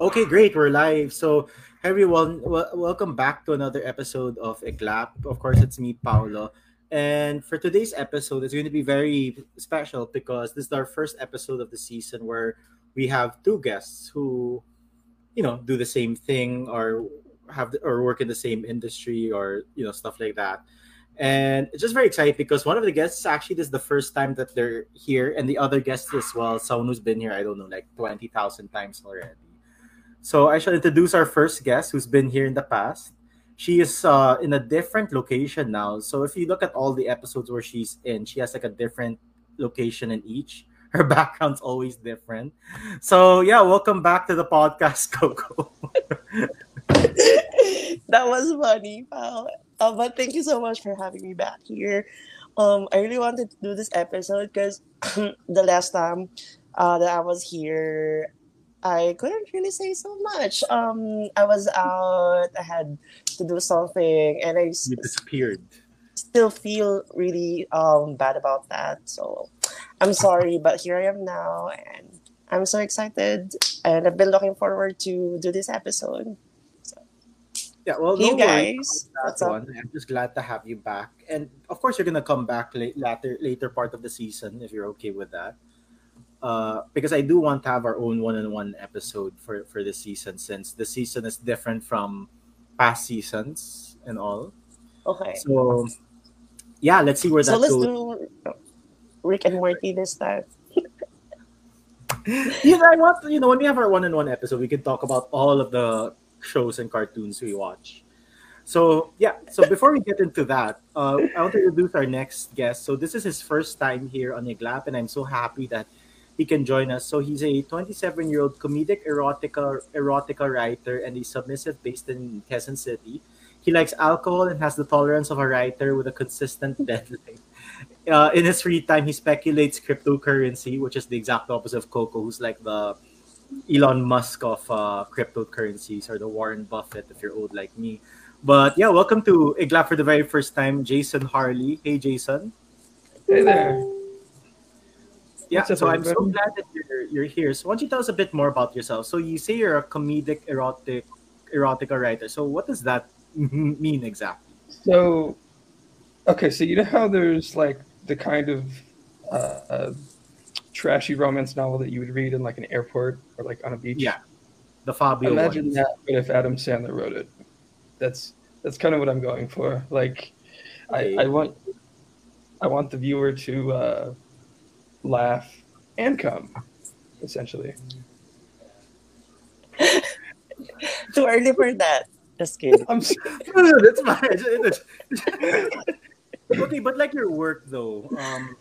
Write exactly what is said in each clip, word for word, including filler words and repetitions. Okay, great. We're live. So, everyone, w- welcome back to another episode of Eclat. Of course, it's me, Paolo. And for today's episode, it's going to be very special because this is our first episode of the season where we have two guests who, you know, do the same thing or have the, or work in the same industry or, you know, stuff like that. And it's just very exciting because one of the guests actually this is the first time that they're here, and the other guest as well, someone who's been here, I don't know, like twenty thousand times already. So I shall introduce our first guest who's been here in the past. She is uh, in a different location now. So if you look at all the episodes where she's in, she has like a different location in each. Her background's always different. So yeah, welcome back to the podcast, Coco. That was funny, pal. Uh, but thank you so much for having me back here. Um, I really wanted to do this episode because the last time uh, that I was here, I couldn't really say so much. Um, I was out. I had to do something, and I you disappeared. Still feel really um, bad about that. So I'm sorry, but here I am now, and I'm so excited, and I've been looking forward to do this episode. So. Yeah, well, hey no guys, what's up? I'm just glad to have you back, and of course, you're gonna come back late, later, later part of the season if you're okay with that. Uh, because I do want to have our own one-on-one episode for, for this season since the season is different from past seasons and all. Okay. So, yeah, let's see where so that goes. So let's do Rick and Morty this time. Yeah, I want to, you know, when we have our one-on-one episode, we can talk about all of the shows and cartoons we watch. So, yeah. So before we get into that, uh, I want to introduce our next guest. So this is his first time here on YGLAP, and I'm so happy that he can join us. So he's a twenty-seven-year-old comedic erotica erotica writer and a submissive based in Quezon City. He likes alcohol and has the tolerance of a writer with a consistent deadline. Uh, in his free time, he speculates cryptocurrency, which is the exact opposite of Coco, who's like the Elon Musk of uh, cryptocurrencies or the Warren Buffett, if you're old like me. But yeah, welcome to YGLAP for the very first time, Jason Harley. Hey, Jason. Hey there. Yeah, so I'm so glad that you're, you're here. So why don't you tell us a bit more about yourself? So you say you're a comedic erotic erotica writer. So what does that mean exactly? So, okay, so you know how there's like the kind of uh, uh, trashy romance novel that you would read in like an airport or like on a beach? Yeah, the Fabio one. Imagine that, but if Adam Sandler wrote it. That's that's kind of what I'm going for. Like, I, I want I want the viewer to Uh, laugh and come, essentially. Too early for that. Just kidding. I'm sorry. No, no, that's fine. Okay, but like your work though, um,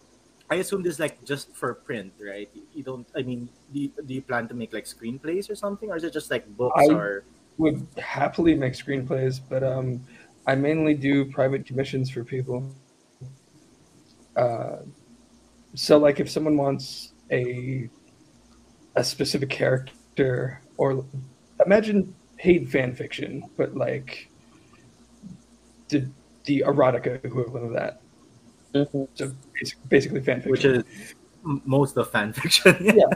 I assume this is like just for print, right? You don't. I mean, do you, do you plan to make like screenplays or something, or is it just like books? I or would happily make screenplays, but um, I mainly do private commissions for people. Uh. So, like, if someone wants a a specific character, or imagine paid fan fiction, but like the the erotica equivalent of that. Mm-hmm. So basically, basically fan fiction, which is most of fan fiction. Yeah.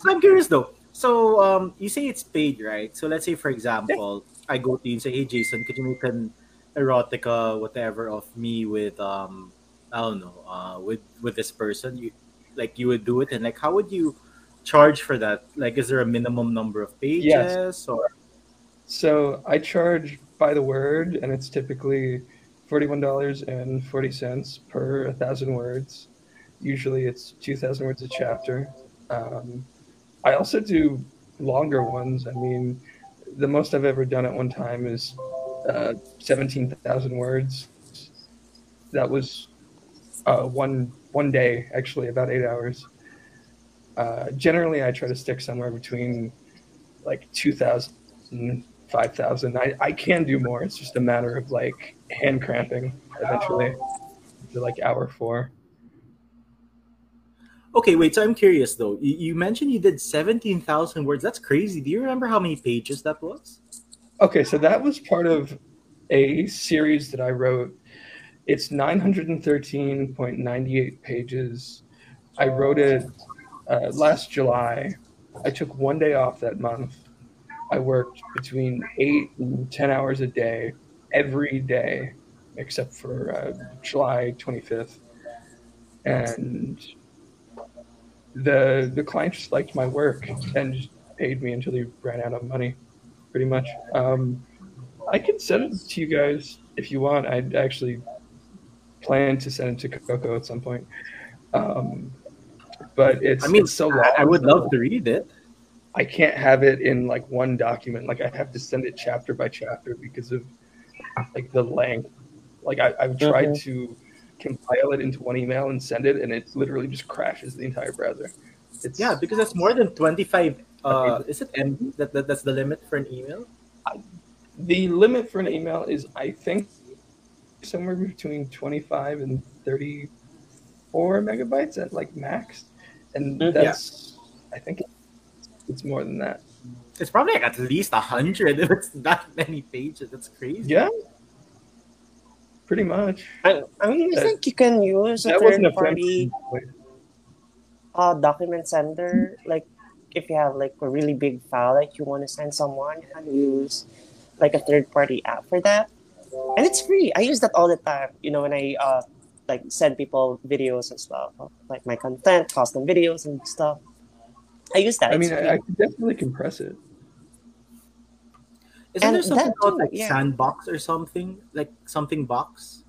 So I'm curious though. So um, you say it's paid, right? So let's say, for example, yeah. I go to you and say, "Hey, Jason, could you make an erotica, whatever, of me with um." I don't know, uh, with with this person, you like you would do it, and like how would you charge for that? Like, is there a minimum number of pages? Yes. Or so I charge by the word, and it's typically forty-one dollars and forty cents per a thousand words. Usually, it's two thousand words a chapter. Um, I also do longer ones. I mean, the most I've ever done at one time is uh, seventeen thousand words. That was Uh, one one day, actually, about eight hours. Uh, generally, I try to stick somewhere between like two thousand and five thousand. I, I can do more. It's just a matter of like hand cramping eventually to like hour four. Okay, wait. So I'm curious though. You, you mentioned you did seventeen thousand words. That's crazy. Do you remember how many pages that was? Okay, so that was part of a series that I wrote. It's nine hundred thirteen point nine eight pages. I wrote it uh, last July. I took one day off that month I worked between eight and ten hours a day, every day, except for uh, July twenty-fifth. And the the client just liked my work and just paid me until they ran out of money, pretty much. Um, I can send it to you guys if you want. I actually plan to send it to Coco at some point. Um, but it's, I mean, it's so long. I would love to read it. I can't have it in like one document. Like I have to send it chapter by chapter because of like the length. Like I, I've tried okay. to compile it into one email and send it, and it literally just crashes the entire browser. It's, yeah, because that's more than twenty-five. Uh, is it M B? That, that that's the limit for an email. I, the limit for an email is, I think, somewhere between twenty-five and thirty-four megabytes at like max, and that's yeah. I think it's more than that. It's probably like at least a hundred if it's that many pages. That's crazy. Yeah. Pretty much. I, I mean, I think you can use a third-party uh, document sender. Like, if you have like a really big file that you want to send someone, you can use like a third-party app for that, and it's free. I use that all the time. You know, when I uh, like send people videos and stuff, like my content, custom videos and stuff. I use that. I mean, I, I could definitely compress it. Isn't and there something called like yeah. Sandbox or something? Like something box?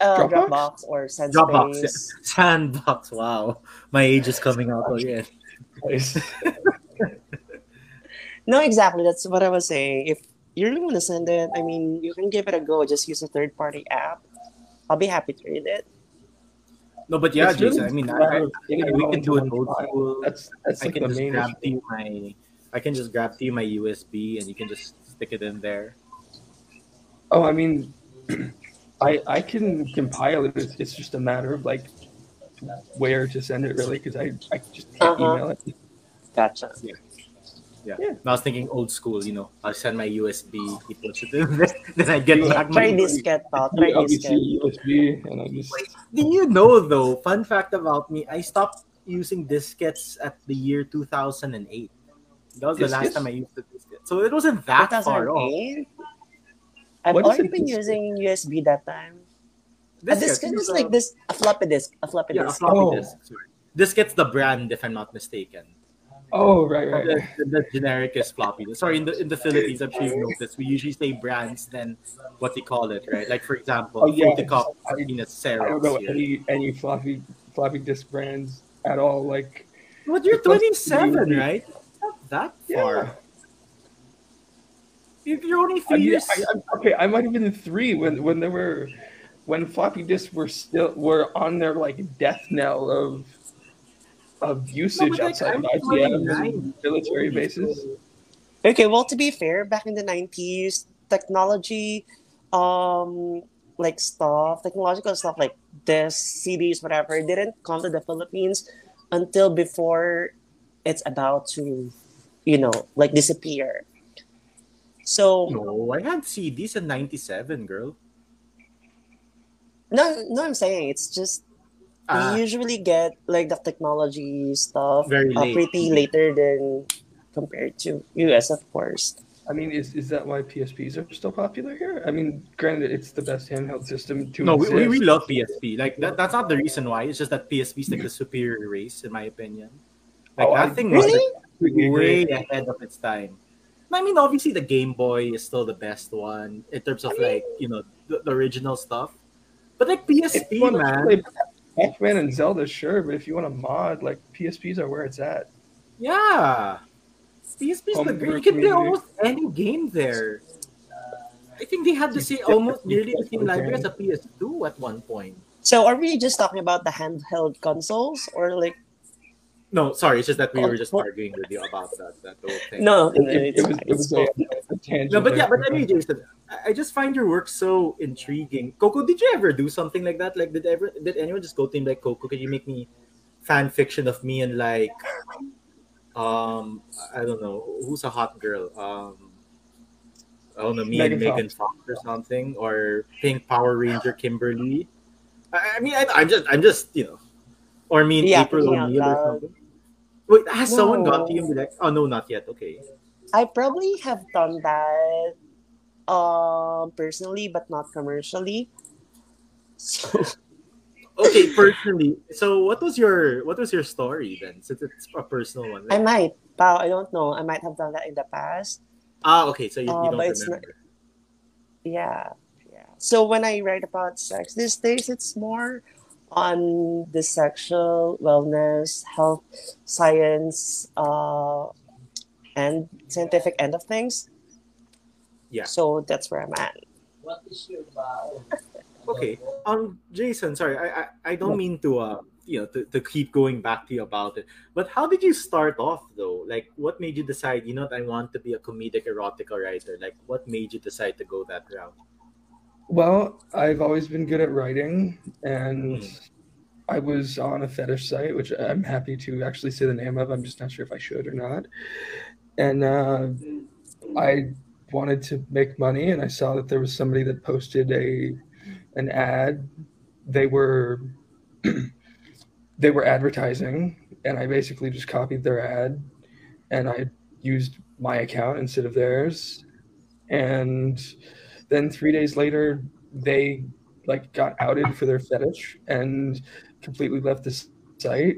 Uh, Dropbox? Dropbox or Sandspace. Dropbox, yeah. Sandbox, wow. My age is coming out again. No, exactly. That's what I was saying. If you really want to send it, I mean, you can give it a go. Just use a third-party app. I'll be happy to read it. No, but yeah, Jason, really I mean, I, I, I, we can do it old school. That's, that's I like can just grab the, my... I can just grab to you my U S B and you can just stick it in there. Oh, I mean, I I can compile it. It's, it's just a matter of like where to send it, really, because I, I just can't uh-huh. email it. Gotcha. Yeah. Yeah. yeah. I was thinking old school, you know, I'll send my U S B, he puts it in there, then I get back my disket, pal. Try disket. U S B, and I just... Wait, do you know, though, fun fact about me, I stopped using diskettes at the year two thousand eight. That was the last time I used the disket. So it wasn't that far off. I've already been using U S B that time. A disket is like this, a floppy disk. A floppy disk. Yeah, a floppy disk. Disket's the brand, if I'm not mistaken. Oh, right, right. The, the generic is floppy disk. Sorry, in the in the Philippines, I'm sure you noticed, we usually say brands, then what they call it, right? Like, for example, oh, yeah, Photocopier, Xerox. I don't know any, any floppy, floppy disk brands at all. Like, but you're twenty-seven, right? That yeah. far. If you're only three I mean, years. I, I, okay, I might have been three when when there were, when floppy disks were still were on their like death knell of, of usage no, outside like, of I B M military bases. Okay, well, to be fair, back in the nineties, technology, um, like stuff, technological stuff like discs, C Ds, whatever, didn't come to the Philippines until before it's about to. You know, like disappear. So no, I had C Ds in ninety-seven, girl. No, no, I'm saying it's just uh, we usually get like the technology stuff very late. Uh, pretty later than compared to U S, of course. I mean, is is that why P S Ps are still popular here? I mean, granted, it's the best handheld system to. No, exist. we we love P S P. Like that, that's not the reason why. It's just that P S P is like the superior race, in my opinion. Like oh, that I, thing really? was. The- way ahead of its time. I mean, obviously, the Game Boy is still the best one in terms of, I mean, like, you know, the, the original stuff. But, like, P S P, man. Pac Man and Zelda, sure, but if you want to mod, like, P S Ps are where it's at. Yeah. P S Ps, the great. You can play almost any game there. I think they had to say almost nearly the same library as a P S two at one point. So, are we just talking about the handheld consoles or, like, No, sorry, it's just that we were just arguing with you about that, that whole thing. No, it, it, it was, it was a, a tangent. No, but yeah, but anyway, Jason, I just find your work so intriguing. Coco, did you ever do something like that? Like, did ever did anyone just go to him like, Coco, can you make me fan fiction of me and like, um, I don't know, who's a hot girl? Um, I don't know, me Megan and Megan Fox or something, or Pink Power Ranger Kimberly. I, I mean, I, I'm just, I'm just, you know. Or me and yeah, April O'Neil or something. Wait, has no. someone got to you and be like, oh, no, not yet. Okay. I probably have done that um, personally, but not commercially. So. Okay, personally. So what was your what was your story then? Since it's a personal one. Like, I might. Wow, I don't know. I might have done that in the past. Ah, okay. So you, uh, you don't remember. Not, yeah, yeah. So when I write about sex these days, it's more on the sexual wellness, health, science, uh, and scientific end of things. Yeah. So that's where I'm at. What is your bio? Okay. Um, Jason, sorry, I I, I don't mean to uh you know to, to keep going back to you about it, but how did you start off though? Like, what made you decide, you know, I want to be a comedic erotica writer? Like, what made you decide to go that route? Well, I've always been good at writing, and mm. I was on a fetish site, which I'm happy to actually say the name of. I'm just not sure if I should or not. And uh, I wanted to make money, and I saw that there was somebody that posted a an ad. They were they were advertising, and I basically just copied their ad, and I used my account instead of theirs. And then three days later, they like got outed for their fetish and completely left the site.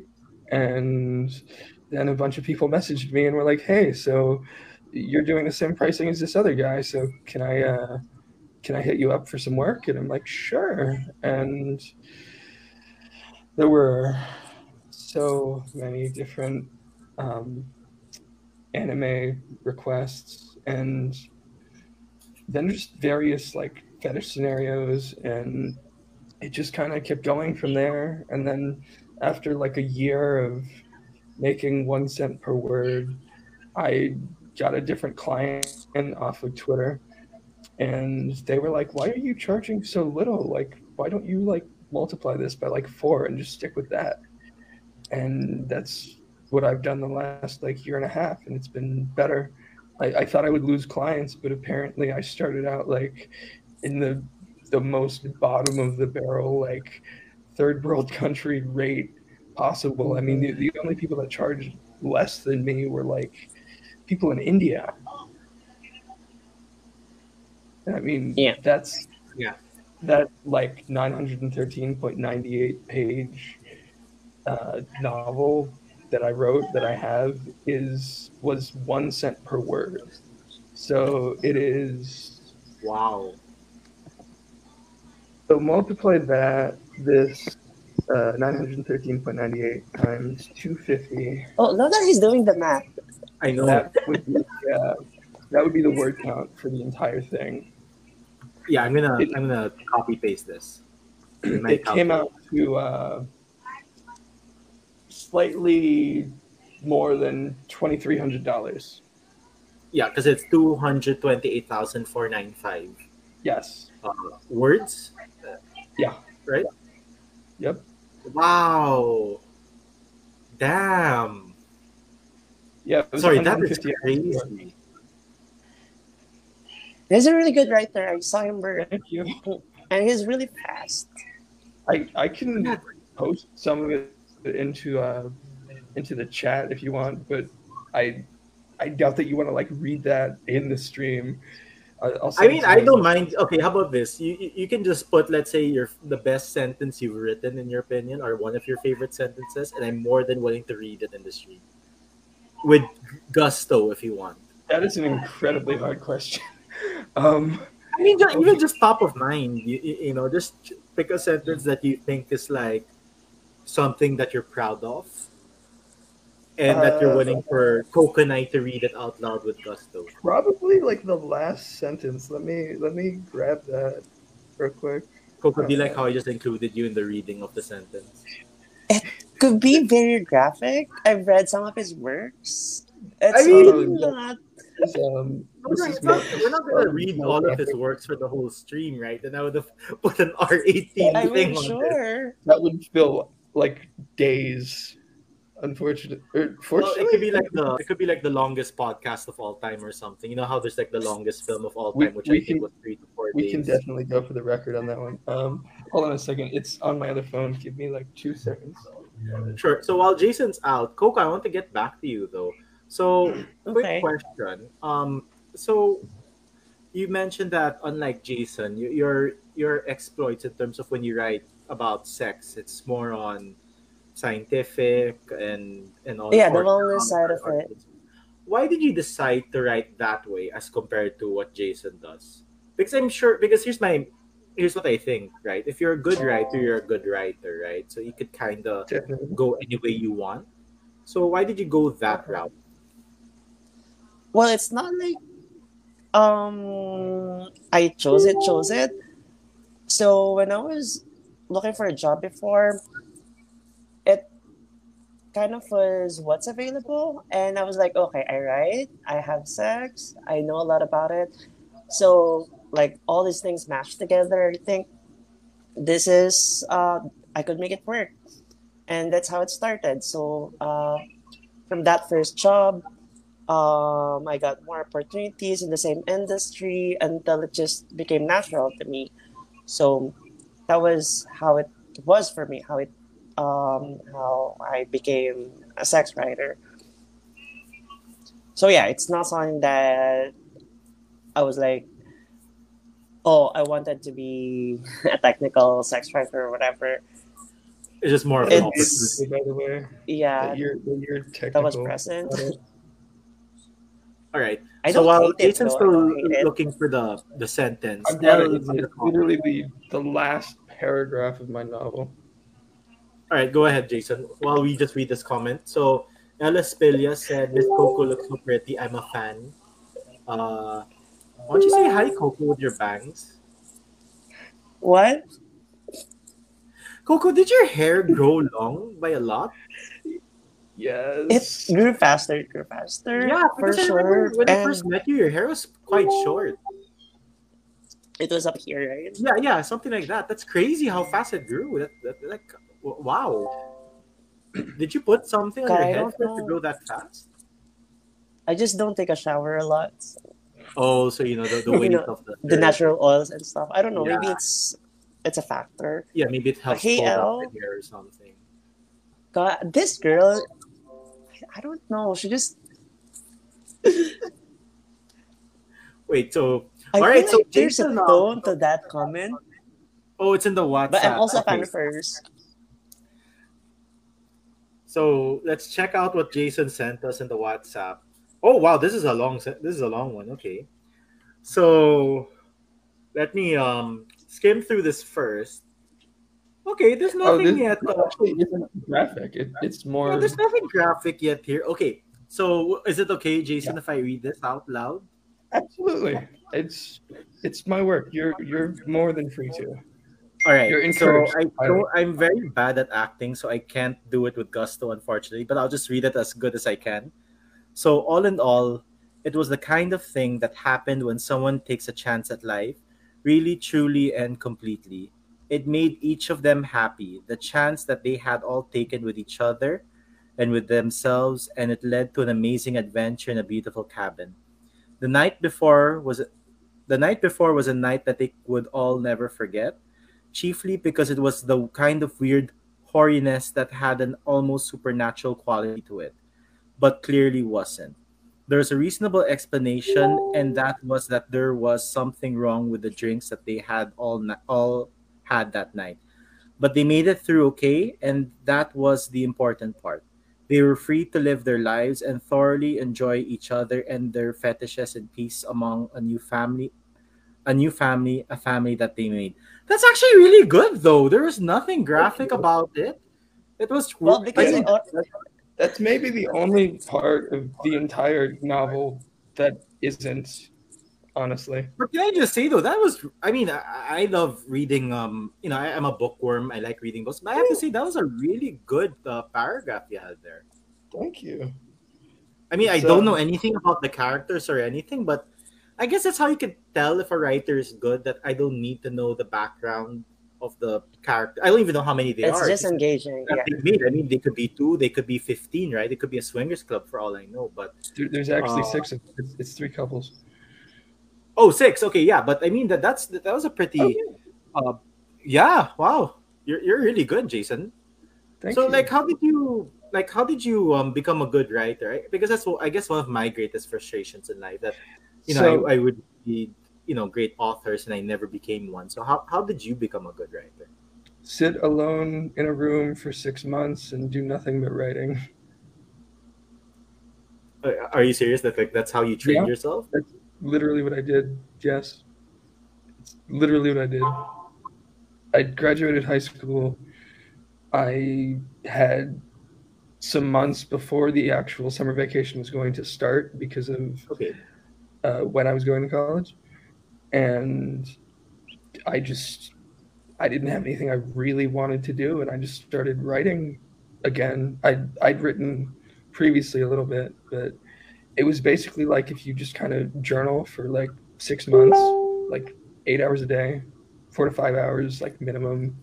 And then a bunch of people messaged me and were like, "Hey, so you're doing the same pricing as this other guy. So can I uh, can I hit you up for some work?" And I'm like, "Sure." And there were so many different um, anime requests and then just various like fetish scenarios, and it just kind of kept going from there. And then after like a year of making one cent per word, I got a different client off of Twitter, and they were like, "Why are you charging so little? Like, why don't you like multiply this by like four and just stick with that?" And that's what I've done the last like year and a half, and it's been better. I, I thought I would lose clients, but apparently I started out like in the the most bottom of the barrel, like third world country rate possible. I mean, the, the only people that charged less than me were like people in India. I mean, yeah. that's yeah, that like nine hundred thirteen point nine eight page uh, novel that I wrote that I have is was one cent per word. So it is wow. So multiply that this uh, nine hundred thirteen point nine eight times two hundred fifty. Oh, love that he's doing the math. I know. That would be, yeah, that would be the word count for the entire thing. Yeah, I'm gonna it, I'm gonna copy paste this. It came out to uh, slightly more than twenty-three hundred dollars. Yeah, because it's two hundred twenty-eight thousand four hundred ninety-five. Yes. Uh, words? Yeah. Right? Yep. Wow. Damn. Yeah. Sorry, that is crazy. He's a really good writer. I saw him work. Thank you. And he's really fast. I I can yeah. post some of it into uh into the chat if you want, but I I doubt that you want to like read that in the stream. I'll I mean, I don't mind. Okay, how about this? You you can just put, let's say, your the best sentence you've written in your opinion, or one of your favorite sentences, and I'm more than willing to read it in the stream with gusto if you want. That is an incredibly hard question. Um, I mean, just, even just top of mind, you, you know, just pick a sentence that you think is like something that you're proud of, and that you're willing for Coconut to read it out loud with gusto. Probably like the last sentence. Let me let me grab that real quick. Coconut, be like how I just included you in the reading of the sentence. It could be very graphic. I've read some of his works. It's I mean, not. Is, um, no, no, it's not, we're not gonna read all graphic. Of his works for the whole stream, right? Then I would have put an R eighteen yeah, thing on sure. This. That would fill like days. Unfortunately, or fortunately, well, it could be like the it could be like the longest podcast of all time or something. You know how there's like the longest film of all time, we, which we I can, think was three to four we days. We can definitely go for the record on that one. Um, hold on a second, it's on my other phone. Give me like two seconds. Sure. So while Jason's out, Coco, I want to get back to you though. So, okay. Quick question. Um, so you mentioned that unlike Jason, you, your your exploits in terms of when you write about sex, it's more on scientific and and all. Yeah, the wellness side of it. Why did you decide to write that way as compared to what Jason does? Because I'm sure. Because here's my here's what I think. Right, if you're a good writer, you're a good writer, right? So you could kind of go any way you want. So why did you go that route? Well, it's not like um I chose it, chose it. So when I was looking for a job before, it kind of was what's available. And I was like, okay, I write, I have sex, I know a lot about it. So like all these things mashed together, I think this is, uh, I could make it work. And that's how it started. So uh, from that first job, Um, I got more opportunities in the same industry until it just became natural to me. So that was how it was for me, how it, um, how I became a sex writer. So yeah, it's not something that I was like, oh, I wanted to be a technical sex writer or whatever. It's just more of an opportunity, by the way. Yeah, that, you're, that, you're technical, that was present. All right. I so while Jason's still looking for the, the sentence, I've got it, it's literally the, the last paragraph of my novel. All right, go ahead, Jason, while we just read this comment. So Ella Spilia said, Miss Coco looks so pretty. I'm a fan. Uh, why don't you say hi, Coco, with your bangs? What? Coco, did your hair grow long by a lot? Yes. It grew faster, it grew faster. Yeah, for sure. When I first met you, your hair was quite short. It was up here, right? Yeah, yeah, something like that. That's crazy how fast it grew. That, that, like, wow. Did you put something on your head to grow that fast? I just don't take a shower a lot. So. Oh, so you know, the, the weight you know, of the... The natural oils and stuff. I don't know, yeah. maybe it's it's a factor. Yeah, maybe it helps pull out the hair or something. God, this girl, I don't know. She just. Wait, so. I all right, like so. There's a tone to that comment. Oh, it's in the WhatsApp. But I'm also a fan of hers. So let's check out what Jason sent us in the WhatsApp. Oh, wow. This is a long se- This is a long one. Okay. So let me um skim through this first. Okay, there's nothing oh, this, yet. No, actually, it's not graphic. It, it's more. No, there's nothing graphic yet here. Okay, so is it okay, Jason, yeah. if I read this out loud? Absolutely. It's it's my work. You're you're more than free to. All right. You're encouraged. So I don't, I'm very bad at acting, so I can't do it with gusto, unfortunately. But I'll just read it as good as I can. So all in all, it was the kind of thing that happened when someone takes a chance at life, really, truly, and completely. It made each of them happy, the chance that they had all taken with each other and with themselves, and it led to an amazing adventure in a beautiful cabin. The night before was the night before was a night that they would all never forget, chiefly because it was the kind of weird hoariness that had an almost supernatural quality to it, but clearly wasn't. There's a reasonable explanation, and that was that there was something wrong with the drinks that they had all all. had that night, but they made it through okay, and that was the important part. They were free to live their lives and thoroughly enjoy each other and their fetishes in peace among a new family, a new family, a family that they made. That's actually really good, though. There was nothing graphic about it. It was well, because I mean, that's maybe the only part of the entire novel that isn't. Honestly, but can I just say though, that was I mean I, I love reading. Um, you know, I, I'm a bookworm. I like reading books, but I have to say that was a really good uh, paragraph you had there. Thank you. I mean, so, I don't know anything about the characters or anything, but I guess that's how you can tell if a writer is good. That I don't need to know the background of the character. I don't even know how many they it's are. It's just engaging. Yeah. I mean, they could be two. They could be fifteen. Right? It could be a swingers club for all I know. But there, there's actually uh, six. Of, it's, it's three couples. Oh, six. Okay, yeah, but I mean that that's that was a pretty, oh, yeah. Uh, yeah. Wow, you're you're really good, Jason. Thank so, you. Like, how did you like, how did you um, become a good writer? Right? Because that's, I guess, one of my greatest frustrations in life, that, you know, so, I, I would be, you know, great authors and I never became one. So how, how did you become a good writer? Sit alone in a room for six months and do nothing but writing. Are you serious? That like, that's how you train yeah, yourself? That's literally what I did. Yes. It's literally what I did. I graduated high school. I had some months before the actual summer vacation was going to start because of okay. uh, when I was going to college. And I just, I didn't have anything I really wanted to do. And I just started writing again. I'd, I'd written previously a little bit, but it was basically like if you just kind of journal for like six months, like eight hours a day, four to five hours, like minimum,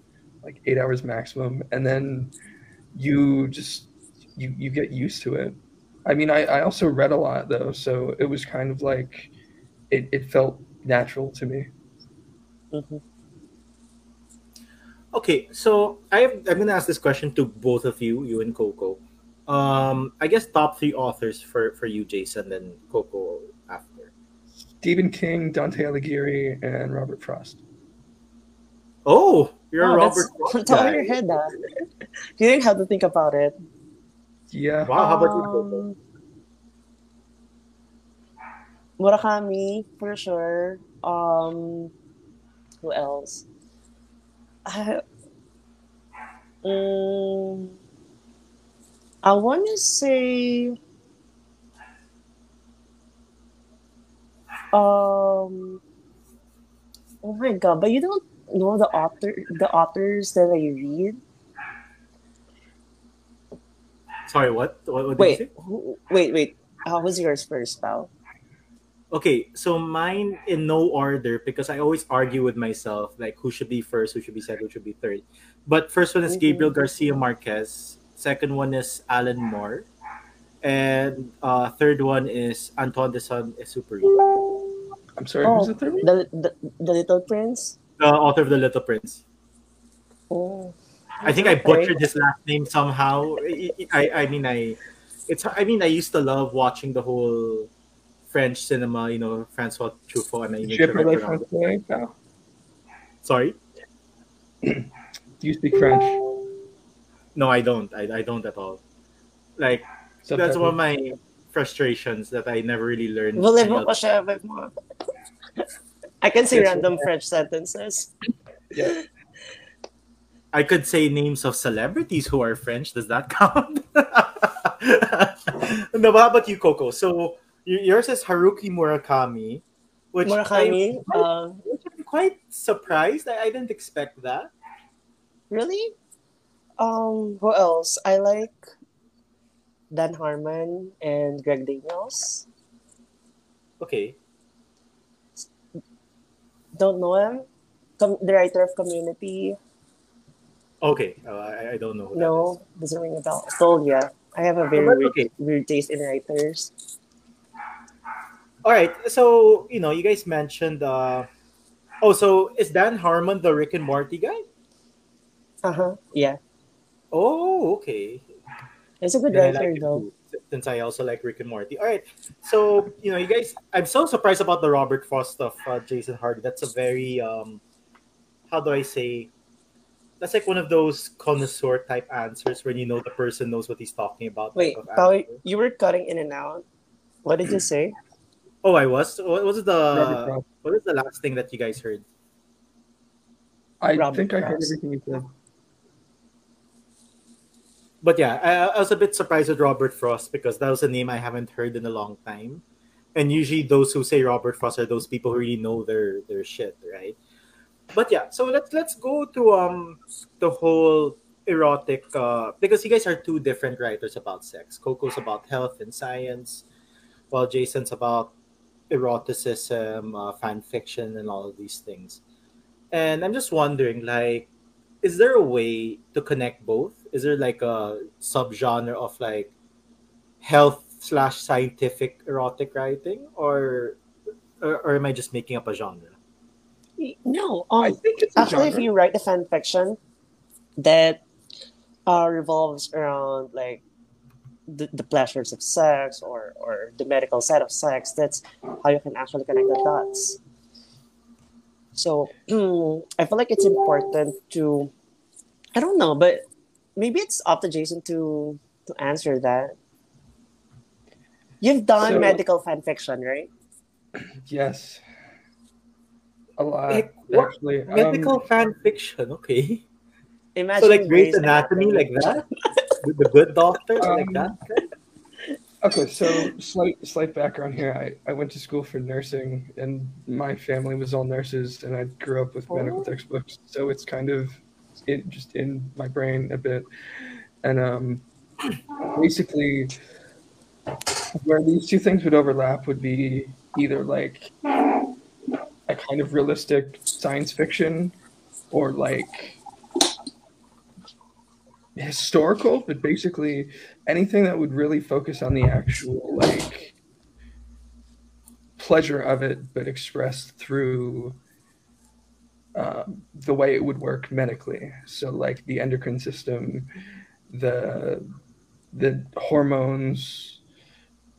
like eight hours maximum. And then you just, you, you get used to it. I mean, I, I also read a lot though. So it was kind of like, it, it felt natural to me. Mm-hmm. Okay, so I have, I'm going to ask this question to both of you, you and Coco. Um, I guess top three authors for, for you, Jason, then Coco after. Stephen King, Dante Alighieri, and Robert Frost. Oh, you're oh, a Robert Frost. On top of your head, that. You didn't have to think about it. Yeah. Wow, how about um, you, Coco? Murakami, for sure. Um, who else? I, um, I want to say um oh my god, but you don't know the author the authors that I read. Sorry, what? What, what wait, did you say? Who, wait, wait. How was yours first, pal? Okay, so mine in no order because I always argue with myself, like who should be first, who should be second, who should be third. But first one is mm-hmm. Gabriel Garcia Marquez. Second one is Alan Moore. And uh, third one is Antoine de Saint-Exupéry. I'm sorry, oh, who's the third one? The, the, the Little Prince? The author of The Little Prince. Oh, I think I butchered his last name somehow. I, I mean, I, it's, I mean, I used to love watching the whole French cinema, you know, Francois Truffaut, and I make sure I pronounce it right. Sorry? Do you speak French? No, I don't. I, I don't at all. Like, so that's one of my frustrations that I never really learned. I can say random French sentences. Yeah. I could say names of celebrities who are French. Does that count? No, but how about you, Coco? So, yours is Haruki Murakami, which, Murakami, I, uh, which I'm quite surprised. I, I didn't expect that. Really? Um, who else? I like Dan Harmon and Greg Daniels. Okay. Don't know him. Com- the writer of Community. Okay. Uh, I, I don't know who no, that is. Doesn't ring a bell. So, yeah. I have a very weird, okay. weird taste in writers. All right, so, you know, you guys mentioned, uh, oh, so is Dan Harmon the Rick and Morty guy? Uh-huh, yeah. Oh, okay. It's a good writer, like though. Too, since I also like Rick and Morty. All right, so, you know, you guys, I'm so surprised about the Robert Frost stuff, uh, Jason Harley. That's a very, um, how do I say, that's like one of those connoisseur type answers when you know the person knows what he's talking about. Wait, Paul, you were cutting in and out. What did you say? Oh, I was. What was the what was the last thing that you guys heard? I Robert think Frost. I heard everything you said. But yeah, I, I was a bit surprised with Robert Frost because that was a name I haven't heard in a long time. And usually, those who say Robert Frost are those people who really know their their shit, right? But yeah, so let's let's go to um the whole erotic uh, because you guys are two different writers about sex. Coco's about health and science, while Jason's about eroticism, uh, fan fiction, and all of these things. And I'm just wondering, like, is there a way to connect both? Is there like a subgenre of like health slash scientific erotic writing, or, or or am I just making up a genre? No, um, I think it's a actually genre. If you write a fan fiction that uh, revolves around like the, the pleasures of sex or, or the medical side of sex. That's how you can actually connect the dots. So I feel like it's important to, I don't know, but maybe it's up to Jason to, to answer that. You've done so, medical fan fiction, right? Yes. A lot, like, actually. What? Medical um, fan fiction, okay. Imagine so like Grey's Anatomy, like that? With the good doctors, um, like that? Okay, so slight slight background here. I, I went to school for nursing, and my family was all nurses, and I grew up with oh. medical textbooks, so it's kind of it just in my brain a bit. And um, basically, where these two things would overlap would be either like a kind of realistic science fiction or like historical, but basically anything that would really focus on the actual like pleasure of it, but expressed through uh, the way it would work medically. So like the endocrine system, the the hormones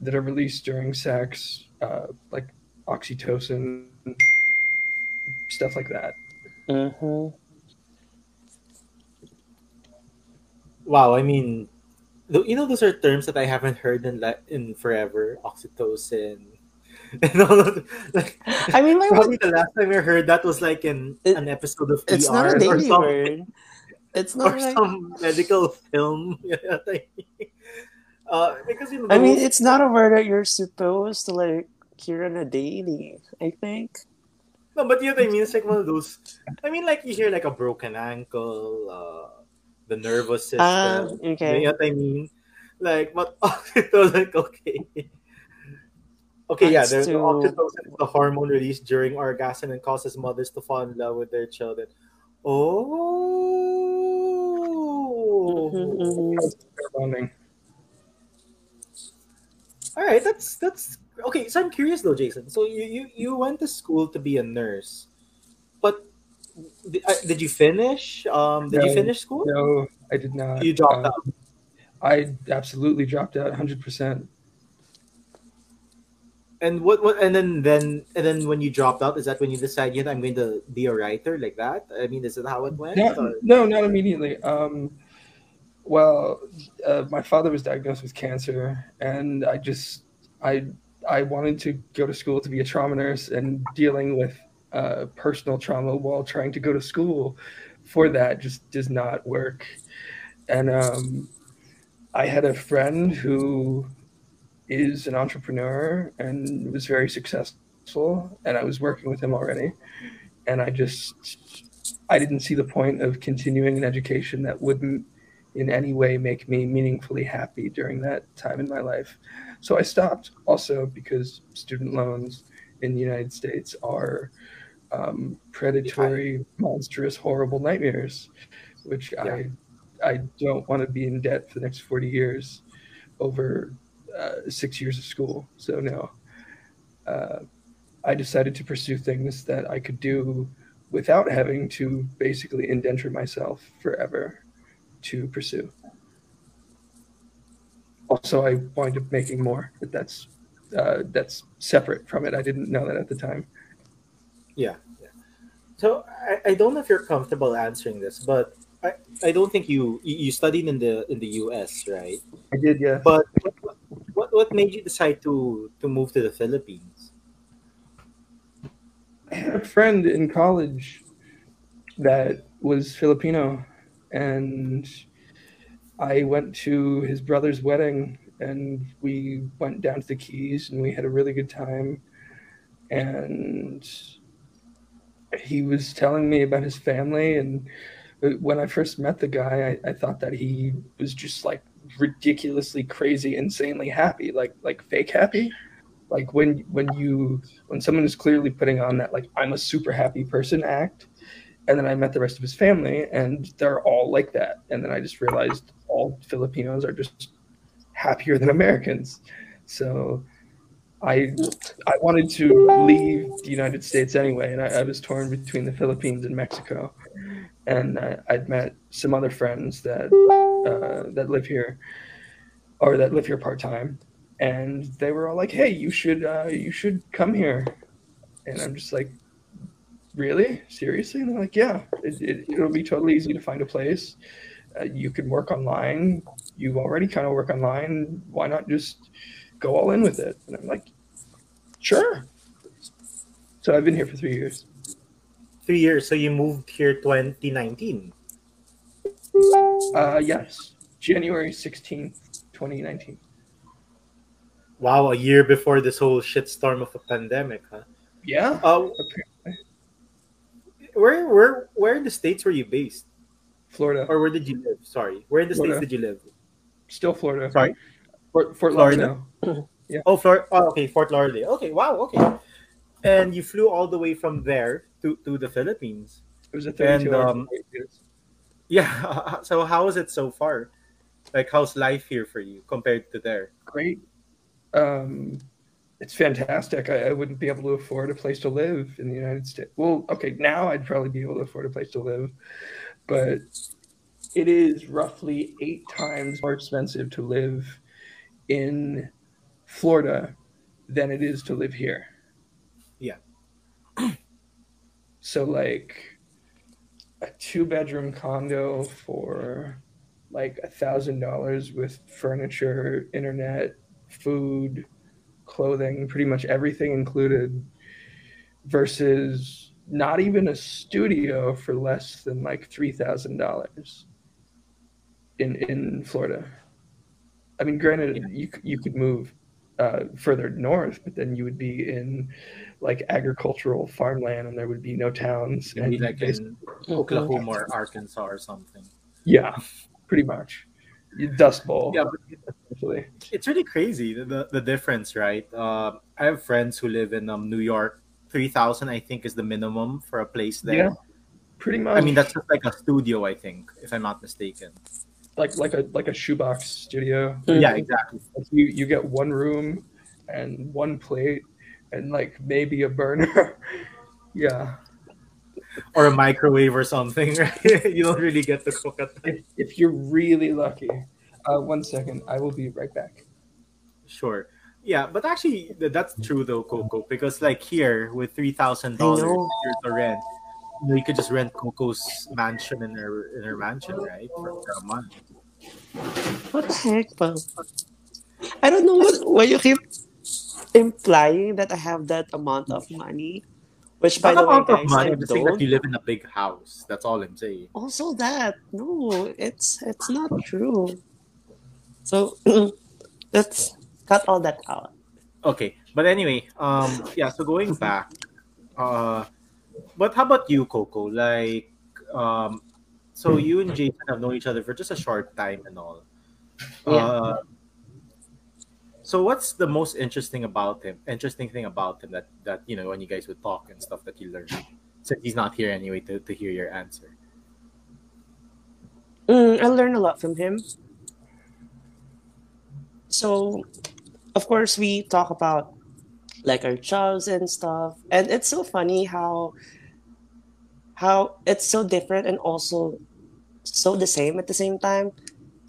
that are released during sex, uh, like oxytocin, stuff like that. Uh-huh. Wow, I mean, you know, those are terms that I haven't heard in in forever. Oxytocin, and all of the, like, I mean, like, probably the last time I heard that was like in it, an episode of It's P R not a daily word. It's not or like... some medical film. uh, because you know, I mean, it's not a word that you're supposed to like hear on a daily. I think. No, but you know what I mean. It's like one of those. I mean, like you hear like a broken ankle. Uh, The nervous system. Uh, okay. You know what I mean? Like, but oxytocin, okay. Okay, yeah, there's too... oxytocin, the hormone released during orgasm and causes mothers to fall in love with their children. Oh. Mm-hmm. All right, that's that's okay. So I'm curious though, Jason. So you you, you went to school to be a nurse, but did you finish? Um, did no, you finish school? No, I did not. You dropped um, out. I absolutely dropped out, one hundred percent. And what? What? And then, then, and then, when you dropped out, is that when you decided I'm going to be a writer like that? I mean, is that how it went? Not, no, not immediately. Um, well, uh, my father was diagnosed with cancer, and I just, I, I wanted to go to school to be a trauma nurse, and dealing with Uh, personal trauma while trying to go to school for that just does not work. And um, I had a friend who is an entrepreneur and was very successful, and I was working with him already. And I just, I didn't see the point of continuing an education that wouldn't in any way make me meaningfully happy during that time in my life. So I stopped, also because student loans in the United States are Um, predatory, yeah. monstrous, horrible nightmares, which yeah. I I don't want to be in debt for the next forty years over uh, six years of school. So no, uh, I decided to pursue things that I could do without having to basically indenture myself forever to pursue. Also, I wind up making more, but that's uh, that's separate from it. I didn't know that at the time. Yeah, yeah. So I, I don't know if you're comfortable answering this, but I, I don't think you you studied in the in the U S, right? I did, yeah. But what what, what made you decide to, to move to the Philippines? I had a friend in college that was Filipino, and I went to his brother's wedding, and we went down to the Keys, and we had a really good time, and he was telling me about his family, and when I first met the guy, I, I thought that he was just like ridiculously crazy, insanely happy, like like fake happy. Like when when you when someone is clearly putting on that like I'm a super happy person act, and then I met the rest of his family, and they're all like that. And then I just realized all Filipinos are just happier than Americans. So I I wanted to leave the United States anyway, and I, I was torn between the Philippines and Mexico. And I, I'd met some other friends that uh, that live here, or that live here part-time, and they were all like, hey, you should uh, you should come here. And I'm just like, really? Seriously? And they're like, yeah, it, it, it'll be totally easy to find a place. Uh, you can work online. You already kind of work online. Why not just go all in with it? And I'm like, sure. So I've been here for three years. Three years. So you moved here twenty nineteen? Uh, yes. January sixteenth, twenty nineteen. Wow, a year before this whole shitstorm of a pandemic, huh? Yeah. Uh, apparently. Where, where, where in the States were you based? Florida. Or where did you live? Sorry. Where in the Florida. States did you live? Still Florida. Sorry? Fort, Fort Lauderdale. Yeah. Oh, Florida. Oh, okay. Fort Lauderdale. Okay. Wow. Okay. And you flew all the way from there to, to the Philippines. It was a thirty-two hour um, yeah. So how is it so far? Like, how's life here for you compared to there? Great. Um, it's fantastic. I, I wouldn't be able to afford a place to live in the United States. Well, okay, now I'd probably be able to afford a place to live, but it is roughly eight times more expensive to live in Florida than it is to live here. Yeah. So, like, a two-bedroom condo for, like, a thousand dollars with furniture, internet, food, clothing, pretty much everything included, versus not even a studio for less than like three thousand dollars in in Florida. I mean, granted, yeah. you, you could move uh, further north, but then you would be in like agricultural farmland and there would be no towns. It'd be like in Oklahoma or Arkansas or something. Yeah, pretty much. Dust Bowl. Yeah, but it's really crazy, the, the difference, right? Uh, I have friends who live in um, New York. three thousand dollars, I think, is the minimum for a place there. Yeah, pretty much. I mean, that's just like a studio, I think, if I'm not mistaken. Like like a like a shoebox studio. Yeah, exactly. You, you get one room and one plate and, like, maybe a burner. Yeah. Or a microwave or something, right? You don't really get to cook at that. If, if you're really lucky. Uh, one second. I will be right back. Sure. Yeah, but actually, that's true, though, Coco, because, like, here, with three thousand dollars to rent, you could just rent Coco's mansion in her, in her mansion, right, for, for a month. What the heck, Bob? I don't know what, why you keep implying that I have that amount of money. Which, by the way, guys, I don't. That you live in a big house. That's all I'm saying. Also, that no, it's it's not true. So let's cut all that out. Okay, but anyway, um, yeah. So going back, uh, but how about you, Coco? Like, um, so you and Jason have known each other for just a short time and all. Yeah. Uh, So what's the most interesting about him? Interesting thing about him that, that you know, when you guys would talk and stuff that you learned, since he's not here anyway to, to hear your answer. Mm, I learned a lot from him. So, of course, we talk about like our jobs and stuff, and it's so funny how how it's so different and also so the same at the same time.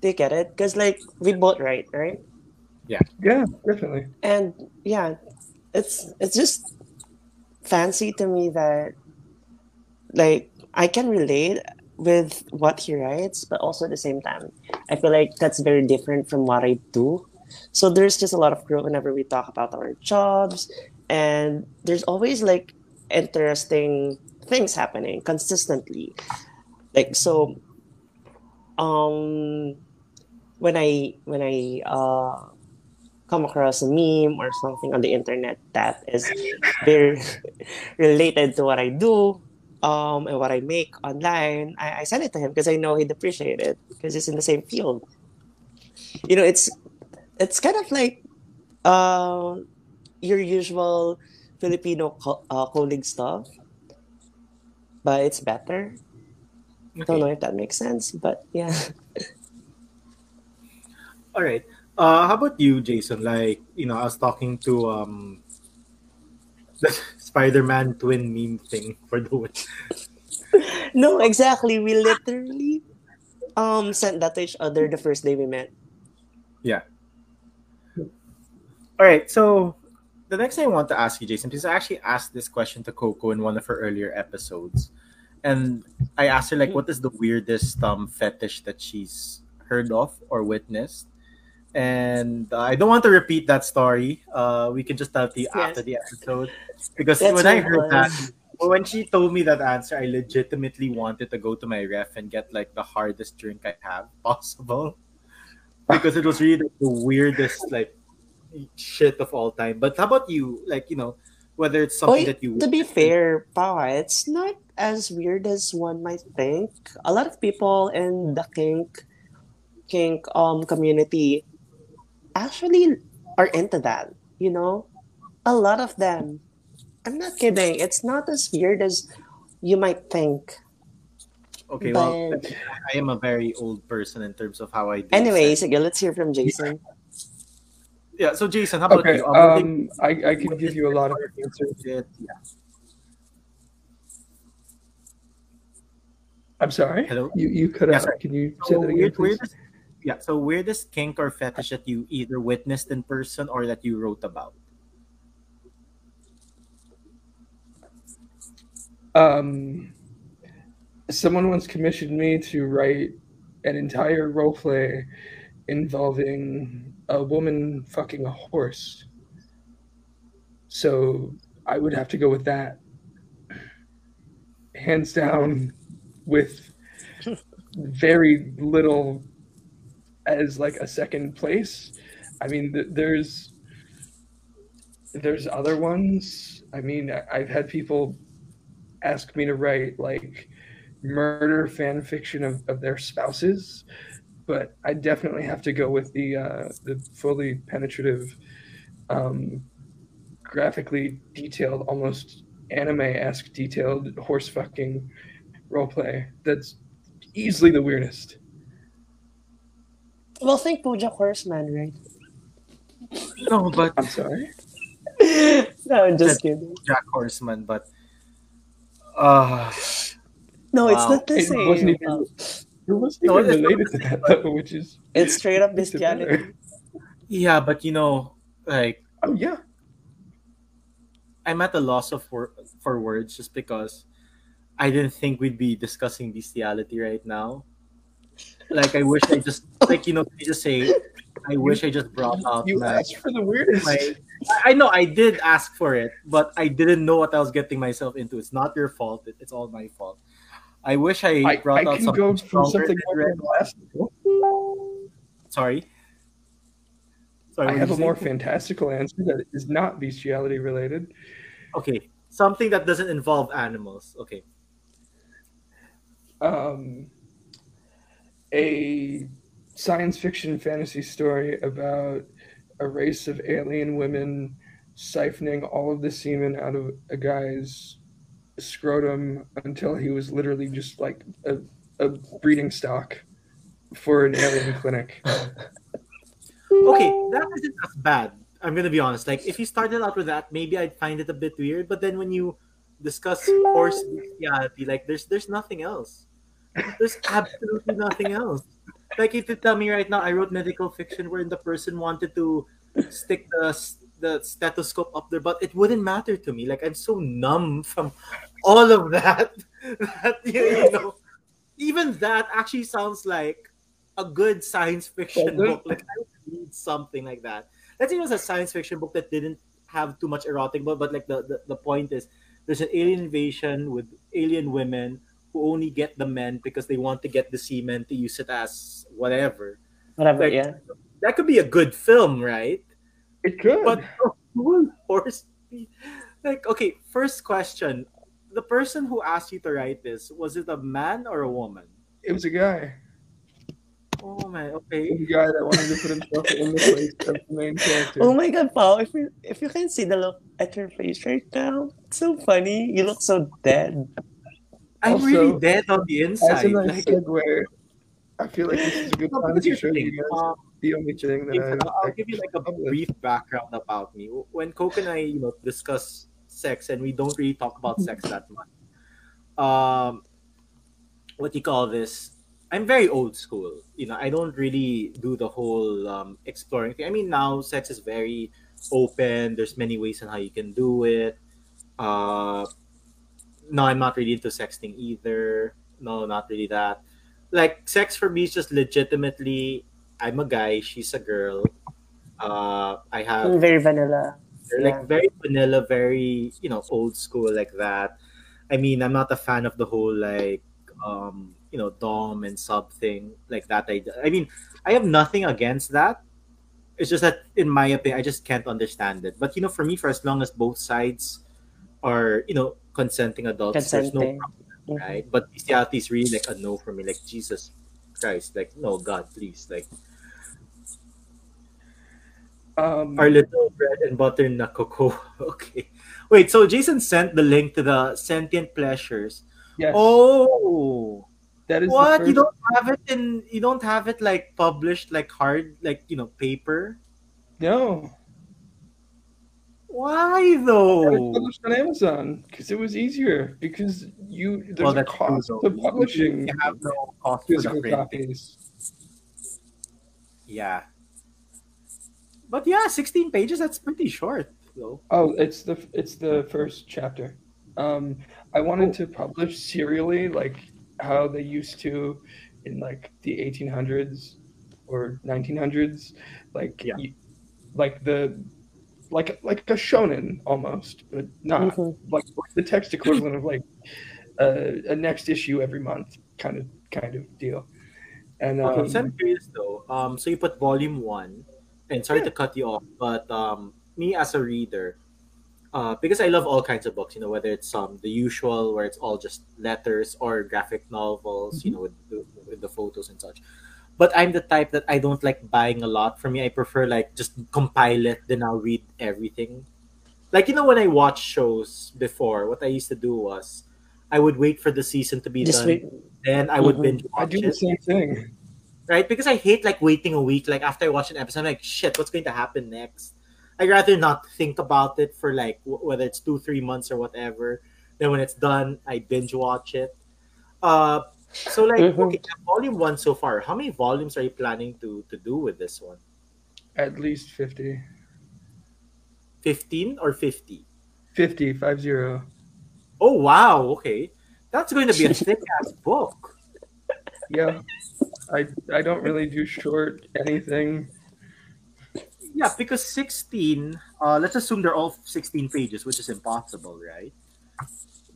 Do you get it? Because like we both write, right? Yeah. Yeah, definitely. And yeah, it's it's just fancy to me that like I can relate with what he writes, but also at the same time, I feel like that's very different from what I do. So there's just a lot of growth whenever we talk about our jobs, and there's always like interesting things happening consistently. Like so, um, when I when I uh. come across a meme or something on the internet that is very related to what I do um, and what I make online, I, I send it to him because I know he'd appreciate it because it's in the same field. You know, it's it's kind of like uh, your usual Filipino co- uh, coding stuff, but it's better. Okay. I don't know if that makes sense, but yeah. All right. Uh, how about you, Jason? Like, you know, I was talking to um, the Spider-Man twin meme thing for the win. No, exactly. We literally um, sent that to each other the first day we met. Yeah. All right, so the next thing I want to ask you, Jason, because I actually asked this question to Coco in one of her earlier episodes, and I asked her, like, what is the weirdest um fetish that she's heard of or witnessed? And uh, I don't want to repeat that story. Uh, we can just tell you yes. after the episode, because That's when I heard that, when she told me that answer, I legitimately wanted to go to my ref and get like the hardest drink I have possible, because it was really like, the weirdest like shit of all time. But how about you? Like, you know, whether it's something oh, that you to be fair, Pawa, it's not as weird as one might think. A lot of people in the kink kink um community actually are into that, you know? A lot of them. I'm not kidding. It's not as weird as you might think. Okay, but... well, I am a very old person in terms of how I do. Anyway, so let's hear from Jason. Yeah, so Jason, how about okay, you? Um, um, I, I can give you a lot of answers. Yeah. I'm sorry? Hello? You, you cut yeah, out. Sorry. Can you so say that again, please? Weirdest, yeah, so weirdest kink or fetish that you either witnessed in person or that you wrote about? Um, someone once commissioned me to write an entire roleplay involving a woman fucking a horse. So I would have to go with that. Hands down, with very little as like a second place. I mean, th- there's there's other ones. I mean, I- I've had people ask me to write like murder fan fiction of, of their spouses. But I definitely have to go with the uh, the fully penetrative, um, graphically detailed, almost anime-esque detailed horse fucking roleplay. That's easily the weirdest. Well, think BoJack Horseman, right? No, but I'm sorry. No, I'm just kidding. BoJack Horseman, but uh, no, it's wow. not the same. It wasn't even. Um, It wasn't no, even related to that, though, which is... It's straight up bestiality. Yeah, but you know, like... Oh, yeah. I'm at a loss of wor- for words just because I didn't think we'd be discussing bestiality right now. Like, I wish I just... Like, you know, I just say, I wish I just brought out... You my, asked for the weirdest. My, I know, I did ask for it, but I didn't know what I was getting myself into. It's not your fault. It, it's all my fault. I wish I brought I, I out something. I can go for something more fantastical. Sorry? Sorry. I have a more fantastical answer that is not bestiality related. Okay. Something that doesn't involve animals. Okay. Um, a science fiction fantasy story about a race of alien women siphoning all of the semen out of a guy's scrotum until he was literally just like a, a breeding stock for an alien clinic. Okay, that isn't as bad. I'm gonna be honest. Like, if you started out with that, maybe I'd find it a bit weird. But then when you discuss horse bestiality, like, there's there's nothing else. There's absolutely nothing else. Like, if you tell me right now, I wrote medical fiction wherein the person wanted to stick the the stethoscope up there, but it wouldn't matter to me. Like, I'm so numb from all of that that, you know, even that actually sounds like a good science fiction book. Like, I would read something like that. Let's say it was a science fiction book that didn't have too much erotic, but, but like the, the, the point is there's an alien invasion with alien women who only get the men because they want to get the semen to use it as whatever. Whatever, like, yeah. That could be a good film, right? It could. But oh, horse, like, okay, first question. The person who asked you to write this, was it a man or a woman? It was a guy. Oh, man, okay. The guy that wanted to put himself in the place of the main character. Oh, my God, Paul, if you, if you can see the look at your face right now, it's so funny. You look so dead. I'm also, really dead on the inside. As a nice like, segue, I feel like this is a good no, time to show you guys. Um, The only thing that I'll, I'll give you like a brief background about me. When Coke and I, you know, discuss sex, and we don't really talk about sex that much. Um, what do you call this? I'm very old school. You know, I don't really do the whole um, exploring thing. I mean, now sex is very open. There's many ways on how you can do it. Uh, no, I'm not really into sexting either. No, not really that. Like, sex for me is just legitimately, I'm a guy, she's a girl. Uh, I have... Very vanilla. Like, yeah. very vanilla, very, you know, old school like that. I mean, I'm not a fan of the whole, like, um, you know, dom and sub thing like that. I, I mean, I have nothing against that. It's just that, in my opinion, I just can't understand it. But, you know, for me, for as long as both sides are, you know, consenting adults, consenting. There's no problem. Mm-hmm. Right, but bestiality is really like a no for me. Like, Jesus Christ, like, no, God, please, like. Um, our little bread and butter na cocoa. Okay, wait. So Jason sent the link to the sentient pleasures. Yes. Oh, that is what you don't have it in. You don't have it like published, like hard, like you know, paper. No. Why though? It was published on Amazon because it was easier because you there's well, a cost true, to publishing. You have no cost physical copies. Yeah, but yeah, sixteen pages. That's pretty short, though. Oh, it's the it's the first chapter. Um, I wanted oh. to publish serially, like how they used to in like the eighteen hundreds or nineteen hundreds, like yeah. you, like the. Like like a shonen almost, but not mm-hmm. like the text equivalent of like uh, a next issue every month kind of kind of deal. And um, okay, so I'm curious though. Um, so you put volume one, and sorry yeah. to cut you off, but um, me as a reader, uh, because I love all kinds of books, you know, whether it's um the usual where it's all just letters or graphic novels, mm-hmm. you know, with the, with the photos and such. But I'm the type that I don't like buying a lot. For me, I prefer like just compile it, then I'll read everything. Like, you know, when I watched shows before, what I used to do was I would wait for the season to be just done. Wait. Then I would mm-hmm. binge watch I do it. The same thing. Right? Because I hate like waiting a week. Like after I watch an episode, I'm like, shit, what's going to happen next? I'd rather not think about it for like w- whether it's two, three months or whatever. Then when it's done, I binge watch it. Uh, So, like, mm-hmm. okay, volume one so far. How many volumes are you planning to, to do with this one? At least fifty. fifteen or fifty? fifty, five zero. Oh, wow. Okay. That's going to be a thick-ass book. Yeah. I I don't really do short anything. Yeah, because sixteen, uh, let's assume they're all sixteen pages, which is impossible, right?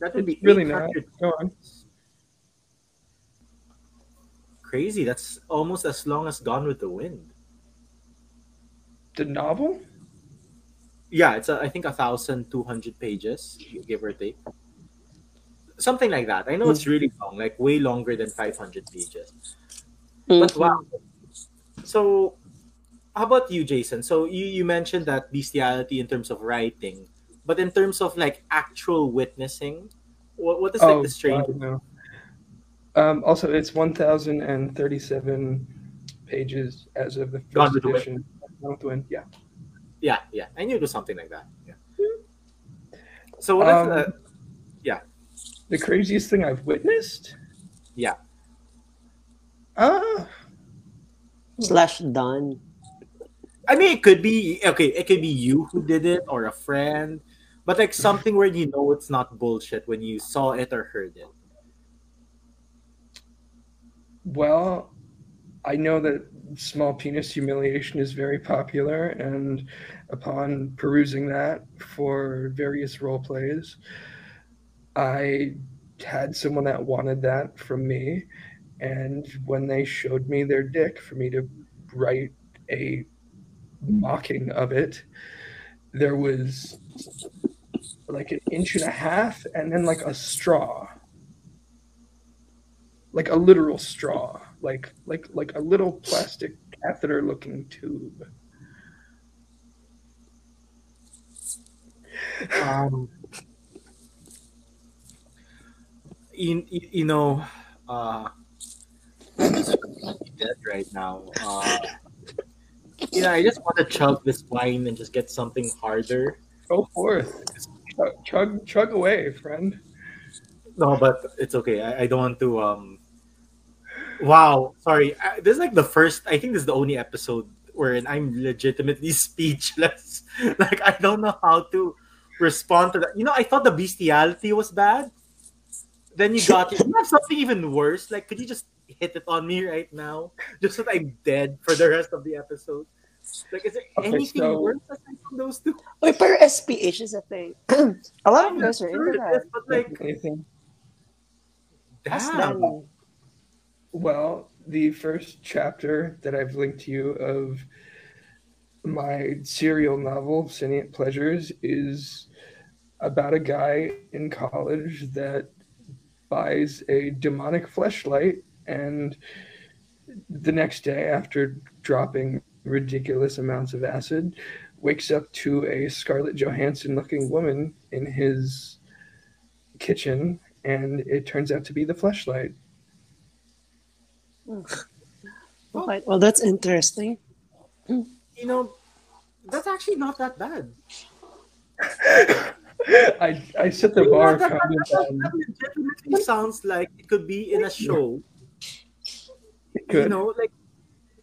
That would be really not. Go on. Crazy. That's almost as long as Gone with the Wind. The novel? Yeah, it's a, I think one thousand two hundred pages, give or take. Something like that. I know mm-hmm. it's really long, like way longer than five hundred pages. Mm-hmm. But wow. So how about you, Jason? So you, you mentioned that bestiality in terms of writing, but in terms of like actual witnessing, what, what is like oh, the strange... God, no. Um, also, it's one thousand thirty-seven pages as of the first edition. Wind. Yeah, yeah, yeah. I knew it was something like that. Yeah. So what um, is the? Yeah. The craziest thing I've witnessed. Yeah. Ah. Uh, Slash done. I mean, it could be okay. It could be you who did it, or a friend, but like something where you know it's not bullshit when you saw it or heard it. Well, I know that small penis humiliation is very popular, and upon perusing that for various role plays, I had someone that wanted that from me, and when they showed me their dick for me to write a mocking of it, there was like an inch and a half and then like a straw. Like a literal straw, like like like a little plastic catheter-looking tube. Um, you, you know, uh, I'm just dead right now. Uh, you know, I just want to chug this wine and just get something harder. Go forth, chug chug, chug away, friend. No, but it's okay. I, I don't want to. Um, Wow, sorry. I, this is like the first, I think this is the only episode wherein I'm legitimately speechless. Like, I don't know how to respond to that. You know, I thought the bestiality was bad. Then you got, you have something even worse. Like, could you just hit it on me right now? Just so that I'm dead for the rest of the episode. Like, is there okay, anything so... worse aside from those two? Wait, but S P H is a thing. A lot of those are into that. But like, anything. That's not bad. Well, the first chapter that I've linked to you of my serial novel, Sentient Pleasures, is about a guy in college that buys a demonic fleshlight, and the next day, after dropping ridiculous amounts of acid, wakes up to a Scarlett Johansson-looking woman in his kitchen, and it turns out to be the fleshlight. Oh. Well, well, that's interesting. You know, that's actually not that bad. I I set the you bar. Know, that, that, that, that legitimately sounds like it could be in a show. It could. You know, like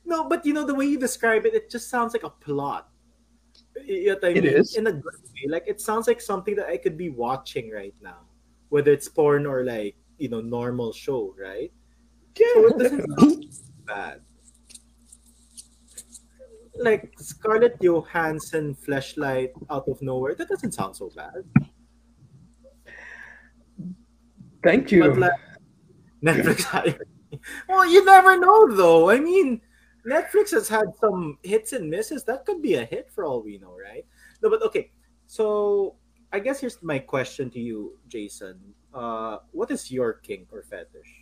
no, but you know the way you describe it, it just sounds like a plot. You know what I mean? It is in a good way. Like it sounds like something that I could be watching right now, whether it's porn or like you know normal show, right? Yeah. So it doesn't sound bad. Like Scarlett Johansson fleshlight out of nowhere. That doesn't sound so bad. Thank you. But like, Netflix hired me. Well, you never know though. I mean, Netflix has had some hits and misses. That could be a hit for all we know, right? No, but okay. So I guess here's my question to you, Jason. Uh, what is your kink or fetish?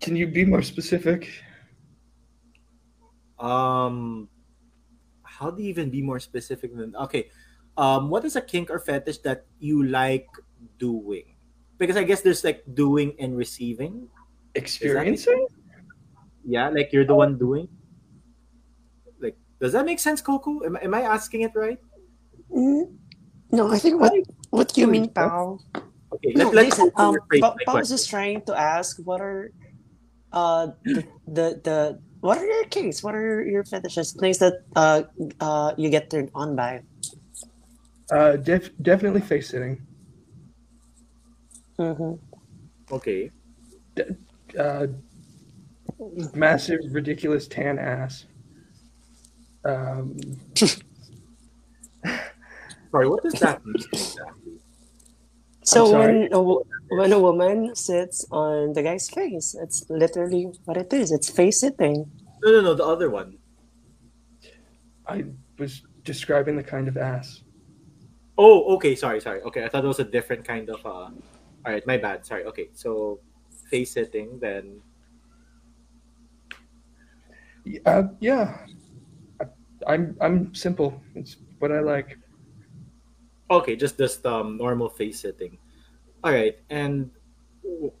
Can you be more specific? Um, how do you even be more specific than okay? Um, what is a kink or fetish that you like doing? Because I guess there's like doing and receiving, experiencing. Yeah, like you're the one doing. Like, does that make sense, Coco? Am am I asking it right? Mm, no, I think what what do you mean, pal? Okay, no, let, listen, um, Bob was just trying to ask what are uh, the, the the what are your kinks? What are your fetishes? Things that uh, uh, you get turned on by? Uh, def- definitely face sitting. Mm-hmm. Okay. De- uh, massive, ridiculous tan ass. Um, sorry, what does that mean exactly? So when a, when a woman sits on the guy's face, it's literally what it is. It's face sitting. No, no, no, the other one. I was describing the kind of ass. Oh, okay, sorry, sorry. Okay, I thought it was a different kind of... Uh... All right, my bad, sorry. Okay, so face sitting, then... Uh, yeah. I, I'm I'm simple. It's what I like. Okay, just just um, normal face sitting. All right, and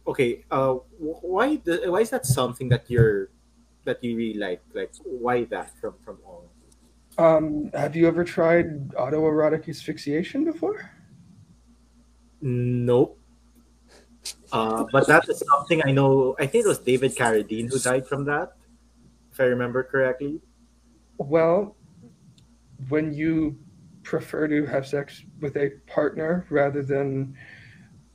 okay, uh, why the, why is that something that you're that you really like? Like, why that from from all? Um, have you ever tried autoerotic asphyxiation before? Nope. Uh, but that is something I know. I think it was David Carradine who died from that, if I remember correctly. Well, when you prefer to have sex with a partner rather than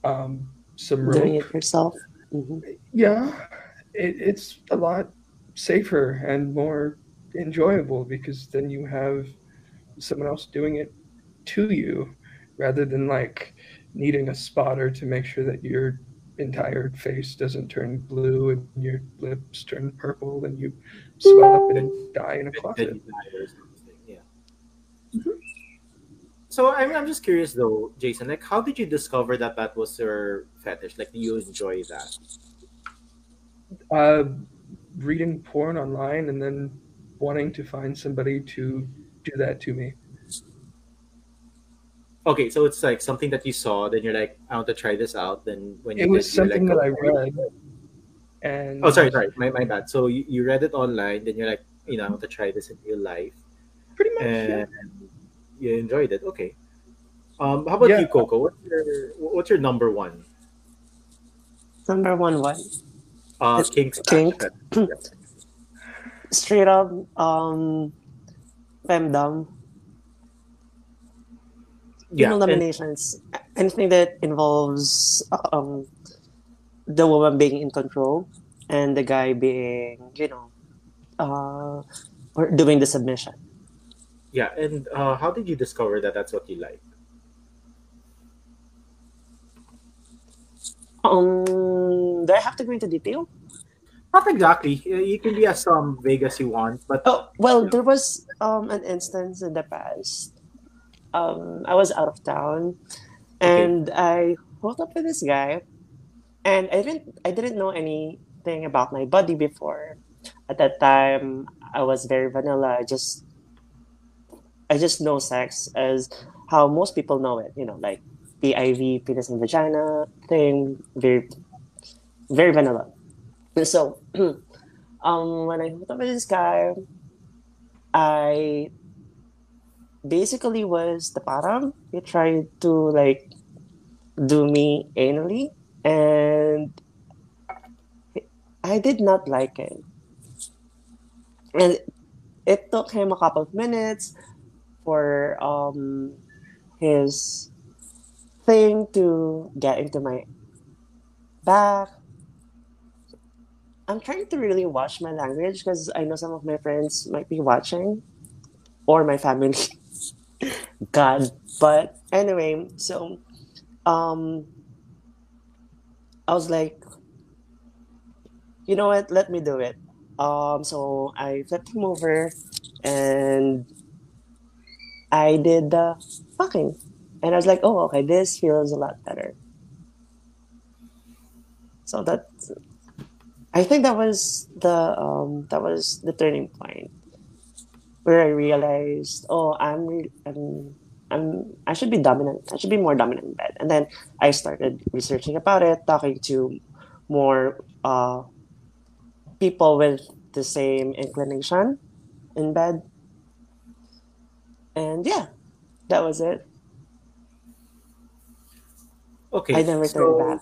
um, some rope. Doing it yourself. Mm-hmm. Yeah, it, it's a lot safer and more enjoyable because then you have someone else doing it to you rather than like needing a spotter to make sure that your entire face doesn't turn blue and your lips turn purple and you sweat up and die in a closet. Yeah. Mm-hmm. So I'm I'm just curious though, Jason. Like, how did you discover that that was your fetish? Like, do you enjoy that? Uh, reading porn online and then wanting to find somebody to do that to me. Okay, so it's like something that you saw, then you're like, I want to try this out. Then when you it was did, something like, that oh, I read, and oh, sorry, sorry, my my bad. So you, you read it online, then you're like, you know, I want to try this in real life. Pretty much. And, yeah. You enjoyed it, okay. Um, how about yeah. you, Coco? What's your what's your number one? Number one, what? Uh, kink. Kink. Yep. Straight up, um, femdom. Yeah, female dominations. And anything that involves um, the woman being in control and the guy being, you know, uh, or doing the submission. Yeah, and uh, how did you discover that that's what you like? Um, do I have to go into detail? Not exactly. You can be as um, vague as you want. But oh well, you know. There was um, an instance in the past. Um, I was out of town, and okay. I hooked up with this guy, and I didn't I didn't know anything about my body before. At that time, I was very vanilla. I just I just know sex as how most people know it. You know, like. P I V, penis and vagina thing, very, very vanilla. So, um, when I hooked up with this guy, I basically was the parang. He tried to like do me anally, and I did not like it. And it took him a couple of minutes for um his. thing to get into my back. I'm trying to really watch my language because I know some of my friends might be watching or my family. God. But anyway, so um, I was like, you know what? Let me do it. Um, so I flipped him over and I did the fucking. And I was like, oh, okay, this feels a lot better. So that, I think that was the um, that was the turning point where I realized, oh, I'm, re- I'm, I'm, I should be dominant. I should be more dominant in bed. And then I started researching about it, talking to more uh, people with the same inclination in bed. And yeah, that was it. Okay, I never so, that.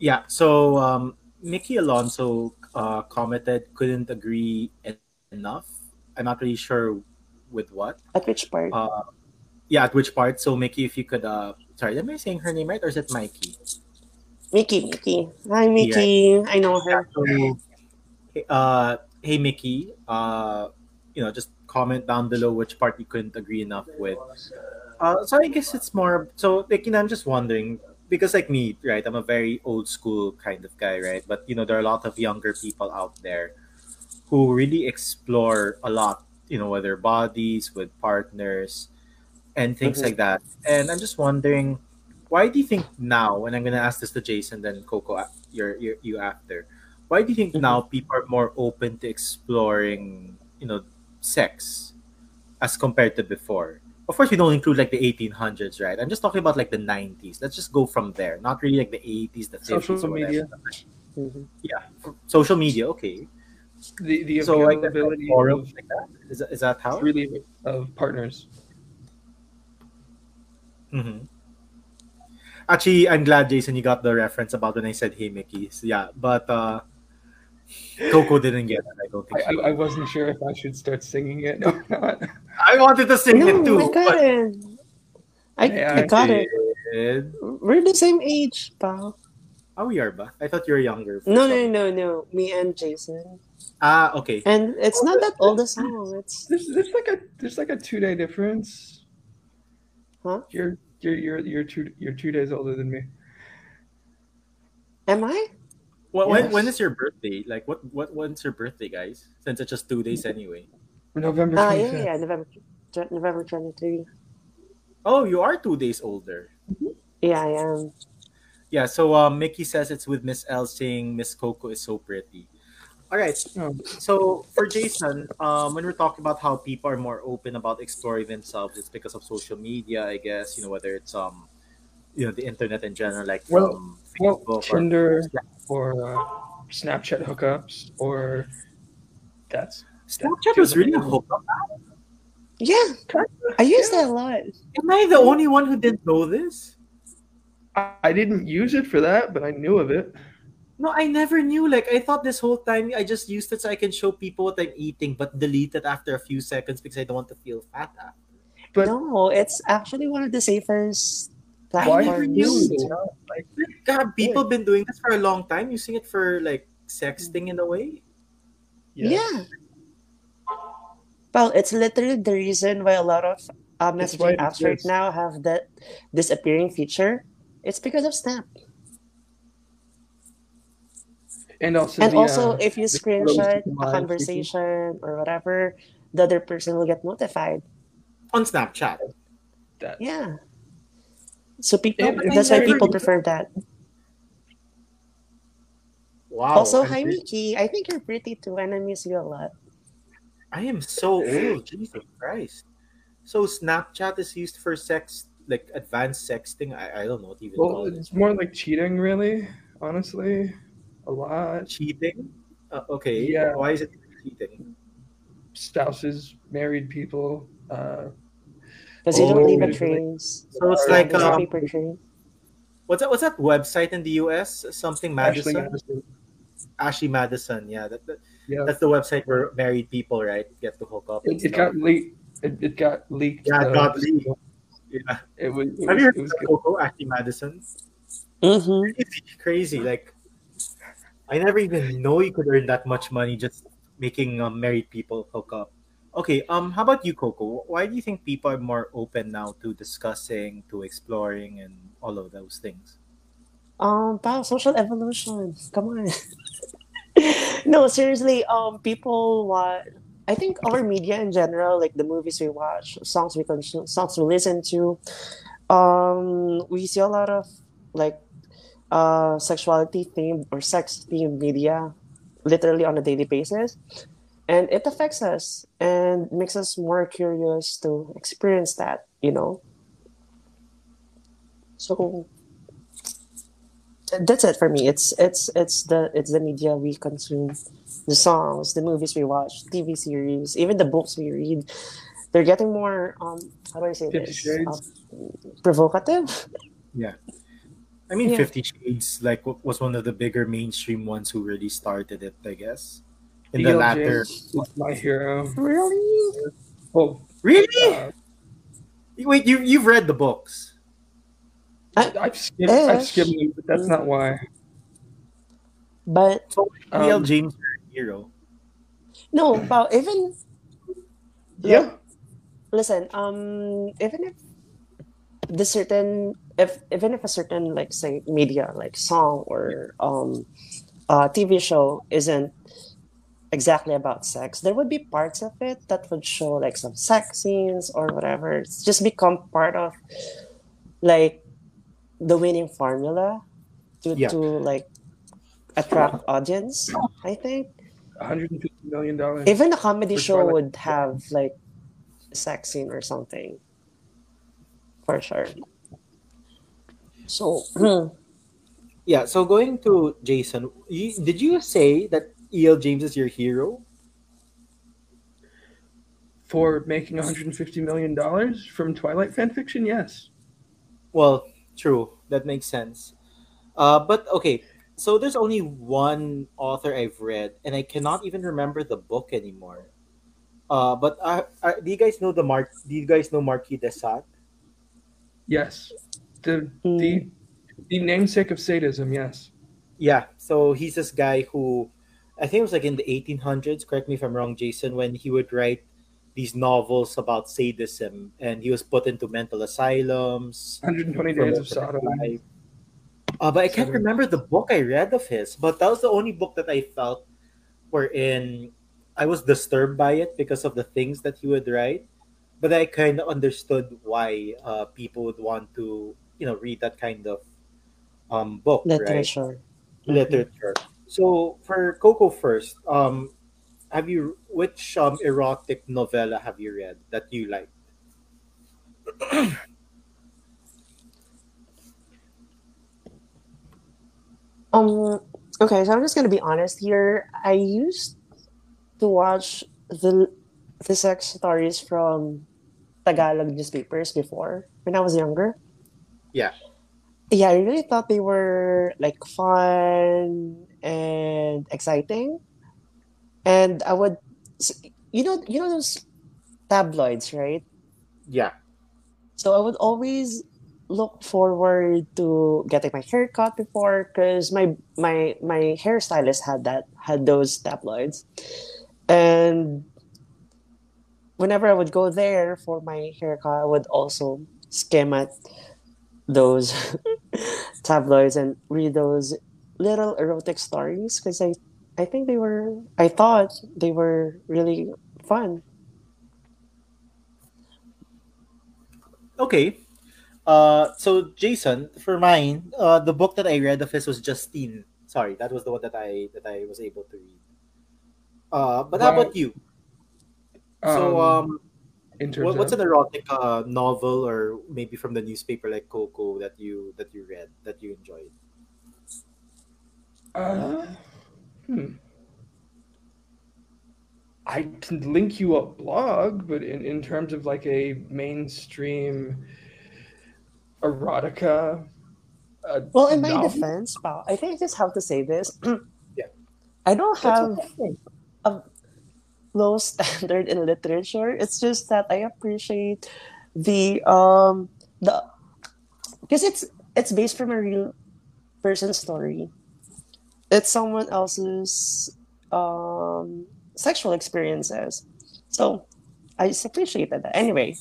Yeah, so um, Nikki Alonso uh, commented, couldn't agree enough. I'm not really sure with what. At which part? Uh, yeah, at which part. So, Mickey, if you could... Uh, sorry, am I saying her name right? Or is it Mikey? Mickey, Mickey. Hi, Mickey. Yeah. I know her. So, uh, hey, Mickey. Uh, you know, just comment down below which part you couldn't agree enough with. Uh, so I guess it's more so like you know I'm just wondering because like me right I'm a very old school kind of guy right but you know there are a lot of younger people out there who really explore a lot you know with their bodies with partners and things mm-hmm. like that and I'm just wondering why do you think now and I'm going to ask this to Jason then Coco you're, you're, you after why do you think mm-hmm. now people are more open to exploring you know sex as compared to before? Of course, we don't include like the eighteen hundreds, right? I'm just talking about like the nineties. Let's just go from there. Not really like the eighties, the fifties. Social media. Mm-hmm. Yeah. Social media, okay. The, the so like the forums like that? Is, is that how? Really of partners. Mm-hmm. Actually, I'm glad, Jason, you got the reference about when I said, hey, Mickey. So, yeah, but uh, Coco didn't get it. I don't think I, I wasn't sure if I should start singing it or not. I wanted to sing no, it too. I got but... it. I, hey, I got did. it. We're the same age, pal. Oh, we are, ba? I thought you were younger. No, no, no, no. Me and Jason. Ah, okay. And it's oh, not that old a song. It's there's, there's like a there's like a two day difference. Huh? You're you're you're you're two you're two days older than me. Am I? Well, yes. when when is your birthday? Like what what when's your birthday, guys? Since it's just two days anyway. November. Ah, yeah, yeah, yeah, November, November twenty-three. Oh, you are two days older. Mm-hmm. Yeah, I am. Yeah, so um, Mickey says it's with Miss L saying Miss Coco is so pretty. All right. Oh. So for Jason, um, when we're talking about how people are more open about exploring themselves, it's because of social media, I guess. You know, whether it's um, you know, the internet in general, like well, from Facebook well, Tinder or, or uh, Snapchat hookups, or that's. Snapchat was really a hookup. Yeah, I used yeah. that a lot. Am I the only one who didn't know this? I didn't use it for that, but I knew of it. No, I never knew. Like, I thought this whole time I just used it so I can show people what I'm eating, but delete it after a few seconds because I don't want to feel fat after. But no, it's actually one of the safest platforms. I never knew. Like, God, people have been doing this for a long time, using it for, like, sexting in a way. Yeah. yeah. Well, it's literally the reason why a lot of uh, messaging apps right now have that disappearing feature. It's because of Snap. And also, and the, also uh, if you screenshot a conversation or whatever, the other person will get notified. On Snapchat. That. Yeah. So people, yeah, that's why people prefer that. Wow. Also, hi, Miki. I think you're pretty too, and I miss you a lot. I am so old. Jesus Christ. So Snapchat is used for sex, like advanced sexting. I, I don't know what even. Well, it's it. more like cheating, really. Honestly, a lot. Cheating? Uh, okay. Yeah. Why is it cheating? Spouses, married people. Because uh, you don't leave a trace. So it's like a paper trail. What's that? What's that website in the U S? Something Madison. Ashley Madison. Ashley Madison. Yeah, that, that, yeah, that's the website where married people, right, get to hook up. It, it got leaked. It, it got leaked. Yeah, it got leaked. Yeah. It was. It Have was, you heard it was of Coco, Ashley Madison? Mm-hmm. It's crazy. Like, I never even know you could earn that much money just making um, married people hook up. Okay, um, how about you, Coco? Why do you think people are more open now to discussing, to exploring, and all of those things? Um, wow, social evolution. Come on. No, seriously, um, people want... I think our media in general, like the movies we watch, songs we consume, songs we listen to, um, we see a lot of, like, uh, sexuality-themed or sex-themed media literally on a daily basis. And it affects us and makes us more curious to experience that, you know. So that's it for me. It's it's it's the it's the media we consume, the songs, the movies we watch, T V series, even the books we read. They're getting more um how do I say this? Uh, provocative. Yeah. I mean, yeah. Fifty Shades like was one of the bigger mainstream ones who really started it, I guess. In the latter, my hero. Really? Oh, really? Uh, Wait, you you've read the books? I, I've skimmed. Ish. I've skimmed them, but that's not why. But so, D L um, James hero. No, but even yeah. Listen, um, even if the certain, if even if a certain, like, say, media, like song or um, uh, T V show isn't exactly about sex, there would be parts of it that would show, like, some sex scenes or whatever. It's just become part of, like, the winning formula to, yeah. to like, attract audience, I think. one hundred fifty million dollars. Even a comedy show product. would have, like, a sex scene or something. For sure. So, hmm. yeah, so going to Jason, you, did you say that E L. James is your hero? For making one hundred fifty million dollars from Twilight fanfiction, yes. Well, true. That makes sense. Uh, but, okay, so there's only one author I've read, and I cannot even remember the book anymore. Uh, but I, I, do you guys know the Mar- Do you guys know Marquis de Sade? Yes. The, mm. the, the namesake of sadism, yes. Yeah, so he's this guy who... I think it was like in the eighteen hundreds, correct me if I'm wrong, Jason, when he would write these novels about sadism, and he was put into mental asylums. one hundred twenty Days of Sodom. Uh, but I can't remember the book I read of his, but that was the only book that I felt wherein I was disturbed by it because of the things that he would write, but I kind of understood why uh, people would want to, you know, read that kind of um, book, Literature. right? Literature. Mm-hmm. So for Coco first, um, have you which um, erotic novella have you read that you liked? um. Okay, so I'm just gonna be honest here. I used to watch the the sex stories from Tagalog newspapers before when I was younger. Yeah. Yeah, I really thought they were, like, fun and exciting. And I would, you know, you know those tabloids, right? Yeah. So I would always look forward to getting my hair cut before, because my my my hairstylist had that had those tabloids, and whenever I would go there for my haircut, I would also skim at those tabloids and read those little erotic stories, because I I think they were I thought they were really fun. Okay. Uh, so Jason, for mine, uh, the book that I read of his was Justine. Sorry, that was the one that I that I was able to read. Uh, but how well, about you? Um, so, um, what, what's an erotic uh, novel, or maybe from the newspaper, like Coco, that you that you read that you enjoyed? Uh, hmm. I can link you a blog, but in, in terms of like a mainstream erotica. Uh, well, in my novel? defense, Pao, I think I just have to say this. Yeah, I don't have a low standard in literature. It's just that I appreciate the um the because it's it's based from a real person's story. It's someone else's um. sexual experiences, so I just appreciated that. Anyway,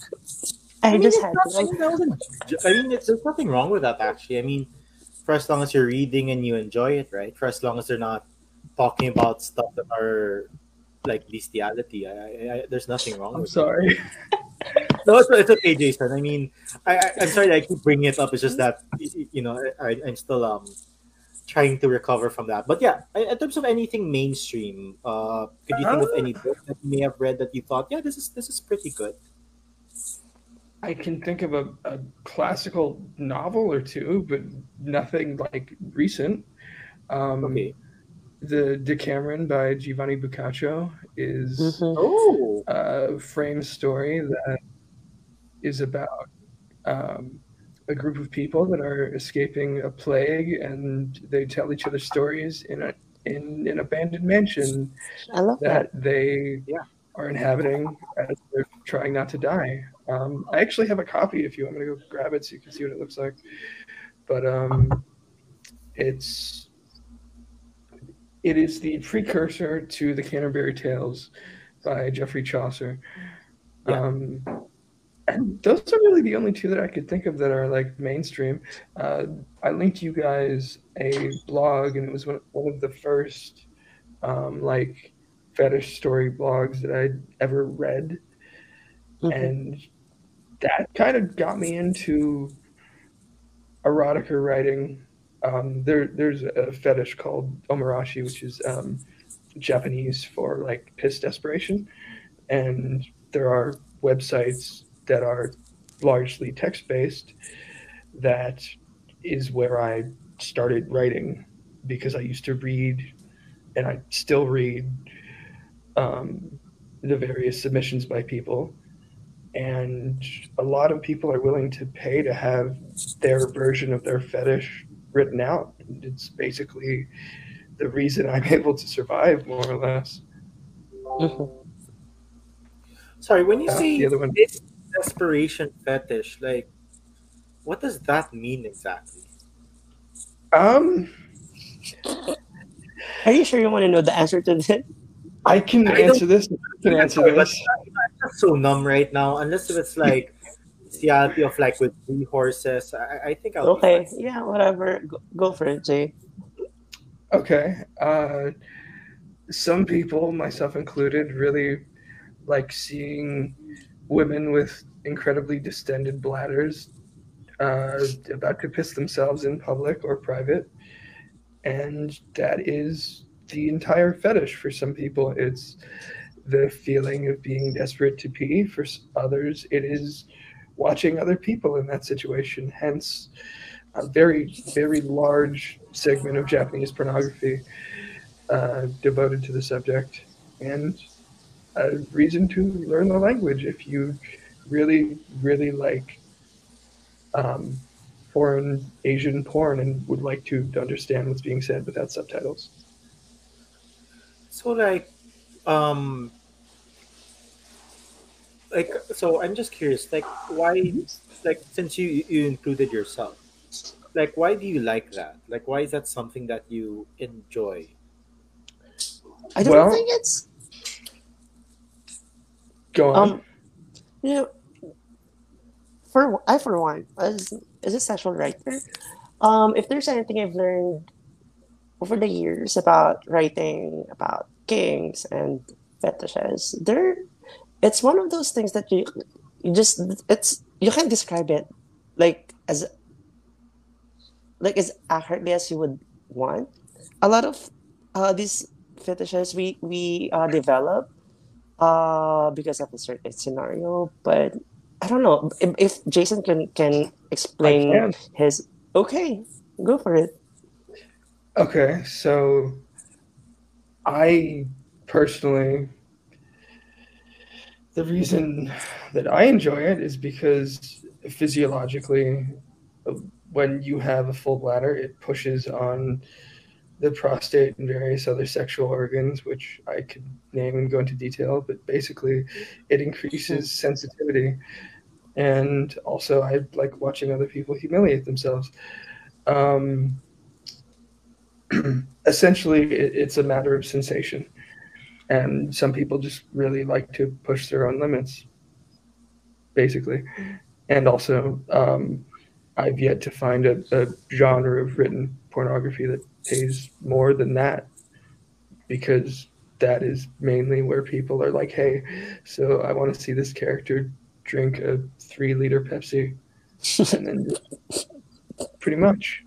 I, I mean, just had. Nothing, to... I mean, it's, there's nothing wrong with that, actually. I mean, for as long as you're reading and you enjoy it, right? For as long as they're not talking about stuff that are like bestiality, I, I, I, there's nothing wrong. I'm with sorry. It. No, it's, it's okay, Jason. I mean, I, I, I'm sorry that I keep bringing it up. It's just that you know, I, I'm still um. trying to recover from that. But yeah, in terms of anything mainstream, uh, could you think of any book that you may have read that you thought, yeah, this is this is pretty good? I can think of a, a classical novel or two, but nothing like recent. Um, okay. The Decameron by Giovanni Boccaccio is mm-hmm. oh. a frame story that is about... Um, a group of people that are escaping a plague, and they tell each other stories in a in an abandoned mansion I love that, that they yeah. are inhabiting as they're trying not to die. Um, I actually have a copy if you want me to go grab it so you can see what it looks like. But um, it's it is the precursor to the Canterbury Tales by Geoffrey Chaucer. Yeah. Um, And those are really the only two that I could think of that are like mainstream. Uh, I linked you guys a blog, and it was one, one of the first um, like fetish story blogs that I'd ever read. Mm-hmm. And that kind of got me into erotica writing. Um, there, there's a fetish called omurashi, which is um, Japanese for like piss desperation. And there are websites that are largely text-based. That is where I started writing, because I used to read, and I still read, um, the various submissions by people. And a lot of people are willing to pay to have their version of their fetish written out. And it's basically the reason I'm able to survive, more or less. Sorry, when you uh, say the other one, it- desperation fetish, like what does that mean exactly? Um are you sure you want to know the answer to this? I can I answer this I can answer sorry, this I'm so numb right now, unless if it's like bestiality of like with three horses. I, I think I'll okay yeah whatever go, go for it, Jay. Okay uh some people, myself included, really like seeing women with incredibly distended bladders uh, about to piss themselves in public or private. And that is the entire fetish for some people. It's the feeling of being desperate to pee. For others, it is watching other people in that situation. Hence, a very, very large segment of Japanese pornography uh, devoted to the subject. And a reason to learn the language if you really, really like um, foreign Asian porn and would like to understand what's being said without subtitles. So like, um, like so, I'm just curious. Like, why? Like, since you you included yourself, like, why do you like that? Like, why is that something that you enjoy? I don't well, think it's. Go on. Um, you know, for I for one, as as a sexual writer, um, if there's anything I've learned over the years about writing about kings and fetishes, there, it's one of those things that you, you just it's you can't describe it like as like as accurately as you would want. A lot of uh, these fetishes we we uh, develop uh, because of a certain scenario, but I don't know if, if Jason can can explain can. his. Okay, go for it. Okay, so I personally, the reason that I enjoy it is because physiologically, when you have a full bladder, it pushes on the prostate and various other sexual organs, which I could name and go into detail, but basically it increases sensitivity. And also I like watching other people humiliate themselves. Um, essentially, it, it's a matter of sensation. And some people just really like to push their own limits, basically. And also, um, I've yet to find a, a genre of written pornography that pays more than that, because that is mainly where people are like, hey, so I want to see this character drink a three liter Pepsi, and then just, pretty much.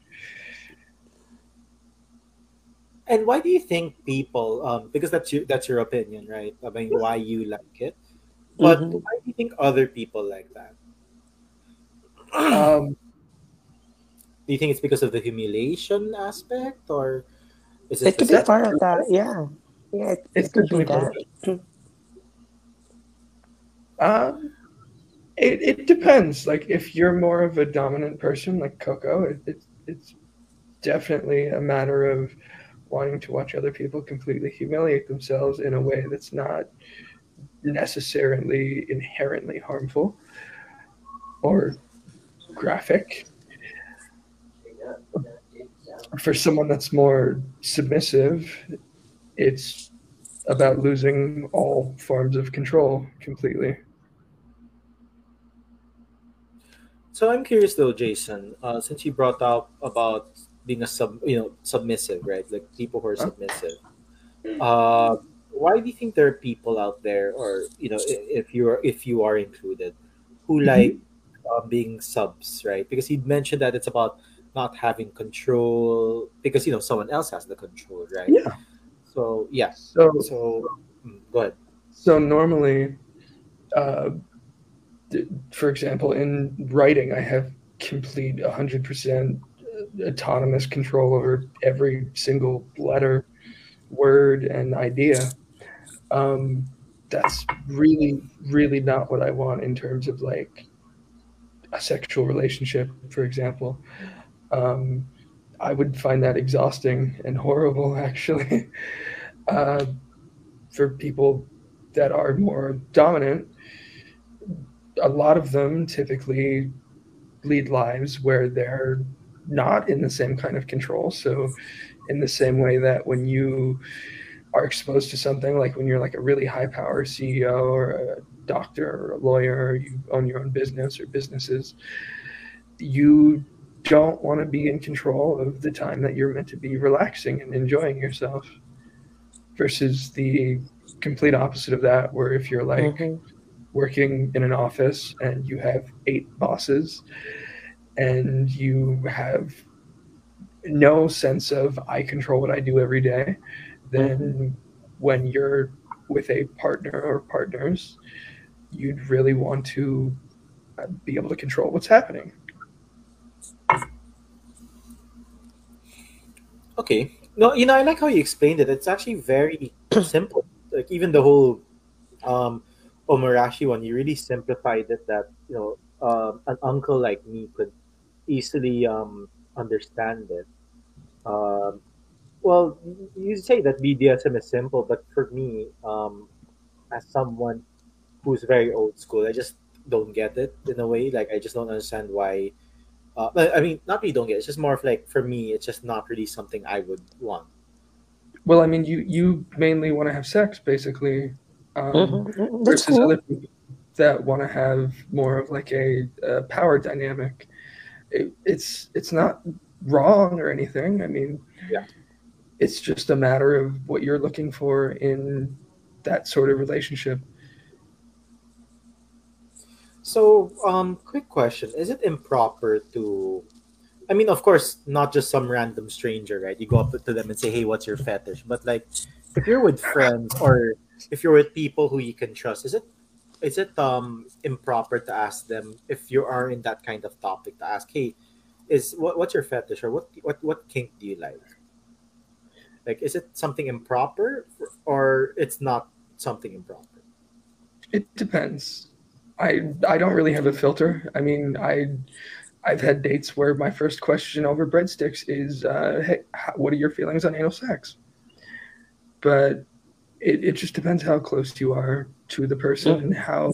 And why do you think people, um, because that's your, that's your opinion, right? I mean, why you like it, but mm-hmm. why do you think other people like that? Um, do you think it's because of the humiliation aspect, or is it? It could be part of that, yeah. Yeah, it, it, it could, could be that. that. Um, it it depends. Like, if you're more of a dominant person, like Coco, it, it it's definitely a matter of wanting to watch other people completely humiliate themselves in a way that's not necessarily inherently harmful or graphic. For someone that's more submissive, it's about losing all forms of control completely. So I'm curious though, Jason, uh, since you brought up about being a sub, you know, submissive, right? Like people who are submissive. Uh, why do you think there are people out there, or you know, if you are if you are included, who mm-hmm. like uh, being subs, right? Because you mentioned that it's about not having control, because you know someone else has the control, right? Yeah. So yeah. So so go ahead. So normally, uh, for example, in writing, I have complete a hundred percent. autonomous control over every single letter, word, and idea. Um, that's really, really not what I want in terms of like a sexual relationship, for example. Um, I would find that exhausting and horrible, actually. Uh, for people that are more dominant, a lot of them typically lead lives where they're not in the same kind of control. So in the same way that when you are exposed to something, like when you're like a really high power C E O or a doctor or a lawyer, or you own your own business or businesses, you don't want to be in control of the time that you're meant to be relaxing and enjoying yourself, versus the complete opposite of that, where if you're like mm-hmm. working in an office and you have eight bosses, and you have no sense of I control what I do every day, then mm-hmm. when you're with a partner or partners, you'd really want to be able to control what's happening. Okay. No, you know, I like how you explained it. It's actually very simple. Like even the whole um, Omurashi one, you really simplified it that, you know, uh, an uncle like me could easily um, understand it. Uh, Well, you say that B D S M is simple, but for me, um, as someone who's very old school, I just don't get it in a way. Like, I just don't understand why. Uh, but, I mean, not really don't get it. It's just more of like, for me, it's just not really something I would want. Well, I mean, you, you mainly want to have sex, basically, um, mm-hmm. versus cool. other people that want to have more of like a, a power dynamic. It, it's it's not wrong or anything. I mean, yeah. It's just a matter of what you're looking for in that sort of relationship. So, um, quick question. Is it improper to, I mean, of course, not just some random stranger, right? You go up to them and say, hey, what's your fetish? But like, if you're with friends or if you're with people who you can trust, is it is it um improper to ask them, if you are in that kind of topic, to ask, hey, is what, what's your fetish, or what what what kink do you like? Like, is it something improper, or it's not something improper? It depends. I I don't really have a filter. I mean, I I've had dates where my first question over breadsticks is, uh, "Hey, what are your feelings on anal sex?" But it, it just depends how close you are to the person yeah. and how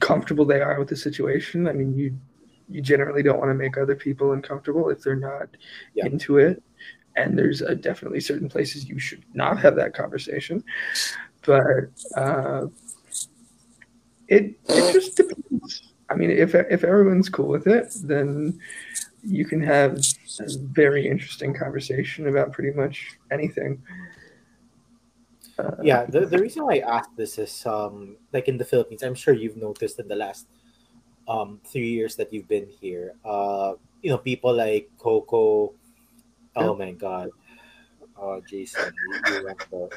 comfortable they are with the situation. I mean, you you generally don't want to make other people uncomfortable if they're not yeah. into it. And there's uh, definitely certain places you should not have that conversation. But uh, it it just depends. I mean, if if everyone's cool with it, then you can have a very interesting conversation about pretty much anything. Uh, yeah, the, the reason why I asked this is, um, like in the Philippines, I'm sure you've noticed in the last um, three years that you've been here, uh, you know, people like Coco. Oh my God! Oh, Jason, you, you went there.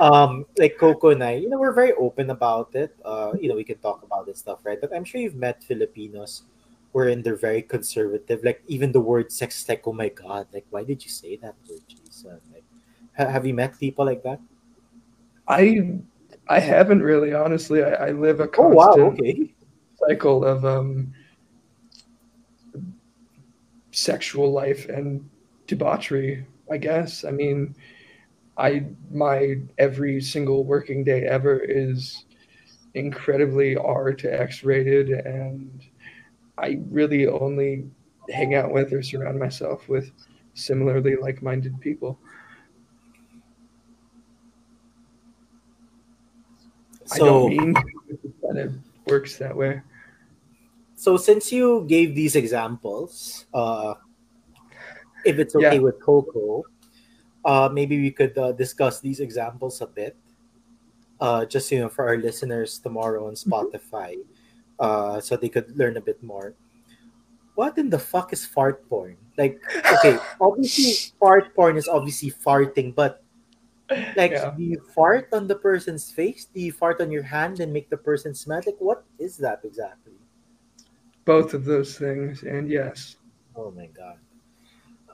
Um, like Coco and I, you know, we're very open about it. Uh, you know, we can talk about this stuff, right? But I'm sure you've met Filipinos, wherein they're very conservative. Like even the word "sex," is like, oh my God, like why did you say that word, Jason? Like, ha- have you met people like that? I, I haven't really, honestly. I, I live a constant oh, wow, okay. cycle of um, sexual life and debauchery, I guess. I mean, I my every single working day ever is incredibly R to X rated, and I really only hang out with or surround myself with similarly like-minded people. So, I don't mean that it works that way. So since you gave these examples, uh, if it's okay yeah. with Coco, uh, maybe we could uh, discuss these examples a bit. Uh, just, you know, for our listeners tomorrow on Spotify, mm-hmm. uh, so they could learn a bit more. What in the fuck is fart porn? Like, okay, obviously fart porn is obviously farting, but like, yeah. do you fart on the person's face? Do you fart on your hand and make the person smell? Like, what is that exactly? Both of those things, and yes. Oh my God.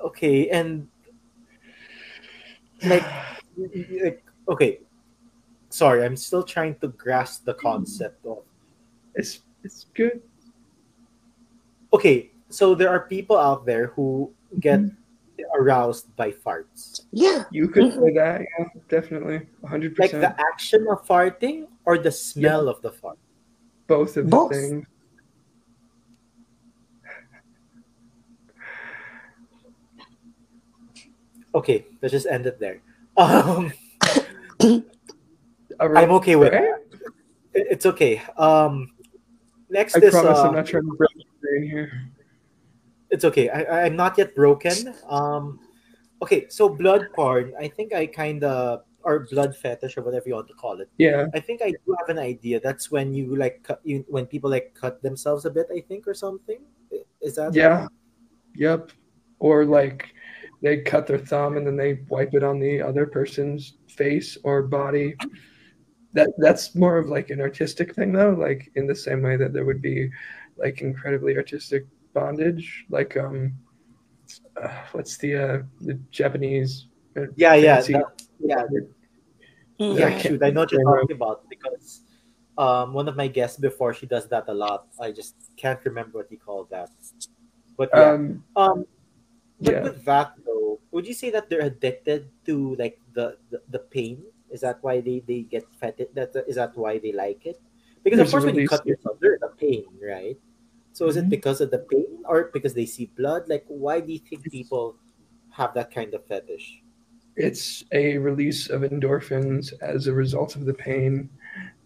Okay, and like, like, okay, sorry, I'm still trying to grasp the concept of it's it's good. Okay, so there are people out there who get mm-hmm. aroused by farts. Yeah, you could say that. Yeah, definitely, one hundred percent. Like the action of farting or the smell yeah. of the fart. Both of the things. Okay, let's just end it there. Um, I'm okay with it. It's okay. Um, next I is... I promise uh, I'm not trying to break in here. It's okay. I, I'm not yet broken. Um, okay, so blood porn. I think I kind of... Or blood fetish or whatever you want to call it. Yeah. I think I do have an idea. That's when you like... Cut, you, when people like cut themselves a bit, I think, or something. Is that... Yeah. Like? Yep. Or like... They cut their thumb and then they wipe it on the other person's face or body. That that's more of like an artistic thing though, like in the same way that there would be like incredibly artistic bondage, like um, uh, what's the uh, the Japanese? Uh, yeah, yeah, that, yeah. yeah I shoot, I know what you're talking about because um, one of my guests before, she does that a lot. I just can't remember what he called that. But yeah. um. um But yeah. with that though, would you say that they're addicted to like the, the, the pain? Is that why they, they get fetid? That is that why they like it? Because There's of course, when you cut yourself, there's a pain, right? So is mm-hmm. it because of the pain or because they see blood? Like, why do you think people have that kind of fetish? It's a release of endorphins as a result of the pain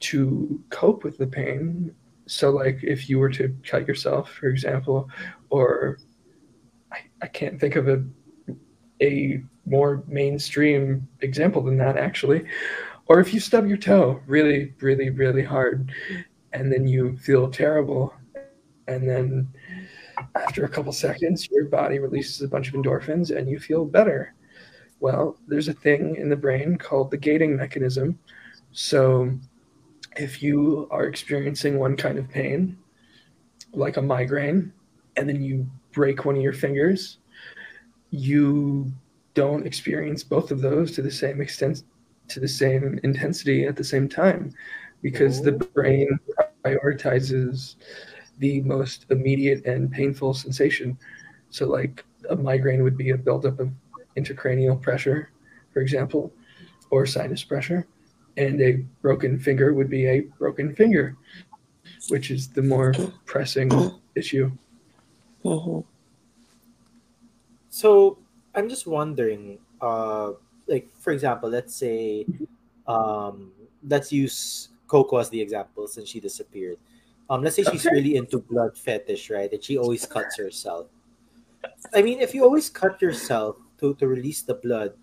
to cope with the pain. So, like, if you were to cut yourself, for example, or I, I can't think of a a more mainstream example than that, actually. Or if you stub your toe really, really, really hard, and then you feel terrible, and then after a couple seconds, your body releases a bunch of endorphins and you feel better. Well, there's a thing in the brain called the gating mechanism. So if you are experiencing one kind of pain, like a migraine, and then you break one of your fingers, you don't experience both of those to the same extent, to the same intensity at the same time, because the brain prioritizes the most immediate and painful sensation. So like a migraine would be a buildup of intracranial pressure, for example, or sinus pressure. And a broken finger would be a broken finger, which is the more pressing issue. Mm-hmm. So I'm just wondering, uh, like, for example, let's say, um, let's use Coco as the example since she disappeared. Um, let's say she's okay. really into blood fetish, right? And she always cuts herself. I mean, if you always cut yourself to, to release the blood,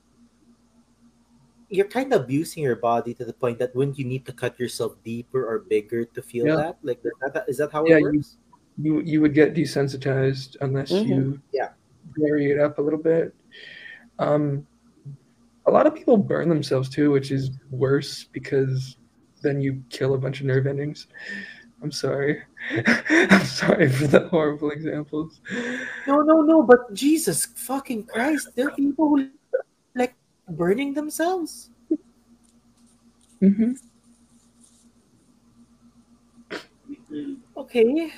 you're kind of abusing your body to the point that wouldn't you need to cut yourself deeper or bigger to feel yeah. that? Like, is that how yeah, it works? You, you would get desensitized unless mm-hmm. you yeah. vary it up a little bit. Um, a lot of people burn themselves too, which is worse because then you kill a bunch of nerve endings. I'm sorry. I'm sorry for the horrible examples. No, no, no, but Jesus fucking Christ, there are people who like burning themselves. Mm-hmm. Okay.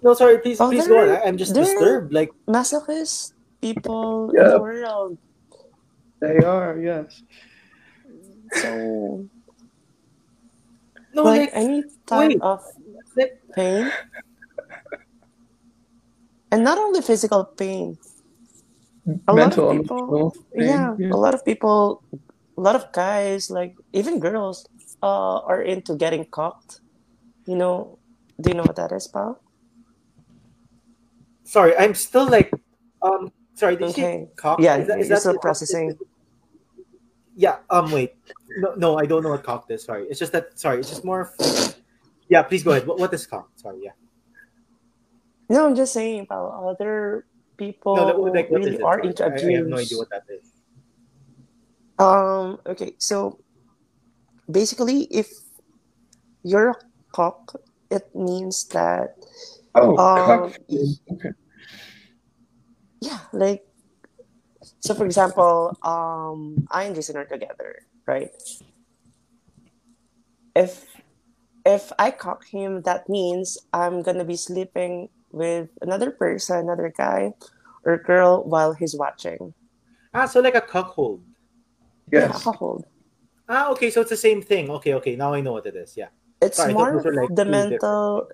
No, sorry, please, oh, please go on. I'm just disturbed. Like masochist people yeah. in the world. They are, yes. So... No, like, like any type wait. of pain, and not only physical pain. A Mental, lot of people, pain, yeah, yeah, a lot of people, a lot of guys, like even girls, uh, are into getting cocked. You know, do you know what that is, pal? Sorry, I'm still like, um, sorry, did okay. you cocked? Yeah, is that, is that still processing. Processing? Yeah, um, wait. No, no, I don't know what cocked is. Sorry. It's just that, sorry, it's just more. F- yeah, please go ahead. What, what is cocked? Sorry, yeah. No, I'm just saying about other people no, that, like, who really are into abuse. I, I have no idea what that is. Um, okay, so basically, if you're a cock, it means that. Oh, um, cock. Okay. Yeah, like. So, for example, um, I and Jason are together, right? If if I cock him, that means I'm going to be sleeping with another person, another guy or girl while he's watching. Ah, so like a cuckold. Yes. Yeah, a cuckold. Ah, okay, so it's the same thing. Okay, okay, now I know what it is, yeah. It's Sorry, more like the mental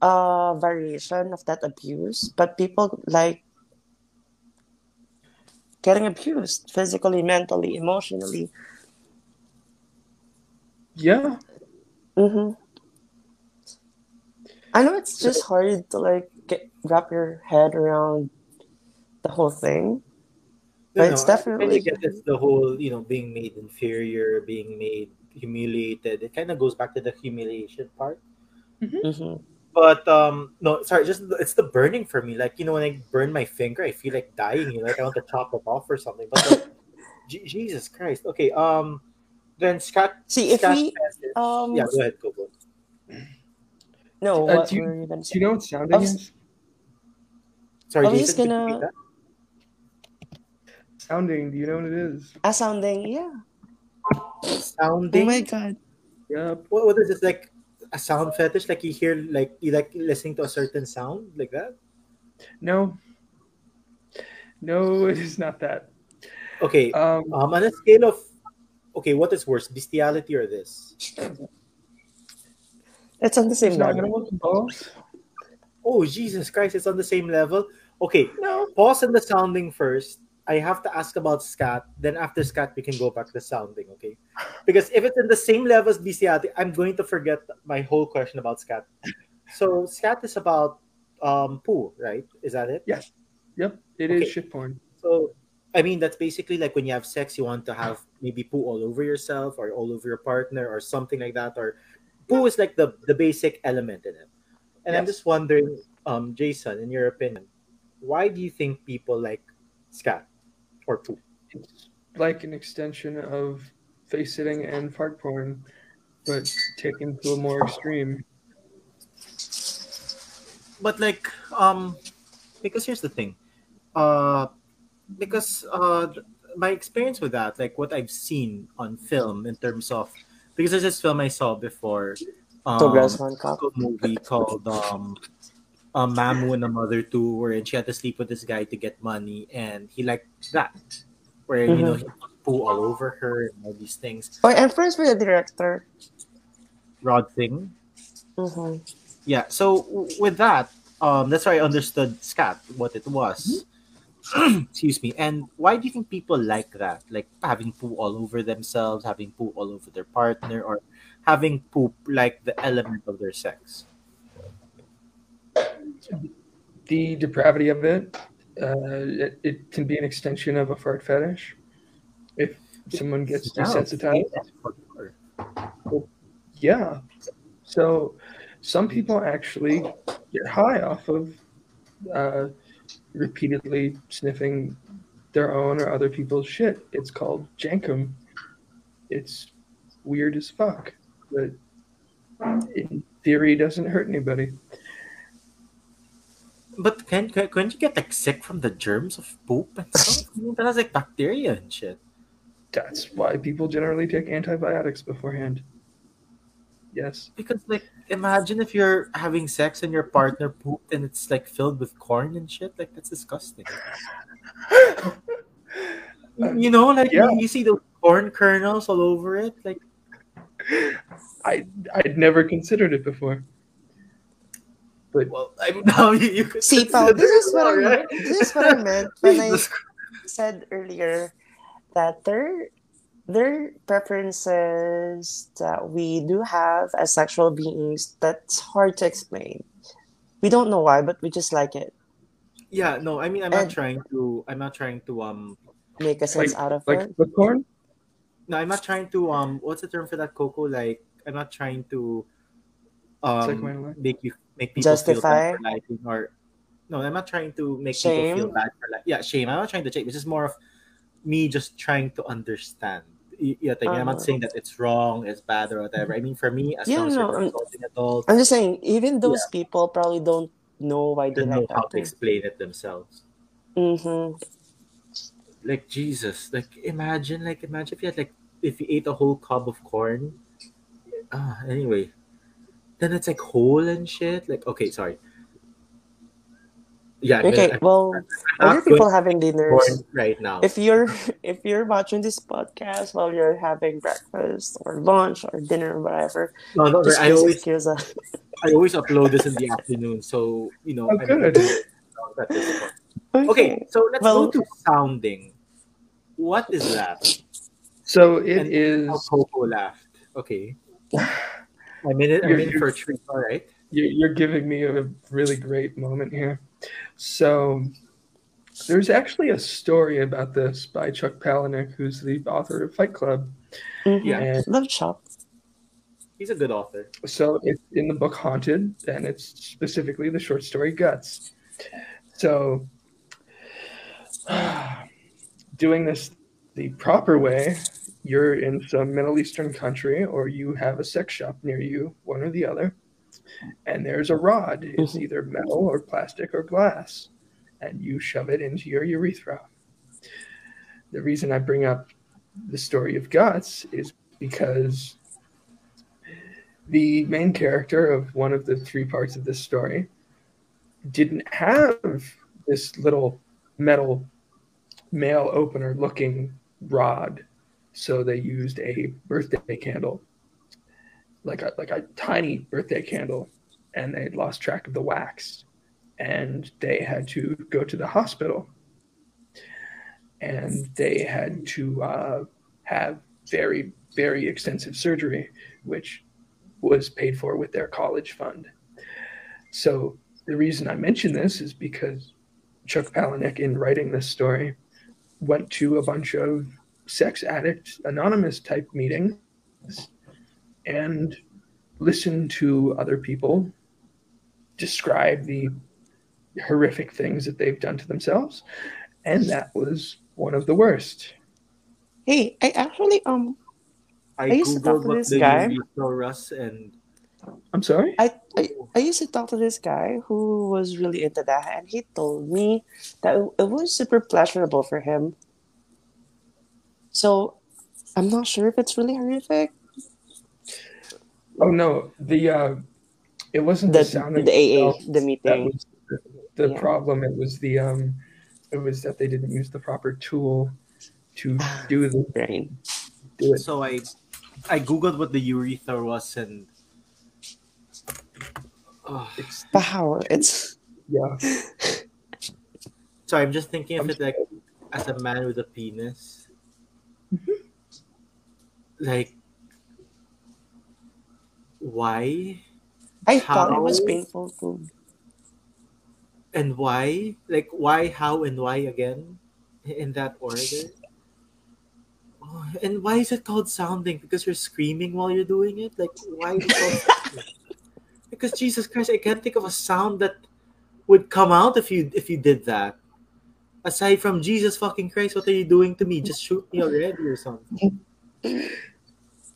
uh, variation of that abuse, but people like getting abused physically, mentally, emotionally. Yeah. Mm-hmm. I know it's just hard to like get, wrap your head around the whole thing, but no, no, it's definitely. I really get this, the whole, you know, being made inferior, being made humiliated. It kind of goes back to the humiliation part. Mm-hmm. Mm-hmm. But um, no, sorry, just it's the burning for me. Like, you know, when I burn my finger, I feel like dying. You know, like I want to chop it off or something. But like, G- Jesus Christ. Okay. Um, then Scott. See if Scott we. Um, yeah, go ahead, go go. No, uh, what do you, were you gonna say? Do you know what sounding was, is? Sorry, I was Jason, just gonna. Sounding. Do you know what it is? A sounding. Yeah. Sounding. Oh my God. Yeah. What? What is this like? A sound fetish, like you hear, like you like listening to a certain sound, like that. No. No, it is not that. Okay. Um, um, on a scale of... Okay, what is worse, bestiality or this? It's on the same level. Oh, Jesus Christ, it's on the same level? Okay, no. Pause on the sounding first. I have to ask about scat. Then after scat, we can go back to the sounding, okay? Because if it's in the same level as bestiality, I'm going to forget my whole question about scat. So scat is about um, poo, right? Is that it? Yes. Yep, it okay. is shit porn. So, I mean, that's basically like when you have sex, you want to have maybe poo all over yourself or all over your partner or something like that. Or poo is like the, the basic element in it. And yes. I'm just wondering, um, Jason, in your opinion, why do you think people like scat or poo? It's like an extension of face sitting and fart porn, but taken to a more extreme. But like, um, because here's the thing. Uh, because uh, my experience with that, like what I've seen on film in terms of, because there's this film I saw before, um, a movie called um, uh, Mamu and a Mother two, wherein she had to sleep with this guy to get money, and he liked that, where mm-hmm. you know he poo all over her and all these things. Oh, I'm friends with the director, Rod Thing. Mm-hmm. Yeah, so w- with that, um, that's why I understood scat, what it was. Mm-hmm. Excuse me. And why do you think people like that? Like having poo all over themselves, having poo all over their partner, or having poop like the element of their sex? The depravity of it. Uh, it, it can be an extension of a fart fetish. If someone gets desensitized. Well, yeah. So some people actually get high off of... Uh, repeatedly sniffing their own or other people's shit. It's called jankum. It's weird as fuck, but in theory doesn't hurt anybody. But can, can, can't you get like sick from the germs of poop and stuff? I mean, that has like bacteria and shit. That's why people generally take antibiotics beforehand. Yes. Because like imagine if you're having sex and your partner pooped and it's like filled with corn and shit, like that's disgusting. You know, like yeah. you, you see the corn kernels all over it, like I I'd never considered it before. But well, I'm now you, you could see Paul, this is what more, I right? this is what I meant when I said earlier that there There are preferences that we do have as sexual beings that's hard to explain. We don't know why, but we just like it. Yeah, no, I mean, I'm and not trying to, I'm not trying to, um, make a sense like, out of like it. Like popcorn? No, I'm not trying to, um, what's the term for that, Coco? Like, I'm not trying to, um, make you, make people justify. Feel bad for liking or, no, I'm not trying to make shame. People feel bad for liking. Yeah, shame. I'm not trying to check. This is more of me just trying to understand. Yeah, like, um, I'm not saying that it's wrong, it's bad, or whatever. I mean, for me, as yeah, long as no, you're an adult, I'm just saying, even those yeah. people probably don't know why they, they like know how to explain it themselves. Mm-hmm. Like Jesus, like imagine, like imagine if you had like if you ate a whole cob of corn. Ah, uh, anyway, then it's like whole and shit. Like, okay, sorry. Yeah, okay, I mean, well, other people having dinners right now. If you're if you're watching this podcast while you're having breakfast or lunch or dinner or whatever, no, no, I always I always upload this in the afternoon, so you know. Oh, good. Okay. okay, so let's well, go to sounding. What is that? So it and is. Coco laughed. Okay. I'm in it. I'm in for a treat. All right. You're giving me a really great moment here. So there's actually a story about this by Chuck Palahniuk, who's the author of Fight Club. Mm-hmm. Yeah, love Chuck. He's a good author. So it's in the book Haunted, and it's specifically the short story Guts. So uh, doing this the proper way, you're in some Middle Eastern country, or you have a sex shop near you, one or the other. And there's a rod. It's either metal or plastic or glass. And you shove it into your urethra. The reason I bring up the story of Guts is because the main character of one of the three parts of this story didn't have this little metal mail opener looking rod. So they used a birthday candle, like a, like a tiny birthday candle, and they lost track of the wax, and they had to go to the hospital, and they had to uh, have very, very extensive surgery, which was paid for with their college fund. So the reason I mention this is because Chuck Palahniuk, in writing this story, went to a bunch of sex addict anonymous type meetings and listened to other people describe the horrific things that they've done to themselves. And that was one of the worst. Hey, I actually, um, I, I used to talk to this guy. And... I'm sorry? I, I, I used to talk to this guy who was really into that, and he told me that it was super pleasurable for him. So I'm not sure if it's really horrific. Oh, no. The, uh, it wasn't the, the sound of the A A, the meeting. The, the yeah. problem, it was the, um, it was that they didn't use the proper tool to do the brain. Do it. So I, I Googled what the urethra was, and oh, it's wow, it's yeah. So I'm just thinking of I'm it like sorry. as a man with a penis, mm-hmm. like why? I how? thought it was painful too. And why? Like why, how, and why again? In that order? Oh, and why is it called sounding? Because you're screaming while you're doing it? Like why is it called sounding? Because Jesus Christ, I can't think of a sound that would come out if you if you did that. Aside from Jesus fucking Christ, what are you doing to me? Just shoot me already or something.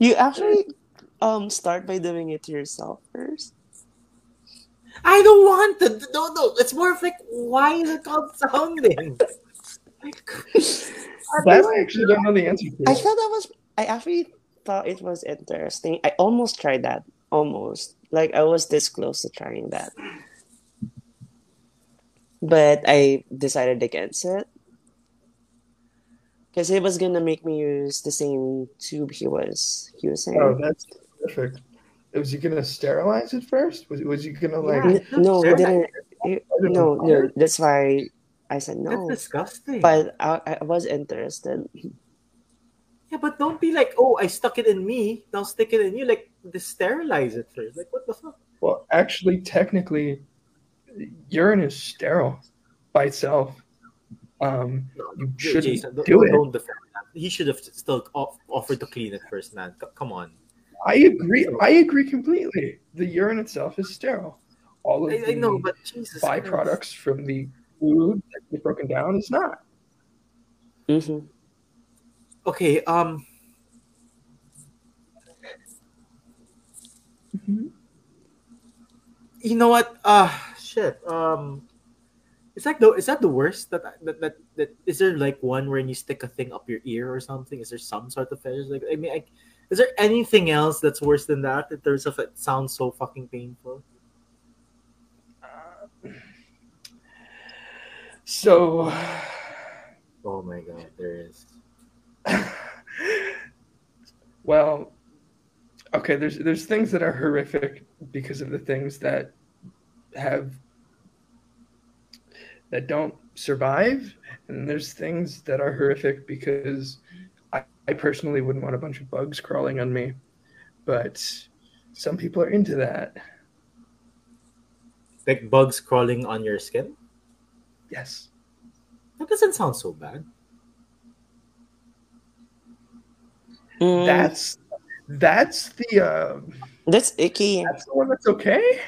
You actually um start by doing it to yourself first. I don't want to. No, no. It's more of like, why is it called sounding? Like, that I actually don't know the answer to. I thought that was. I actually thought it was interesting. I almost tried that. Almost. Like I was this close to trying that, but I decided against it because it was gonna make me use the same tube he was using. Oh, that's perfect. Was you gonna sterilize it first? Was was you gonna like? Yeah, no, I didn't. It, no, no, that's why I said no. That's disgusting. But I, I was interested. Yeah, but don't be like, oh, I stuck it in me. Now stick it in you. Like, sterilize it first. Like, what the fuck? Well, actually, technically, urine is sterile by itself. Um, no, you shouldn't Jason, don't, do it. Don't defend that. He should have still off- offered to clean it first, man. C- come on. I agree. I agree completely. The urine itself is sterile. All of I, the I know, but Jesus byproducts Christ. from the food that is broken down is not. Mm-hmm. Okay. Um. Mm-hmm. You know what? Uh shit. Um. It's like the. Is that the worst? That that that that. Is there like one where you stick a thing up your ear or something? Is there some sort of fetish? Like I mean, I. Is there anything else that's worse than that in terms of it sounds so fucking painful? Uh, so. Oh my God, there is. Well, okay, there's there's things that are horrific because of the things that have that don't survive, and there's things that are horrific because I personally wouldn't want a bunch of bugs crawling on me, but some people are into that. Like bugs crawling on your skin? Yes. That doesn't sound so bad. Mm. That's that's the uh, that's icky. That's the one that's okay.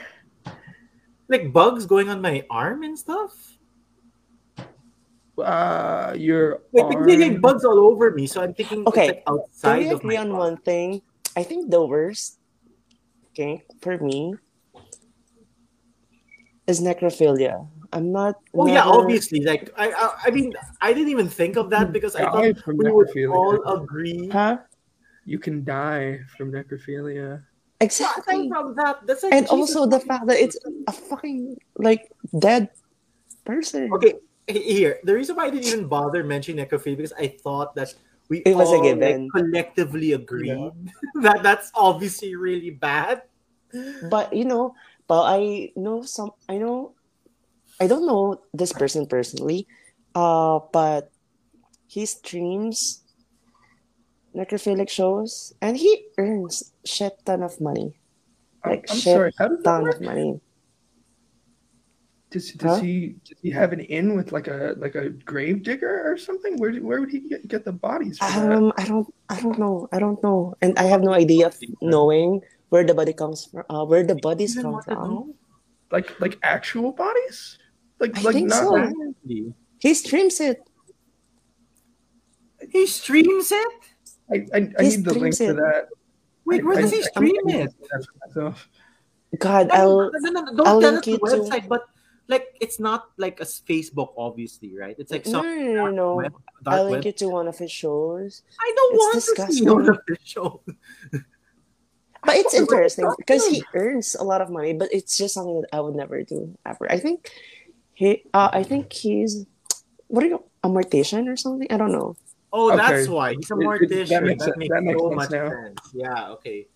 Like bugs going on my arm and stuff. Uh, your Wait, arm. They get bugs all over me, so I'm thinking okay. It's like outside. Can we agree of my on one thing? I think the worst, okay, for me, is necrophilia. I'm not. Oh never... yeah, obviously. Like I, I, I mean, I didn't even think of that because I thought we would all agree. Huh? You can die from necrophilia. Exactly. But aside from that, that's like and Jesus also the fact that it's a fucking like dead person. Okay, here the reason why I didn't even bother mentioning Necrophilia because I thought that we it was all a like, collectively agreed yeah. that that's obviously really bad. But you know, but I know some. I know, I don't know this person personally, uh, but he streams necrophilic shows, and he earns shit ton of money. Like I'm shit sorry, how does ton work? Of money. Does, does huh? he does he have an in with like a like a grave digger or something? Where where would he get, get the bodies from? Um, I don't I don't know I don't know, and I have no idea of knowing where the body comes from. Uh, where the bodies come from? Like like actual bodies? Like I like think not so. Randomly. He streams it. He streams it. I, I, I need the link it. To that. Wait, where I, does he stream I, I, it? God, no, I'll, no, no, no, don't I'll tell us the website, to... but like it's not like a Facebook, obviously, right? It's like some no, no, no. Web, I'll link web. It to one of his shows. I don't it's want disgusting. To see one of his shows. But it's interesting because he earns a lot of money, but it's just something that I would never do ever. I think he, uh, I think he's what are you a mortician or something? I don't know. Oh, okay. That's why he's a mortician. That makes, that makes, that makes so much sense. sense. Yeah, okay.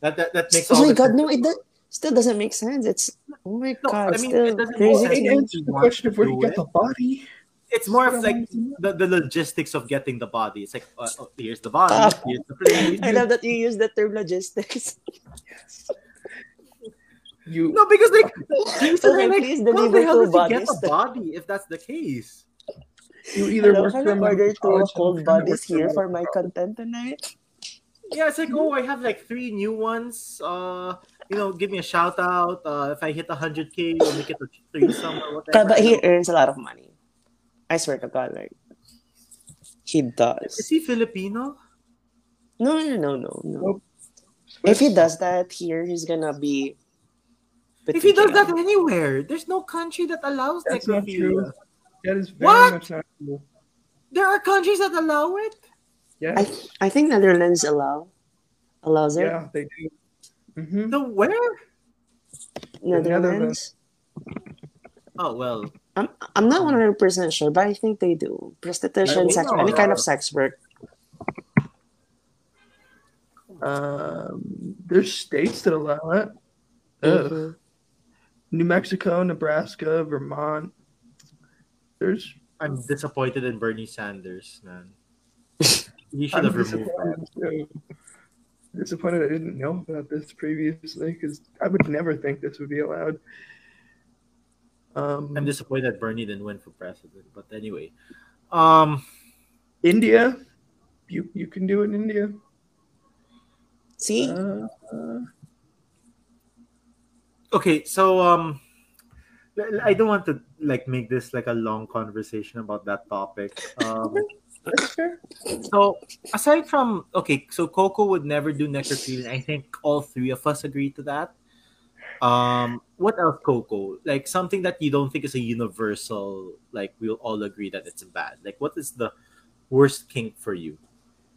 That that, that makes. Oh all my god, sense. No! It do- still doesn't make sense. It's oh my no, god. I mean, it doesn't crazy. It answers the question of where you get the body. It's more of like the, the logistics of getting the body. It's like uh, oh, here's the body, uh, here's the place. I love that you use the term logistics. Yes. You no because like, okay, like please how the hell does you get the body if that's the case? You either hello, work for an order to hold bodies here for my content tonight. Yeah, it's like, oh, I have like three new ones. Uh, you know, give me a shout out. Uh, if I hit one hundred K, we'll make it a threesome or whatever. But he earns a lot of money. I swear to God, like he does. Is he Filipino? No, no, no, no, no. If he does that here, he's gonna be. If he does that anywhere, there's no country that allows that. That is very what? Much not true. There are countries that allow it? Yeah. I, th- I think Netherlands allow allows it. Yeah, they do. Mm-hmm. The where? Netherlands. Oh, well. I'm I'm not one hundred percent sure, but I think they do. Prostitution, sex, any kind of sex work. Um, there's states that allow it. Mm-hmm. New Mexico, Nebraska, Vermont. There's, I'm disappointed in Bernie Sanders, man. He should have removed that. I'm disappointed I didn't know about this previously because I would never think this would be allowed. Um, I'm disappointed Bernie didn't win for president, but anyway. Um, India. You you can do it in India. See? Uh, uh, okay, so... um. I don't want to like make this like a long conversation about that topic. Um, so aside from okay, so Coco would never do necrophilia. I think all three of us agree to that. Um, what else, Coco? Like something that you don't think is a universal. Like we'll all agree that it's bad. Like what is the worst kink for you?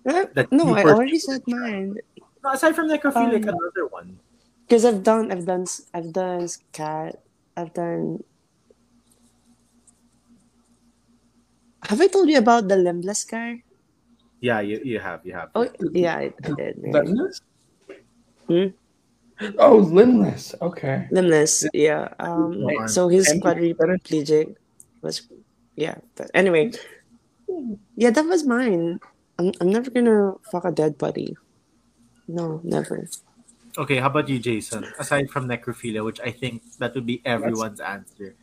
That no, I already said mine. No, aside from necrophilia, um, another one. Because I've done, I've done, I've done cat. I've done. Have I told you about the limbless guy? Yeah, you, you have, you have. Oh, yeah, I, I did. Yeah. Limbless? Hmm? Oh, limbless. Okay. Limbless. Yeah. Um. So he's quadriplegic. Was, yeah. But anyway. Yeah, that was mine. I'm, I'm never gonna fuck a dead body. No, never. Okay, how about you, Jason? Aside from necrophilia, which I think that would be everyone's That's... answer.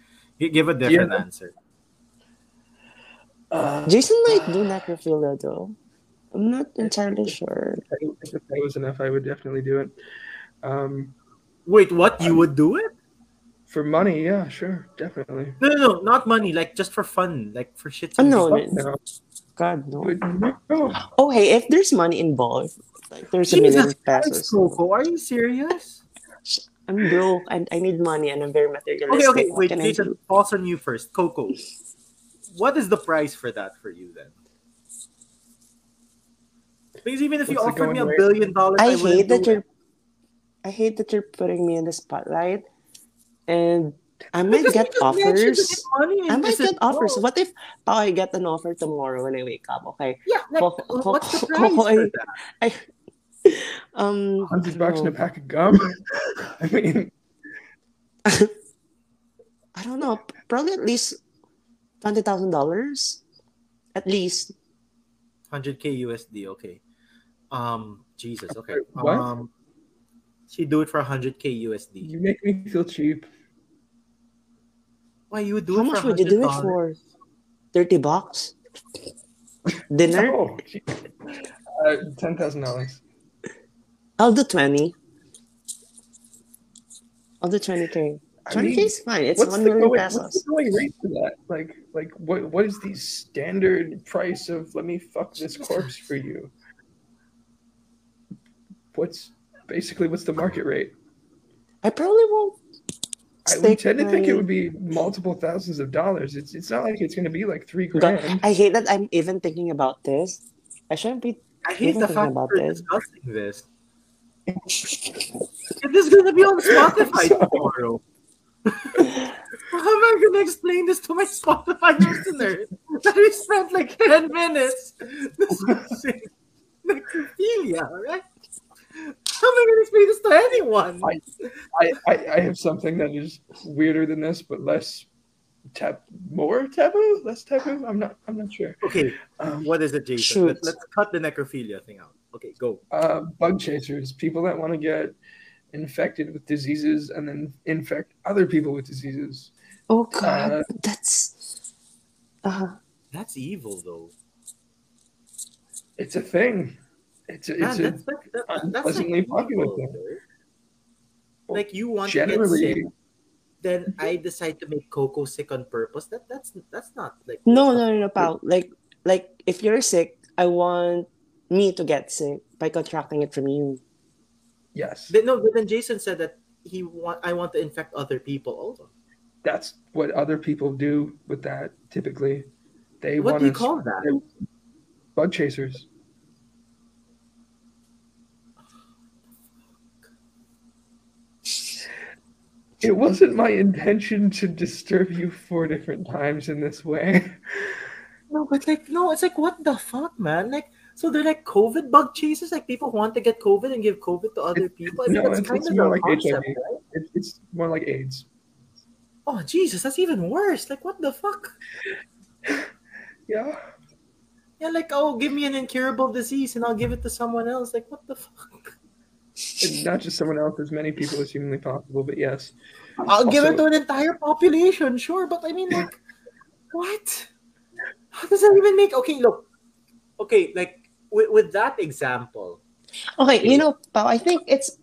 G- give a different yeah. answer. Uh, Jason might do necrophilia, though. I'm not entirely sure. I don't think if that was enough, I would definitely do it. Um, Wait, what? You um, would do it? For money, yeah, sure, definitely. No, no, no, not money. Like, just for fun. Like, for shit. Oh, no, no. God, no. Oh, hey, if there's money involved... Like, there's a million pesos. Coco, are you serious? I'm broke and I need money and I'm very materialistic. Okay, okay, wait, Jason, pause on you first. Coco, what is the price for that for you then? Because even if What's you offered me a billion dollars, I, I hate that you're. I hate that you're putting me in the spotlight, and I might get offers. I might get offers. What if I get an offer tomorrow when I wake up? Okay. Yeah. Like, ho- ho- what's the price ho- ho- for I, that? I, um, one hundred bucks in a pack of gum. I mean, I don't know. Probably at least twenty thousand dollars, at least. one hundred K U S D. Okay. Um. Jesus. Okay. What? Um, she do it for one hundred K U S D. You make me feel cheap. Why you do? How it much for would you do it for? thirty bucks? Dinner? No. Uh, ten thousand dollars. I'll do twenty. I'll do twenty K. twenty K I mean, is fine. It's one million pesos. What's the going rate for that? Like, like what? What is the standard price of let me fuck this corpse for you? What's basically what's the market rate? I probably won't. I would tend to my... think it would be multiple thousands of dollars. It's it's not like it's going to be like three grand. God, I hate that I'm even thinking about this. I shouldn't be. I hate the fact that we're discussing this. This is going to be on Spotify so... tomorrow. How am I going to explain this to my Spotify listeners? That we spent like ten minutes discussing necrophilia, right? How am I going to explain this to anyone? I, I, I have something that is weirder than this, but less tab, more taboo, less taboo. I'm not, I'm not sure. Okay, um, what is it, Jason? Let, let's cut the necrophilia thing out. Okay, go. Uh, bug chasers, people that want to get infected with diseases and then infect other people with diseases. Oh God, uh, that's uh, that's evil, though. It's a thing. It's a, it's yeah, that's a like, that, that's unpleasantly like popular thing. Well, like you want generally, to get sick, then I decide to make Coco sick on purpose. That that's that's not like no no no no pal. Like like if you're sick, I want me to get sick by contracting it from you. Yes. But no, but then Jason said that he want I want to infect other people also. That's what other people do with that. Typically, they what want do you to, call that? Bug chasers. It wasn't my intention to disturb you four different times in this way. No, but like, no, it's like, what the fuck, man? Like, so they're like COVID bug chasers? Like, people want to get COVID and give COVID to other it, people? I mean, no, that's it's, kind it's of more like concept, H I V. Right? It, it's more like AIDS. Oh, Jesus, that's even worse. Like, what the fuck? Yeah. Yeah, like, oh, give me an incurable disease and I'll give it to someone else. Like, what the fuck? And not just someone else, as many people as humanly possible, but yes. I'll also, give it to an entire population, sure, but I mean, like, what? How does that even make... Okay, look. Okay, like, with, with that example... Okay, okay, you know, Pao, I think it's...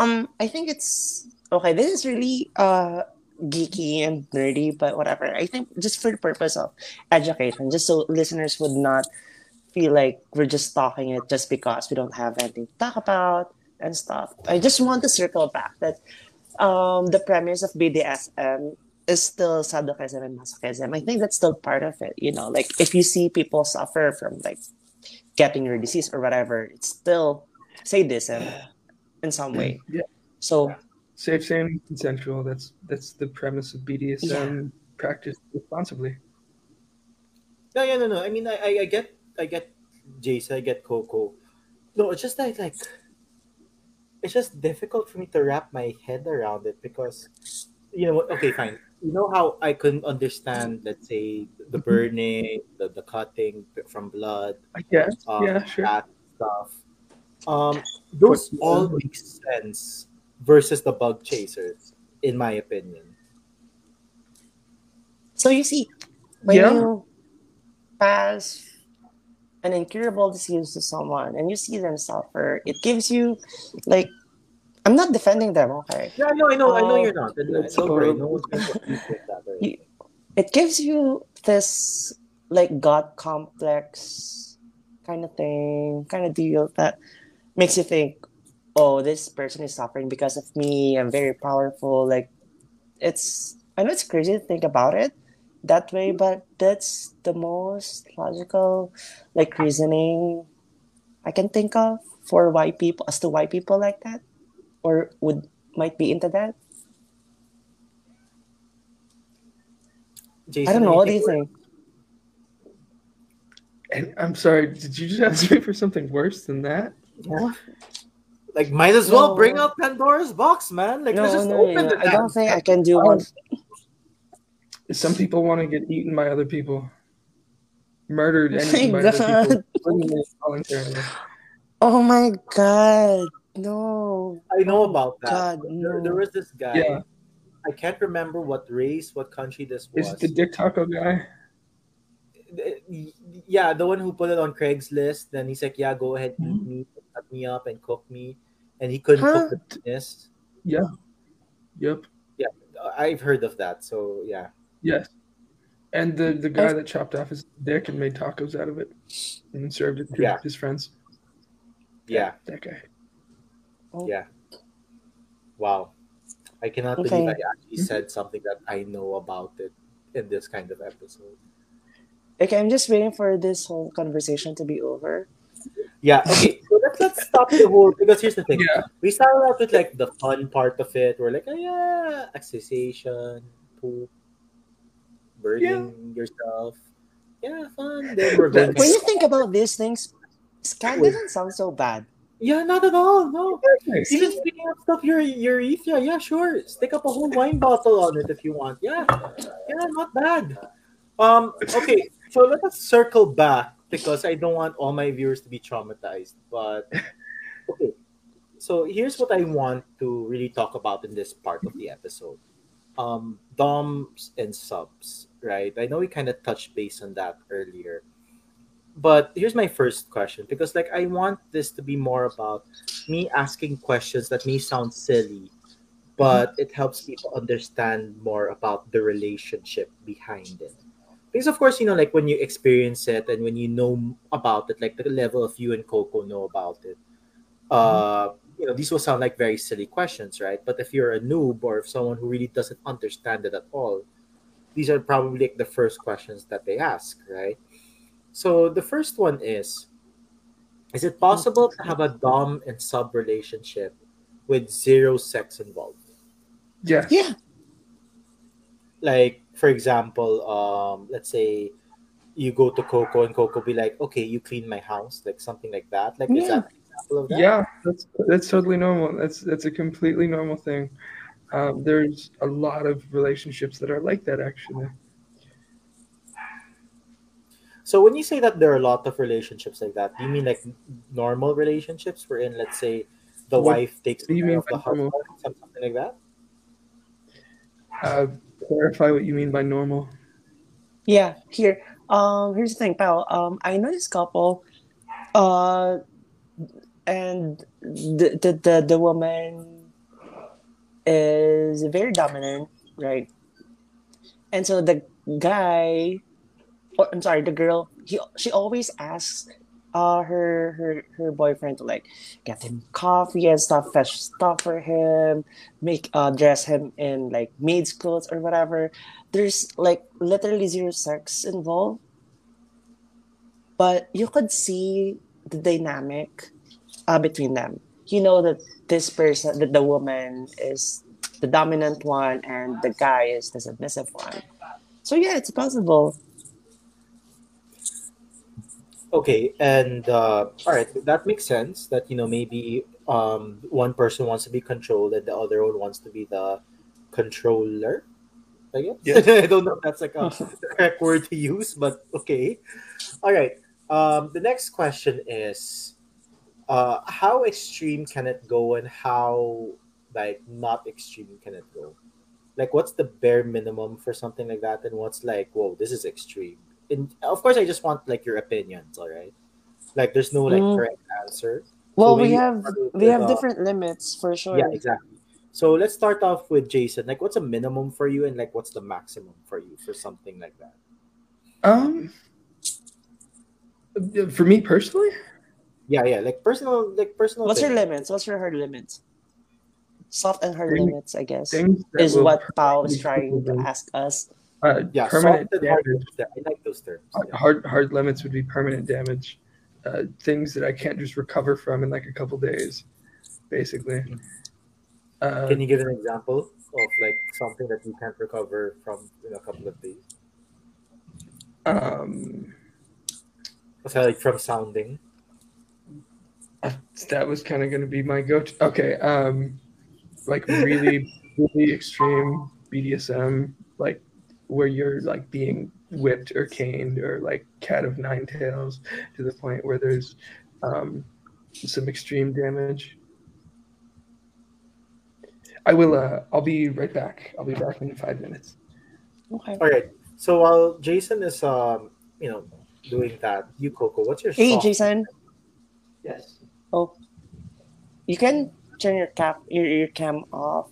Um, I think it's... Okay, this is really uh geeky and nerdy, but whatever. I think just for the purpose of education, just so listeners would not feel like we're just talking it just because we don't have anything to talk about. And stuff. I just want to circle back that um, the premise of B D S M is still sadism and masochism. I think that's still part of it. You know, like if you see people suffer from like getting your disease or whatever, it's still sadism in some way. Yeah. So safe, sane, consensual. That's that's the premise of B D S M. Yeah. Practiced responsibly. No, yeah, no, no. I mean, I, I, I get, I get, Jason, I get Coco. No, it's just like like. It's just difficult for me to wrap my head around it because, you know, okay, fine. You know how I couldn't understand, let's say, the burning, the, the cutting from blood, I guess. Um, yeah, sure. That stuff. Um, those all make sense versus the bug chasers, in my opinion. So you see, when yeah. you pass an incurable disease to someone, and you see them suffer, it gives you, like, I'm not defending them, okay? Yeah, no, I know, um, I know you're not. It's okay. No you, it gives you this, like, God complex kind of thing, kind of deal that makes you think, oh, this person is suffering because of me, I'm very powerful, like, it's, I know it's crazy to think about it, that way, but that's the most logical like reasoning I can think of for why people as to why people like that. or would might be into that? Jason, I don't know. What do you think? And I'm sorry, did you just ask me for something worse than that? Yeah. Like, might as well no. bring up Pandora's box, man. Like, no, let's just no, open no. the I don't think I can do one. Some people want to get eaten by other people. Murdered and by other people. Oh my God. No. I know about that. God, no. there, there was this guy. Yeah. I can't remember what race, what country this was. Is it the Dick Taco guy? Yeah, the one who put it on Craigslist. Then he's like, yeah, go ahead, eat me, cut me up, and cook me. And he couldn't huh? cook the penis. Yeah. Yep. Yeah, I've heard of that. So, yeah. Yes. And the, the guy that chopped off his dick and made tacos out of it and served it to yeah. his friends. Yeah. That guy. Oh. Yeah. Wow. I cannot okay. believe I actually mm-hmm. said something that I know about it in this kind of episode. Okay, I'm just waiting for this whole conversation to be over. Yeah, okay. So let's, let's stop the whole... Because here's the thing. Yeah. We started out with, like, the fun part of it. We're like, oh, yeah, exercisation, poop, burning yeah. yourself. Yeah, fun. Then we're going when you think about these things, Sky doesn't sound so bad. Yeah, not at all, no. Exactly. Even speaking of stuff, your urethra, yeah, sure. Stick up a whole wine bottle on it if you want. Yeah, yeah, not bad. Um, okay, so let us circle back because I don't want all my viewers to be traumatized. But okay, so here's what I want to really talk about in this part of the episode: um, doms and subs, right? I know we kind of touched base on that earlier, but here's my first question because, like, I want this to be more about me asking questions that may sound silly, but it helps people understand more about the relationship behind it. Because, of course, you know, like, when you experience it and when you know about it, like, the level of you and Coco know about it, uh, you know, these will sound like very silly questions, right? But if you're a noob or if someone who really doesn't understand it at all, these are probably, like, the first questions that they ask, right? So the first one is, is it possible to have a dom and sub relationship with zero sex involved? Yeah. Yeah. Like, for example, um, let's say you go to Coco and Coco be like, okay, you clean my house, like something like that. Like, yeah. Is that an example of that? Yeah, that's, that's totally normal. That's that's a completely normal thing. Um, there's a lot of relationships that are like that, actually. So when you say that there are a lot of relationships like that, do you mean like normal relationships wherein, let's say, the what, wife takes care of the husband, something like that? Uh, clarify what you mean by normal. Yeah, here. Um, here's the thing, pal. Um, I know this couple, uh, and the the the, the woman is very dominant, right? And so the guy, oh, I'm sorry, the girl. He she always asks, uh, her her her boyfriend to, like, get him coffee and stuff, fetch stuff for him, make uh dress him in, like, maid's clothes or whatever. There's, like, literally zero sex involved, but you could see the dynamic uh between them. You know that this person, that the woman is the dominant one and the guy is the submissive one. So yeah, it's possible. Okay, and uh, all right, that makes sense that, you know, maybe um, one person wants to be controlled and the other one wants to be the controller, I guess. Yes. I don't know if that's, like, a correct word to use, but okay. All right, um, the next question is, uh, how extreme can it go and how, like, not extreme can it go? Like, what's the bare minimum for something like that and what's, like, whoa, this is extreme? And of course, I just want, like, your opinions, all right? Like, there's no, like, mm. correct answer. Well, so we have we have uh, different limits for sure. Yeah, exactly. So let's start off with Jason. Like, what's a minimum for you, and, like, what's the maximum for you for something like that? Um, for me personally. Yeah, yeah, like personal, like personal. What's thing. Your limits? What's your hard limits? Soft and hard things, limits, I guess, is what Pao is trying to ask us. Uh, yeah, permanent damage. Hard, I like those terms. Yeah. Hard hard limits would be permanent damage, uh, things that I can't just recover from in, like, a couple days, basically. Uh, Can you give an example of like something that you can't recover from in a couple of days? Um, so like from sounding. Uh, that was kind of going to be my go-to. Okay, um, like really, really extreme B D S M, like where you're like being whipped or caned or like cat of nine tails to the point where there's um, some extreme damage. I will. Uh, I'll be right back. I'll be back in five minutes. Okay. All right. So while Jason is, um, you know, doing that, you Coco, what's your hey song? Jason? Yes. Oh, you can turn your cap, your your cam off.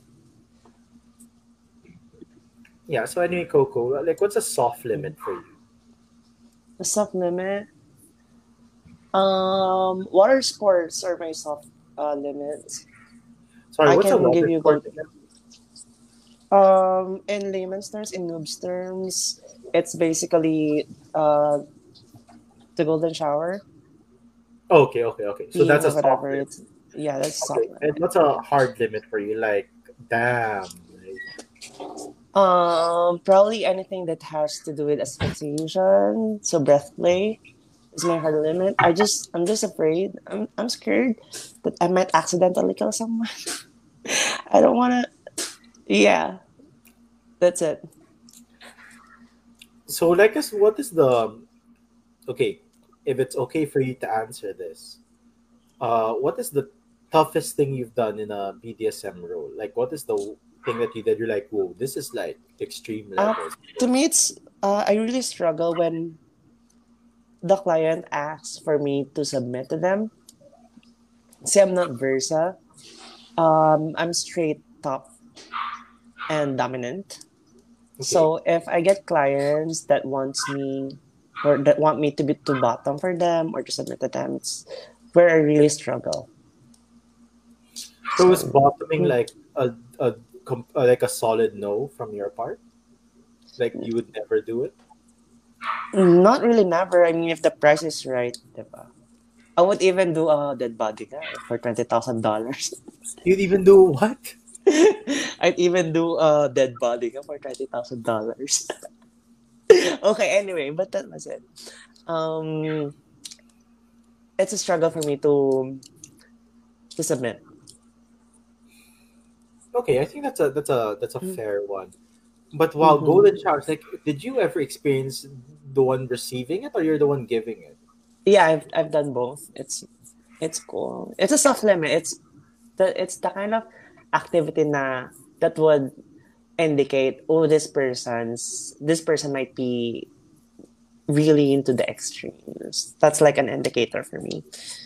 Yeah. So anyway, Coco, like, what's a soft limit for you? A soft limit. Um, water sports are my soft uh, limits. Sorry, I what's can a give you good. Um, in layman's terms, in noob's terms, it's basically uh, the golden shower. Okay, okay, okay. So yeah, that's a soft limit. It's, yeah, that's okay. soft. And what's a hard limit for you? Like, damn. Like... Um, probably anything that has to do with asphyxiation. So breath play is my hard limit. I just, I'm just afraid. I'm, I'm scared that I might accidentally kill someone. I don't want to. Yeah, that's it. So, like, what is the? Okay, if it's okay for you to answer this, uh, what is the toughest thing you've done in a B D S M role? Like, what is the thing that you did? You're like, whoa, this is like extreme levels. Uh, to me, it's. Uh, I really struggle when the client asks for me to submit to them. See, I'm not Versa. Um, I'm straight top and dominant. Okay. So if I get clients that wants me or that want me to be to bottom for them or to submit to them, it's where I really struggle. So is bottoming like a, a like a solid no from your part? Like you would never do it? Not really, never. I mean, if the price is right, diba? I would even do a dead body guy for twenty thousand dollars. You'd even do what? I'd even do a dead body guy for twenty thousand dollars. Okay, anyway, but that was it. Um, it's a struggle for me to to submit. Okay, I think that's a that's a that's a mm-hmm. fair one. But while mm-hmm. golden showers, like, did you ever experience the one receiving it, or you're the one giving it? Yeah, I've I've done both. It's it's cool. It's a soft limit. It's the it's the kind of activity na that would indicate, oh, this person's this person might be really into the extremes. That's like an indicator for me.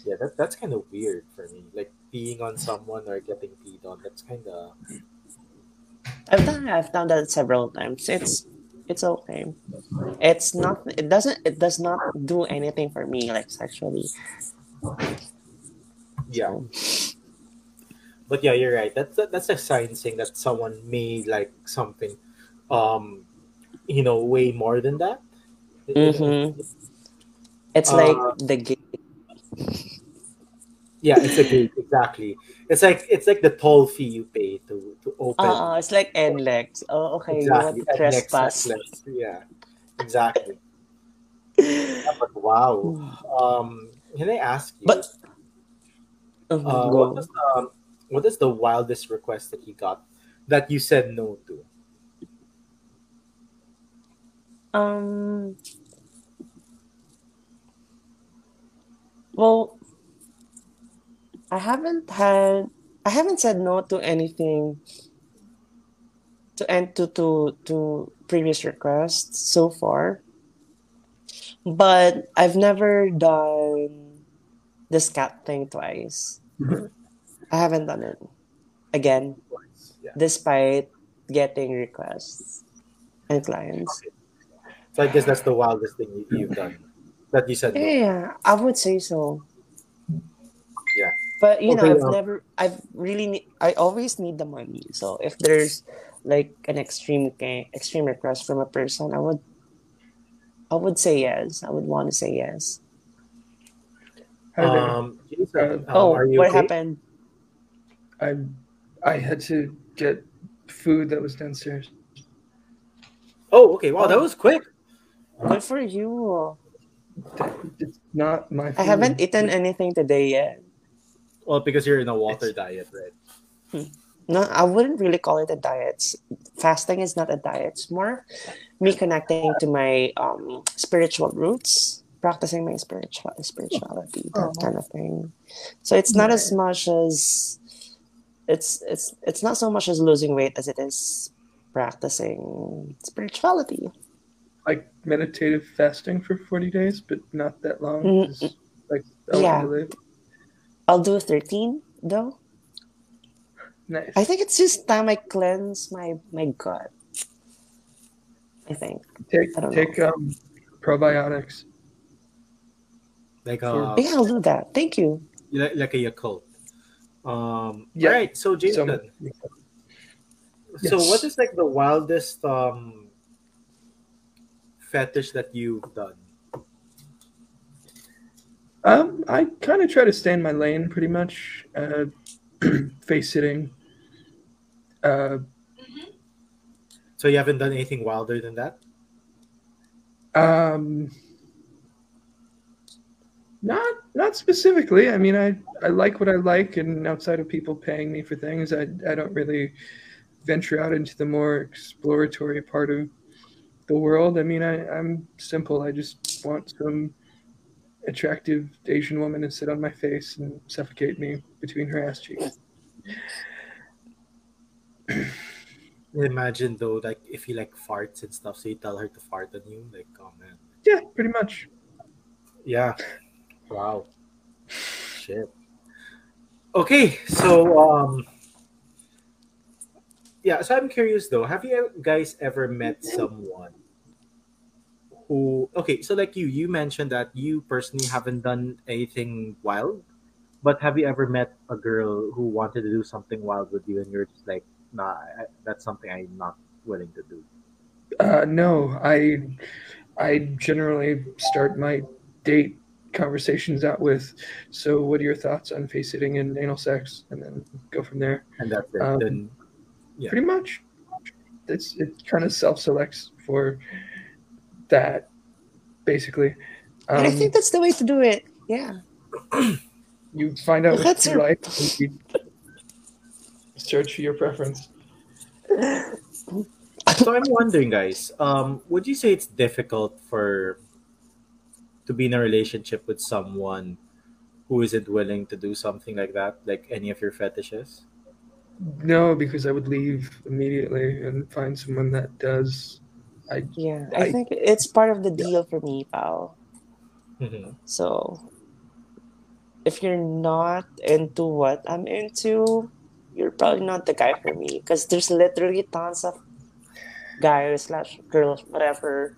Yeah, that that's kind of weird for me. Like peeing on someone or getting peed on. That's kind of. I've done I've done that several times. It's it's okay. It's not it doesn't it does not do anything for me, like sexually. Yeah. But yeah, you're right. That's that's a sign saying that someone may like something um you know, way more than that. Mm-hmm. It's uh, like the gate. Yeah, it's a gate, exactly. It's like it's like the toll fee you pay to, to open. Uh, it's like N L E X. Oh, okay. Exactly. You want to trespass. N L E X, N L E X. Yeah, exactly. Yeah, but wow. Um, can I ask you? But, uh, what, was the, what is the wildest request that you got that you said no to? Um. Well. I haven't had, I haven't said no to anything, to and to, to to previous requests so far. But I've never done this cat thing twice. Mm-hmm. I haven't done it again, Once, yeah. despite getting requests and clients. Okay. So I guess that's the wildest thing you, you've done that you said. Yeah, no. yeah, I would say so. Yeah. But you know, okay, I've yeah. never, I've really, need, I always need the money. So if there's like an extreme, extreme request from a person, I would, I would say yes. I would want to say yes. Um. um oh, um, are you what okay? happened? I'm, I had to get food that was downstairs. Oh, okay. Wow, that was quick. Good for you. It's not my food. I haven't eaten anything today yet. Well, because you're in a water it's... diet, right? No, I wouldn't really call it a diet. Fasting is not a diet. It's more me connecting to my um, spiritual roots, practicing my spiritual spirituality, that kind of thing. So it's not as much as it's it's it's not so much as losing weight as it is practicing spirituality. Like meditative fasting for forty days, but not that long. Mm-hmm. Like yeah, I'll do thirteen though. Nice. I think it's just time I cleanse my my gut. I think. Take I take um, probiotics. Like uh, yeah, I'll do that. Thank you. Like, like a Yakult. Um, yeah. All right. So Jason. So, yes. So what is like the wildest um fetish that you've done? Um, I kind of try to stay in my lane, pretty much. Uh, face sitting. Uh, mm-hmm. So you haven't done anything wilder than that? Um, not not specifically. I mean, I, I like what I like, and outside of people paying me for things, I I don't really venture out into the more exploratory part of the world. I mean, I, I'm simple. I just want some attractive Asian woman to sit on my face and suffocate me between her ass cheeks. Imagine though, like if you like farts and stuff, so you tell her to fart on you, like, oh man. Yeah, pretty much. Yeah. Wow. Shit. Okay, so um, yeah. So I'm curious though, have you guys ever met someone who? Okay, so like you, you mentioned that you personally haven't done anything wild. But have you ever met a girl who wanted to do something wild with you, and you're just like, nah, I, that's something I'm not willing to do? Uh, no, I, I generally start my date conversations out with, so what are your thoughts on face sitting and anal sex, and then go from there. And that's it. Um, then, yeah. Pretty much, it's it kind of self selects for that, basically. Um, and I think that's the way to do it. Yeah. You find out what you like, and you search for your preference. So I'm wondering, guys, um, would you say it's difficult for to be in a relationship with someone who isn't willing to do something like that, like any of your fetishes? No, because I would leave immediately and find someone that does. I, yeah, I, I think it's part of the deal yeah. for me, pal. Mm-hmm. So... if you're not into what I'm into, you're probably not the guy for me. Because there's literally tons of guys slash girls, whatever,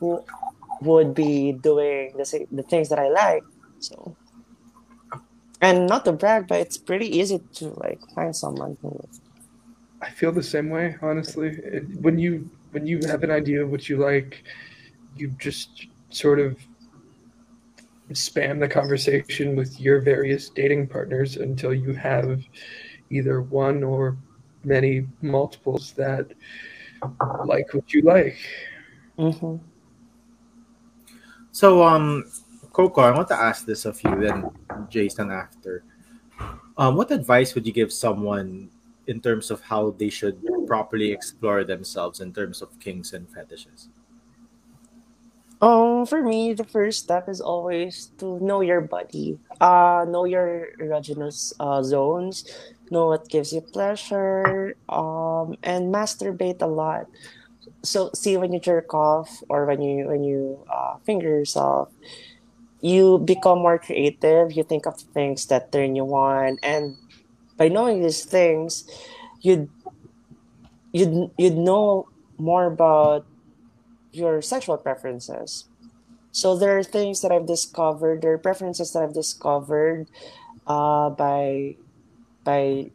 who would be doing the the things that I like. So, and not to brag, but it's pretty easy to like find someone who. I feel the same way, honestly. It, when you when you have an idea of what you like, you just sort of spam the conversation with your various dating partners until you have either one or many multiples that like what you like. Mm-hmm. So, um, Coco, I want to ask this of you and Jason after. Um, what advice would you give someone in terms of how they should properly explore themselves in terms of kinks and fetishes? Oh, for me, the first step is always to know your body, uh, know your erogenous uh, zones, know what gives you pleasure, um, and masturbate a lot. So, see, when you jerk off or when you when you uh, finger yourself, you become more creative. You think of things that turn you on, and by knowing these things, you'd you'd you'd know more about your sexual preferences. So there are things that I've discovered, there are preferences that I've discovered uh, by, by,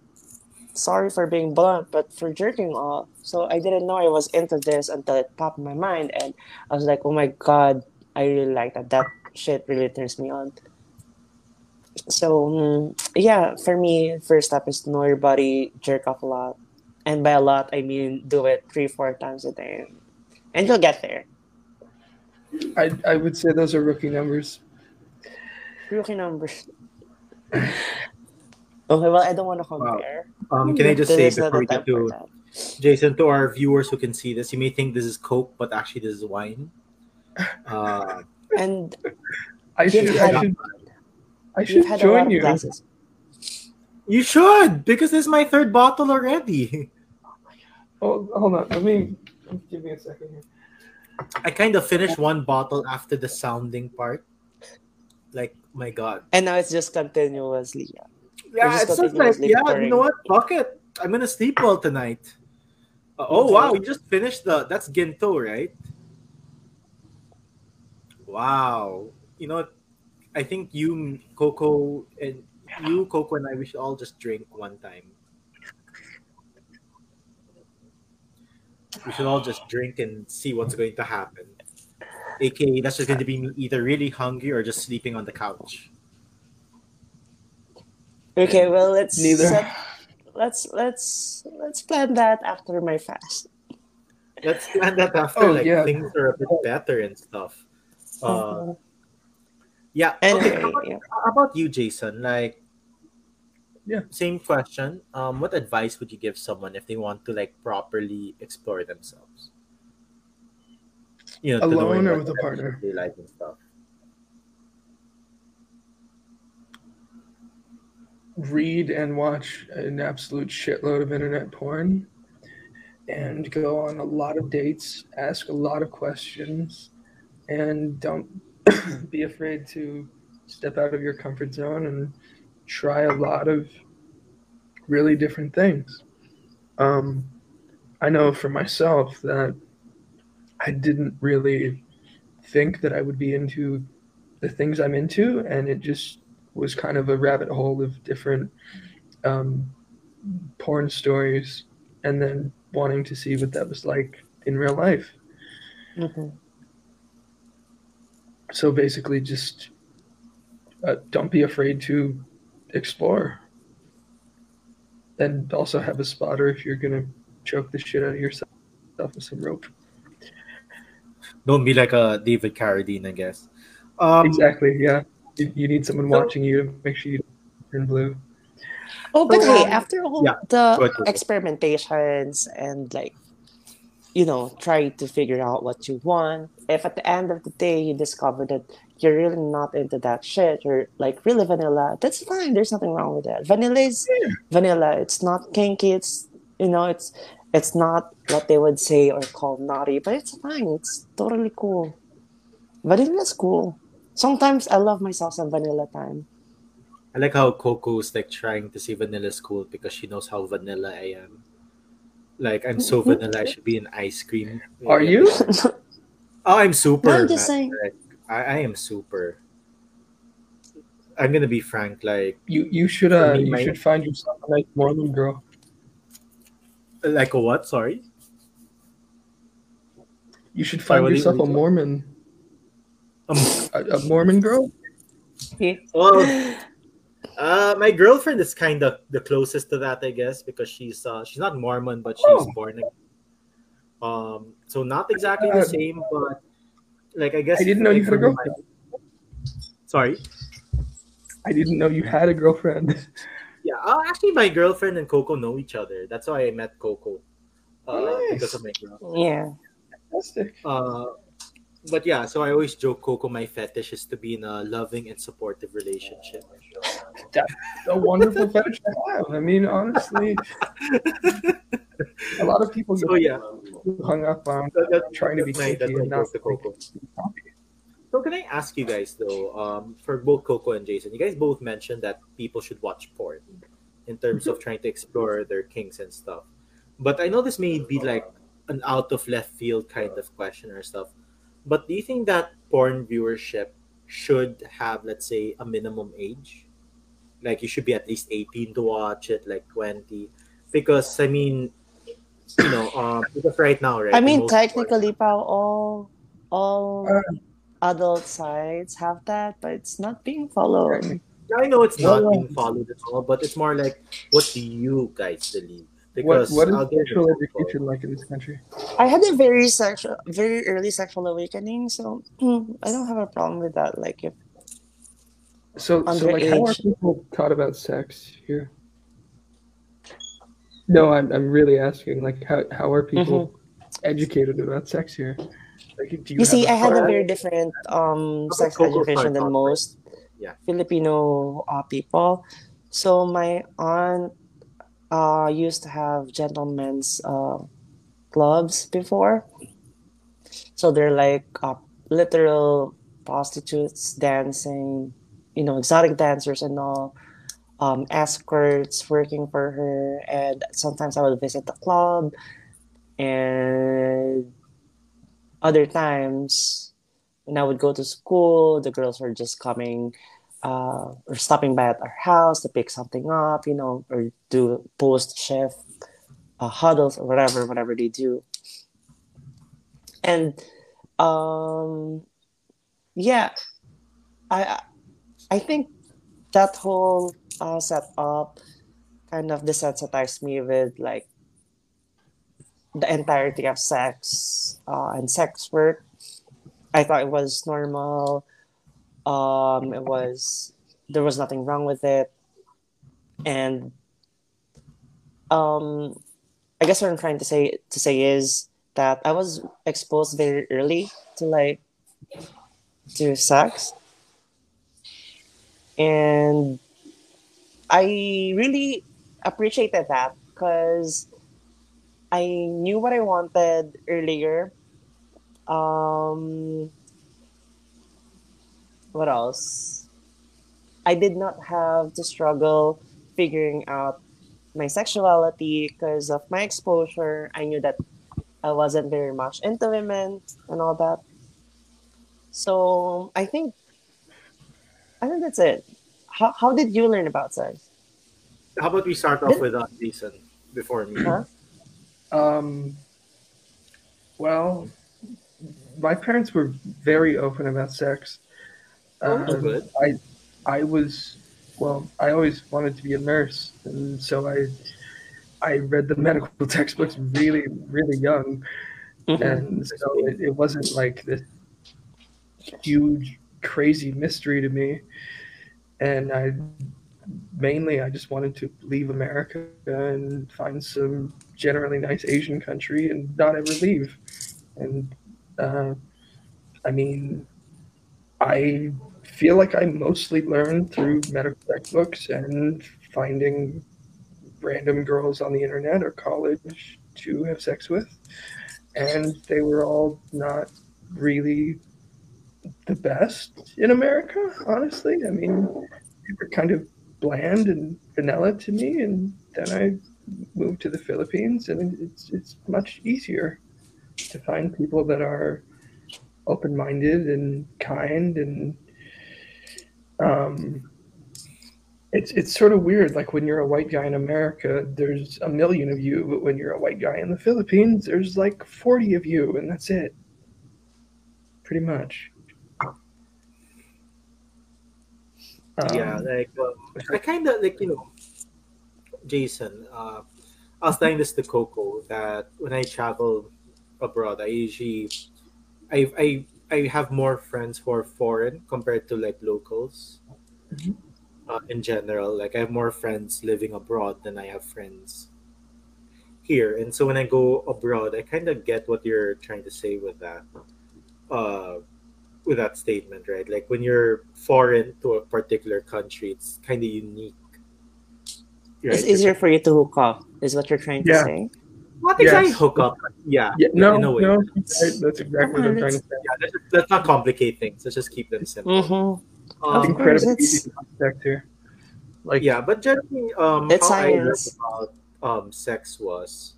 sorry for being blunt, but for jerking off. So I didn't know I was into this until it popped in my mind, and I was like, oh my God, I really like that. That shit really turns me on. So, yeah, for me, first step is to know your body, jerk off a lot. And by a lot, I mean do it three, four times a day. And you'll get there. I I would say those are rookie numbers. Rookie numbers. Okay, well, I don't want to compare. Wow. Um, can I just this say before we get to Jason, to our viewers who can see this, you may think this is Coke, but actually this is wine. Uh, and I should, had, I should I should join you. Glasses. You should, because this is my third bottle already. Oh my God. Hold, hold on. Let me give me a second here. I kind of finished one bottle after the sounding part. Like, my God. And now it's just continuously. Yeah, yeah it's just like, yeah, pouring. You know what? Fuck it. I'm going to sleep well tonight. Uh, oh, wow. We just finished the... That's Ginto, right? Wow. You know what? I think you, Coco, and you, Coco, and I, we should all just drink one time. We should all just drink and see what's going to happen. A K A that's just going to be me either really hungry or just sleeping on the couch. Okay, well let's Neither. Set, let's let's let's plan that after my fast. Let's plan that after oh, like yeah. things are a bit better and stuff. Uh, yeah. Anyway, okay. How about, yeah. How about you, Jason? Like, yeah. Same question. Um, what advice would you give someone if they want to like properly explore themselves? You know, alone or with a partner? Like and stuff. Read and watch an absolute shitload of internet porn, and go on a lot of dates. Ask a lot of questions, and don't be afraid to step out of your comfort zone and try a lot of really different things. Um, I know for myself that I didn't really think that I would be into the things I'm into, and it just was kind of a rabbit hole of different um, porn stories and then wanting to see what that was like in real life. Mm-hmm. So basically just uh, don't be afraid to explore, and also have a spotter if you're gonna choke the shit out of yourself with some rope. Don't be like a David Carradine, I guess. Um, exactly. Yeah, you, you need someone so, watching you to make sure you turn blue. Oh, but so, hey, um, after all yeah, the experimentations and like, you know, trying to figure out what you want, if at the end of the day you discover that you're really not into that shit, you're like really vanilla, that's fine. There's nothing wrong with that. Vanilla is yeah. vanilla. It's not kinky. It's, you know, it's it's not what they would say or call naughty, but it's fine. It's totally cool. Vanilla is cool. Sometimes I love myself some vanilla time. I like how Coco's like trying to say vanilla is cool because she knows how vanilla I am. Like, I'm so vanilla, I should be in ice cream. Are yeah. you? Oh, I'm super. No, I'm just saying. Like, I, I am super. I'm gonna be frank. Like you, you should uh, me, you my, should find yourself a nice Mormon girl. Like a what? Sorry. You should find Sorry, yourself you, a Mormon. Um, a, a Mormon girl. Yeah. Well, uh, my girlfriend is kind of the closest to that, I guess, because she's uh, she's not Mormon, but she's oh. born again. Um, so not exactly the same, but. Like, I guess I didn't know you had a girlfriend. My... Sorry? I didn't know you had a girlfriend. Yeah, uh, actually, my girlfriend and Coco know each other. That's why I met Coco. Uh, nice. Because of my girlfriend. Yeah. Fantastic. Uh, but yeah, so I always joke, Coco, my fetish is to be in a loving and supportive relationship. That's a wonderful fetish to have. I mean, honestly, a lot of people get so, yeah. hung up on so that, trying to be my, kinky and not Coco. So can I ask you guys, though, um, for both Coco and Jason, you guys both mentioned that people should watch porn in terms mm-hmm. of trying to explore their kinks and stuff. But I know this may be like an out-of-left-field kind of question or stuff. But do you think that porn viewership should have, let's say, a minimum age? Like, you should be at least eighteen to watch it, like twenty. Because, I mean, you know, um, because right now, right? I mean, technically, Pao, all, all uh, adult sites have that, but it's not being followed. Yeah, I know it's not no, being followed at all, but it's more like, what do you guys believe? Because what, what is sexual education like in this country? I had a very sexual, very early sexual awakening, so mm, I don't have a problem with that. Like, if so, so like, age. How are people taught about sex here? No, I'm I'm really asking, like, how how are people mm-hmm. educated about sex here? Like, do you you see, I had a very different um sex education than most yeah. Filipino uh, people. So my aunt. I uh, used to have gentlemen's uh, clubs before. So they're like uh, literal prostitutes dancing, you know, exotic dancers and all, um, escorts working for her. And sometimes I would visit the club. And other times when I would go to school, the girls were just coming Uh, or stopping by at our house to pick something up, you know, or do post-shift uh, huddles or whatever, whatever they do. And um, yeah, I I think that whole uh, setup kind of desensitized me with like the entirety of sex uh, and sex work. I thought it was normal. Um, it was, there was nothing wrong with it. And um, I guess what I'm trying to say to say is that I was exposed very early to like, to sex. And I really appreciated that because I knew what I wanted earlier. Um... What else? I did not have to struggle figuring out my sexuality because of my exposure. I knew that I wasn't very much into women and all that. So I think, I think that's it. How how did you learn about sex? How about we start off with uh, Jason before me? Huh? Um. Well, my parents were very open about sex. Um, good. I, I was, well, I always wanted to be a nurse, and so I, I read the medical textbooks really, really young, mm-hmm. and so it, it wasn't like this huge, crazy mystery to me, and I, mainly, I just wanted to leave America and find some generally nice Asian country and not ever leave, and, uh, I mean, I feel like I mostly learned through medical textbooks and finding random girls on the internet or college to have sex with. And they were all not really the best in America, honestly. I mean, they were kind of bland and vanilla to me. And then I moved to the Philippines, and it's, it's much easier to find people that are open-minded and kind, and um, it's it's sort of weird. Like when you're a white guy in America, there's a million of you, but when you're a white guy in the Philippines, there's like forty of you, and that's it, pretty much. Um, yeah, like uh, I kind of like you know, Jason. Uh, I was saying this to Coco that when I travel abroad, I usually. I I I have more friends who are foreign compared to like locals, mm-hmm. uh, in general. Like I have more friends living abroad than I have friends here, and so when I go abroad, I kind of get what you're trying to say with that, uh, with that statement, right? Like when you're foreign to a particular country, it's kind of unique. Right? It's easier for you to hook up, is what you're trying to yeah. say. What yes. exactly hook up? Yeah, yeah no, in a way. No, that's exactly what I'm trying to say. Yeah, let's, let's not complicate things. Let's just keep them simple. Mm-hmm. Um, it's incredibly easy contact here. Like, yeah, but generally, um, how I learned about um, sex was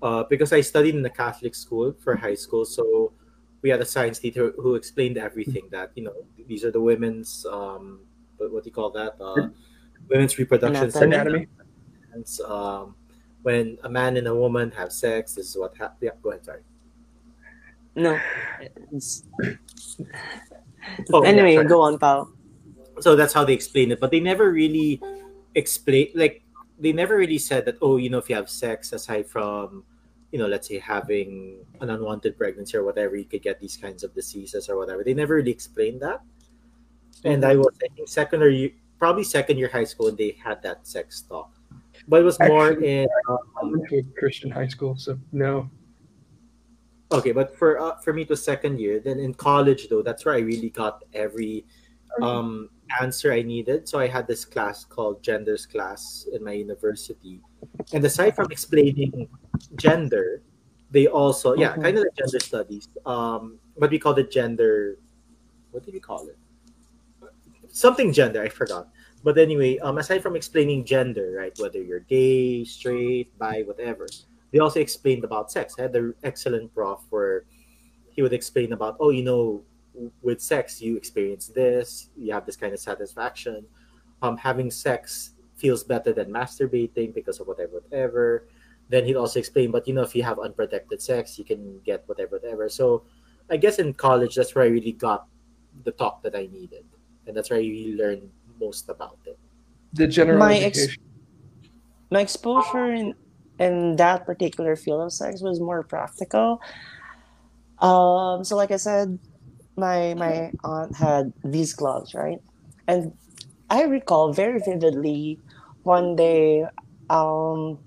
uh, because I studied in a Catholic school for high school, so we had a science teacher who explained everything that, you know, these are the women's, um, what do you call that? Uh, women's reproduction anatomy. Um, When a man and a woman have sex, this is what happens. Yeah, go ahead, sorry. No. Oh, anyway, yeah, sorry. Go on, pal. So that's how they explain it. But they never really explain, like, they never really said that, oh, you know, if you have sex, aside from, you know, let's say having an unwanted pregnancy or whatever, you could get these kinds of diseases or whatever. They never really explained that. And I was, I think, second or you, probably second year high school, and they had that sex talk. But it was Actually, more in... Um, I went to a Christian high school, so no. Okay, but for uh, for me, it was second year. Then in college, though, that's where I really got every um, answer I needed. So I had this class called Genders Class in my university. And aside from explaining gender, they also... Yeah, mm-hmm. kind of like gender studies. Um, but we called it gender... What did we call it? Something gender, I forgot. But anyway, um, aside from explaining gender, right, whether you're gay, straight, bi, whatever, they also explained about sex. I had an excellent prof where he would explain about, oh, you know, with sex, you experience this, you have this kind of satisfaction. Um, having sex feels better than masturbating because of whatever, whatever. Then he'd also explain, but, you know, if you have unprotected sex, you can get whatever, whatever. So I guess in college, that's where I really got the talk that I needed. And that's where I really learned most about it. The general my education. Ex- my exposure in... in that particular field of sex was more practical. Um, so like I said, my my aunt had these gloves, right? And I recall very vividly one day um,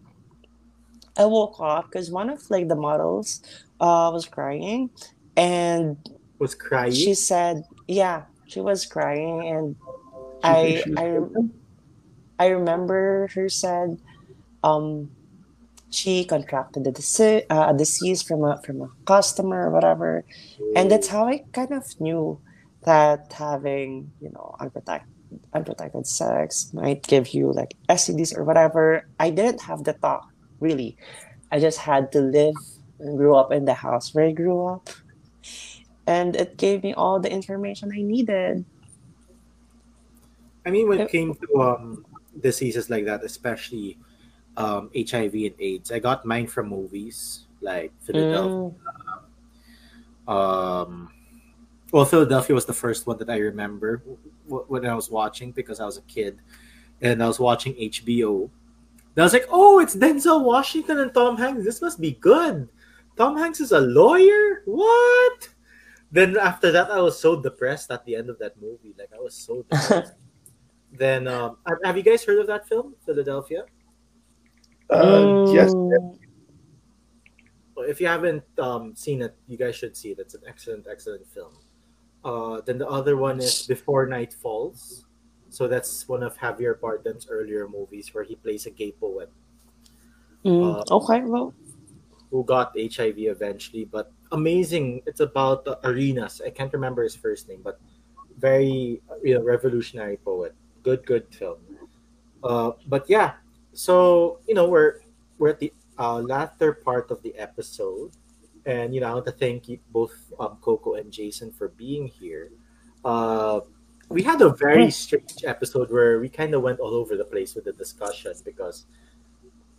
I woke up because one of like the models uh, was crying and was crying. She said, "Yeah, she was crying," and I I I remember her said. Um, She contracted a disease, uh, a disease from a from a customer or whatever, and that's how I kind of knew that having you know unprotected unprotected sex might give you like S T Ds or whatever. I didn't have the thought really. I just had to live and grew up in the house where I grew up, and it gave me all the information I needed. I mean, when it came to um, diseases like that, especially. Um, H I V and AIDS. I got mine from movies like Philadelphia. Mm. Um, well, Philadelphia was the first one that I remember w- when I was watching because I was a kid and I was watching H B O. And I was like, oh, it's Denzel Washington and Tom Hanks. This must be good. Tom Hanks is a lawyer? What? Then after that, I was so depressed at the end of that movie. Like, I was so depressed. Then, um, have you guys heard of that film, Philadelphia? Uh, yes. Well, if you haven't um, seen it, you guys should see it. It's an excellent, excellent film. Uh, then the other one is Before Night Falls. So that's one of Javier Bardem's earlier movies where he plays a gay poet. Mm, um, okay, well. Who got H I V eventually, but amazing. It's about uh, Arenas. I can't remember his first name, but very you know, revolutionary poet. Good, good film. Uh, but yeah. So, you know, we're we're at the uh, latter part of the episode. And, you know, I want to thank you both um, Coco and Jason for being here. Uh, we had a very strange episode where we kind of went all over the place with the discussion because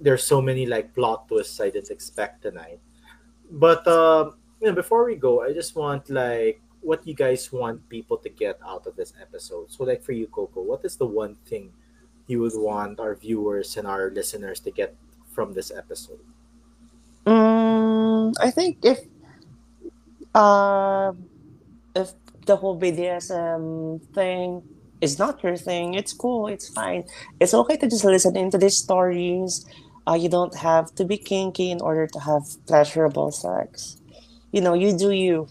there's so many, like, plot twists I didn't expect tonight. But, uh, you know, before we go, I just want, like, what you guys want people to get out of this episode. So, like, for you, Coco, what is the one thing you would want our viewers and our listeners to get from this episode? Um, I think if uh, if the whole B D S M thing is not your thing, it's cool, it's fine. It's okay to just listen into these stories. Uh, you don't have to be kinky in order to have pleasurable sex. You know, you do you.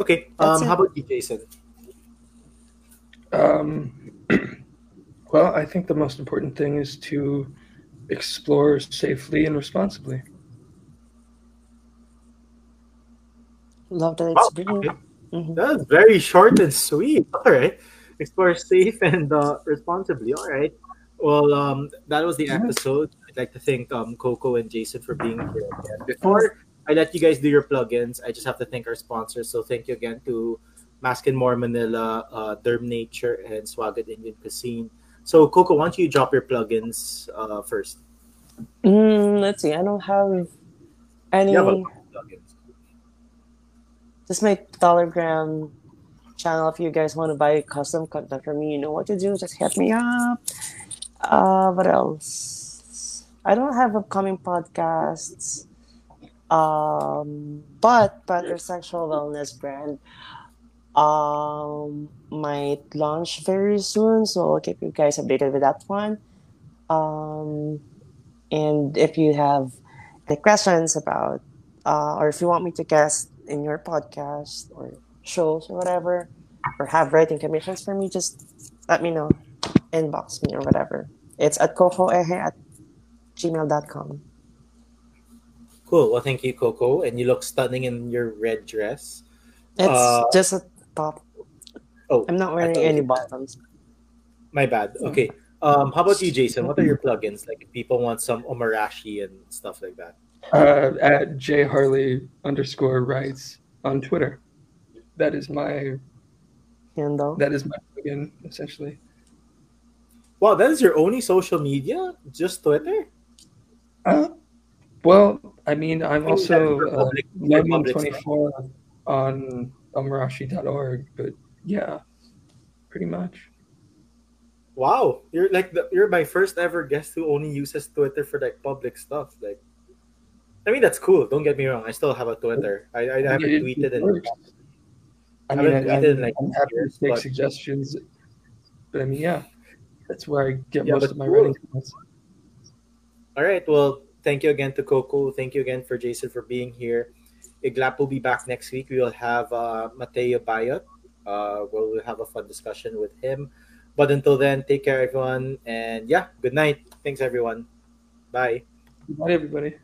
Okay, um, how about you, Jason? Um... Well, I think the most important thing is to explore safely and responsibly. Love that it's brilliant. Wow, okay. Mm-hmm. That's very short and sweet. All right. Explore safe and uh, responsibly. All right. Well, um, that was the episode. I'd like to thank um, Coco and Jason for being here again. Before I let you guys do your plugins, I just have to thank our sponsors. So thank you again to Mask and More Manila, uh, Derm Nature, and Swagat Indian Cuisine. So, Coco, why don't you drop your plugins uh, first? Mm, let's see. I don't have any. Yeah, well, plugins. Just my Dollargram channel. If you guys want to buy custom content from me, you know what to do. Just hit me up. Uh, what else? I don't have upcoming podcasts. Um, but but their sexual wellness brand um might launch very soon, so I'll keep you guys updated with that one. Um, and if you have any questions about, uh, or if you want me to guest in your podcast or shows or whatever, or have writing commissions for me, just let me know, inbox me or whatever. It's at cocoehe at gmail dot com. Cool. Well, thank you, Coco. And you look stunning in your red dress. It's uh, just a top. Oh, I'm not wearing any bottoms. My bad. Okay. Um, how about you, Jason? What are your plugins? Like, if people want some omarashi and stuff like that. Uh, at jharley underscore writes on Twitter. That is my handle. That is my plugin, essentially. Wow, that is your only social media? Just Twitter? Uh, well, I mean, I'm also uh, eleven twenty-four on omarashi dot org, but yeah, pretty much. Wow, you're like the, you're my first ever guest who only uses Twitter for like public stuff. Like, I mean, that's cool. Don't get me wrong. I still have a Twitter. I, I haven't it, tweeted it. And, I mean, I haven't I, tweeted I, in like I'm happy years, to take but, suggestions, but I mean, yeah, that's where I get yeah, most of my cool. writing. All right. Well, thank you again to Coco. Thank you again for Jason for being here. Eclat will be back next week. We will have uh, Mateo Bayot. Uh, we'll have a fun discussion with him. But until then, take care, everyone. And yeah, good night. Thanks, everyone. Bye. Good night, everybody.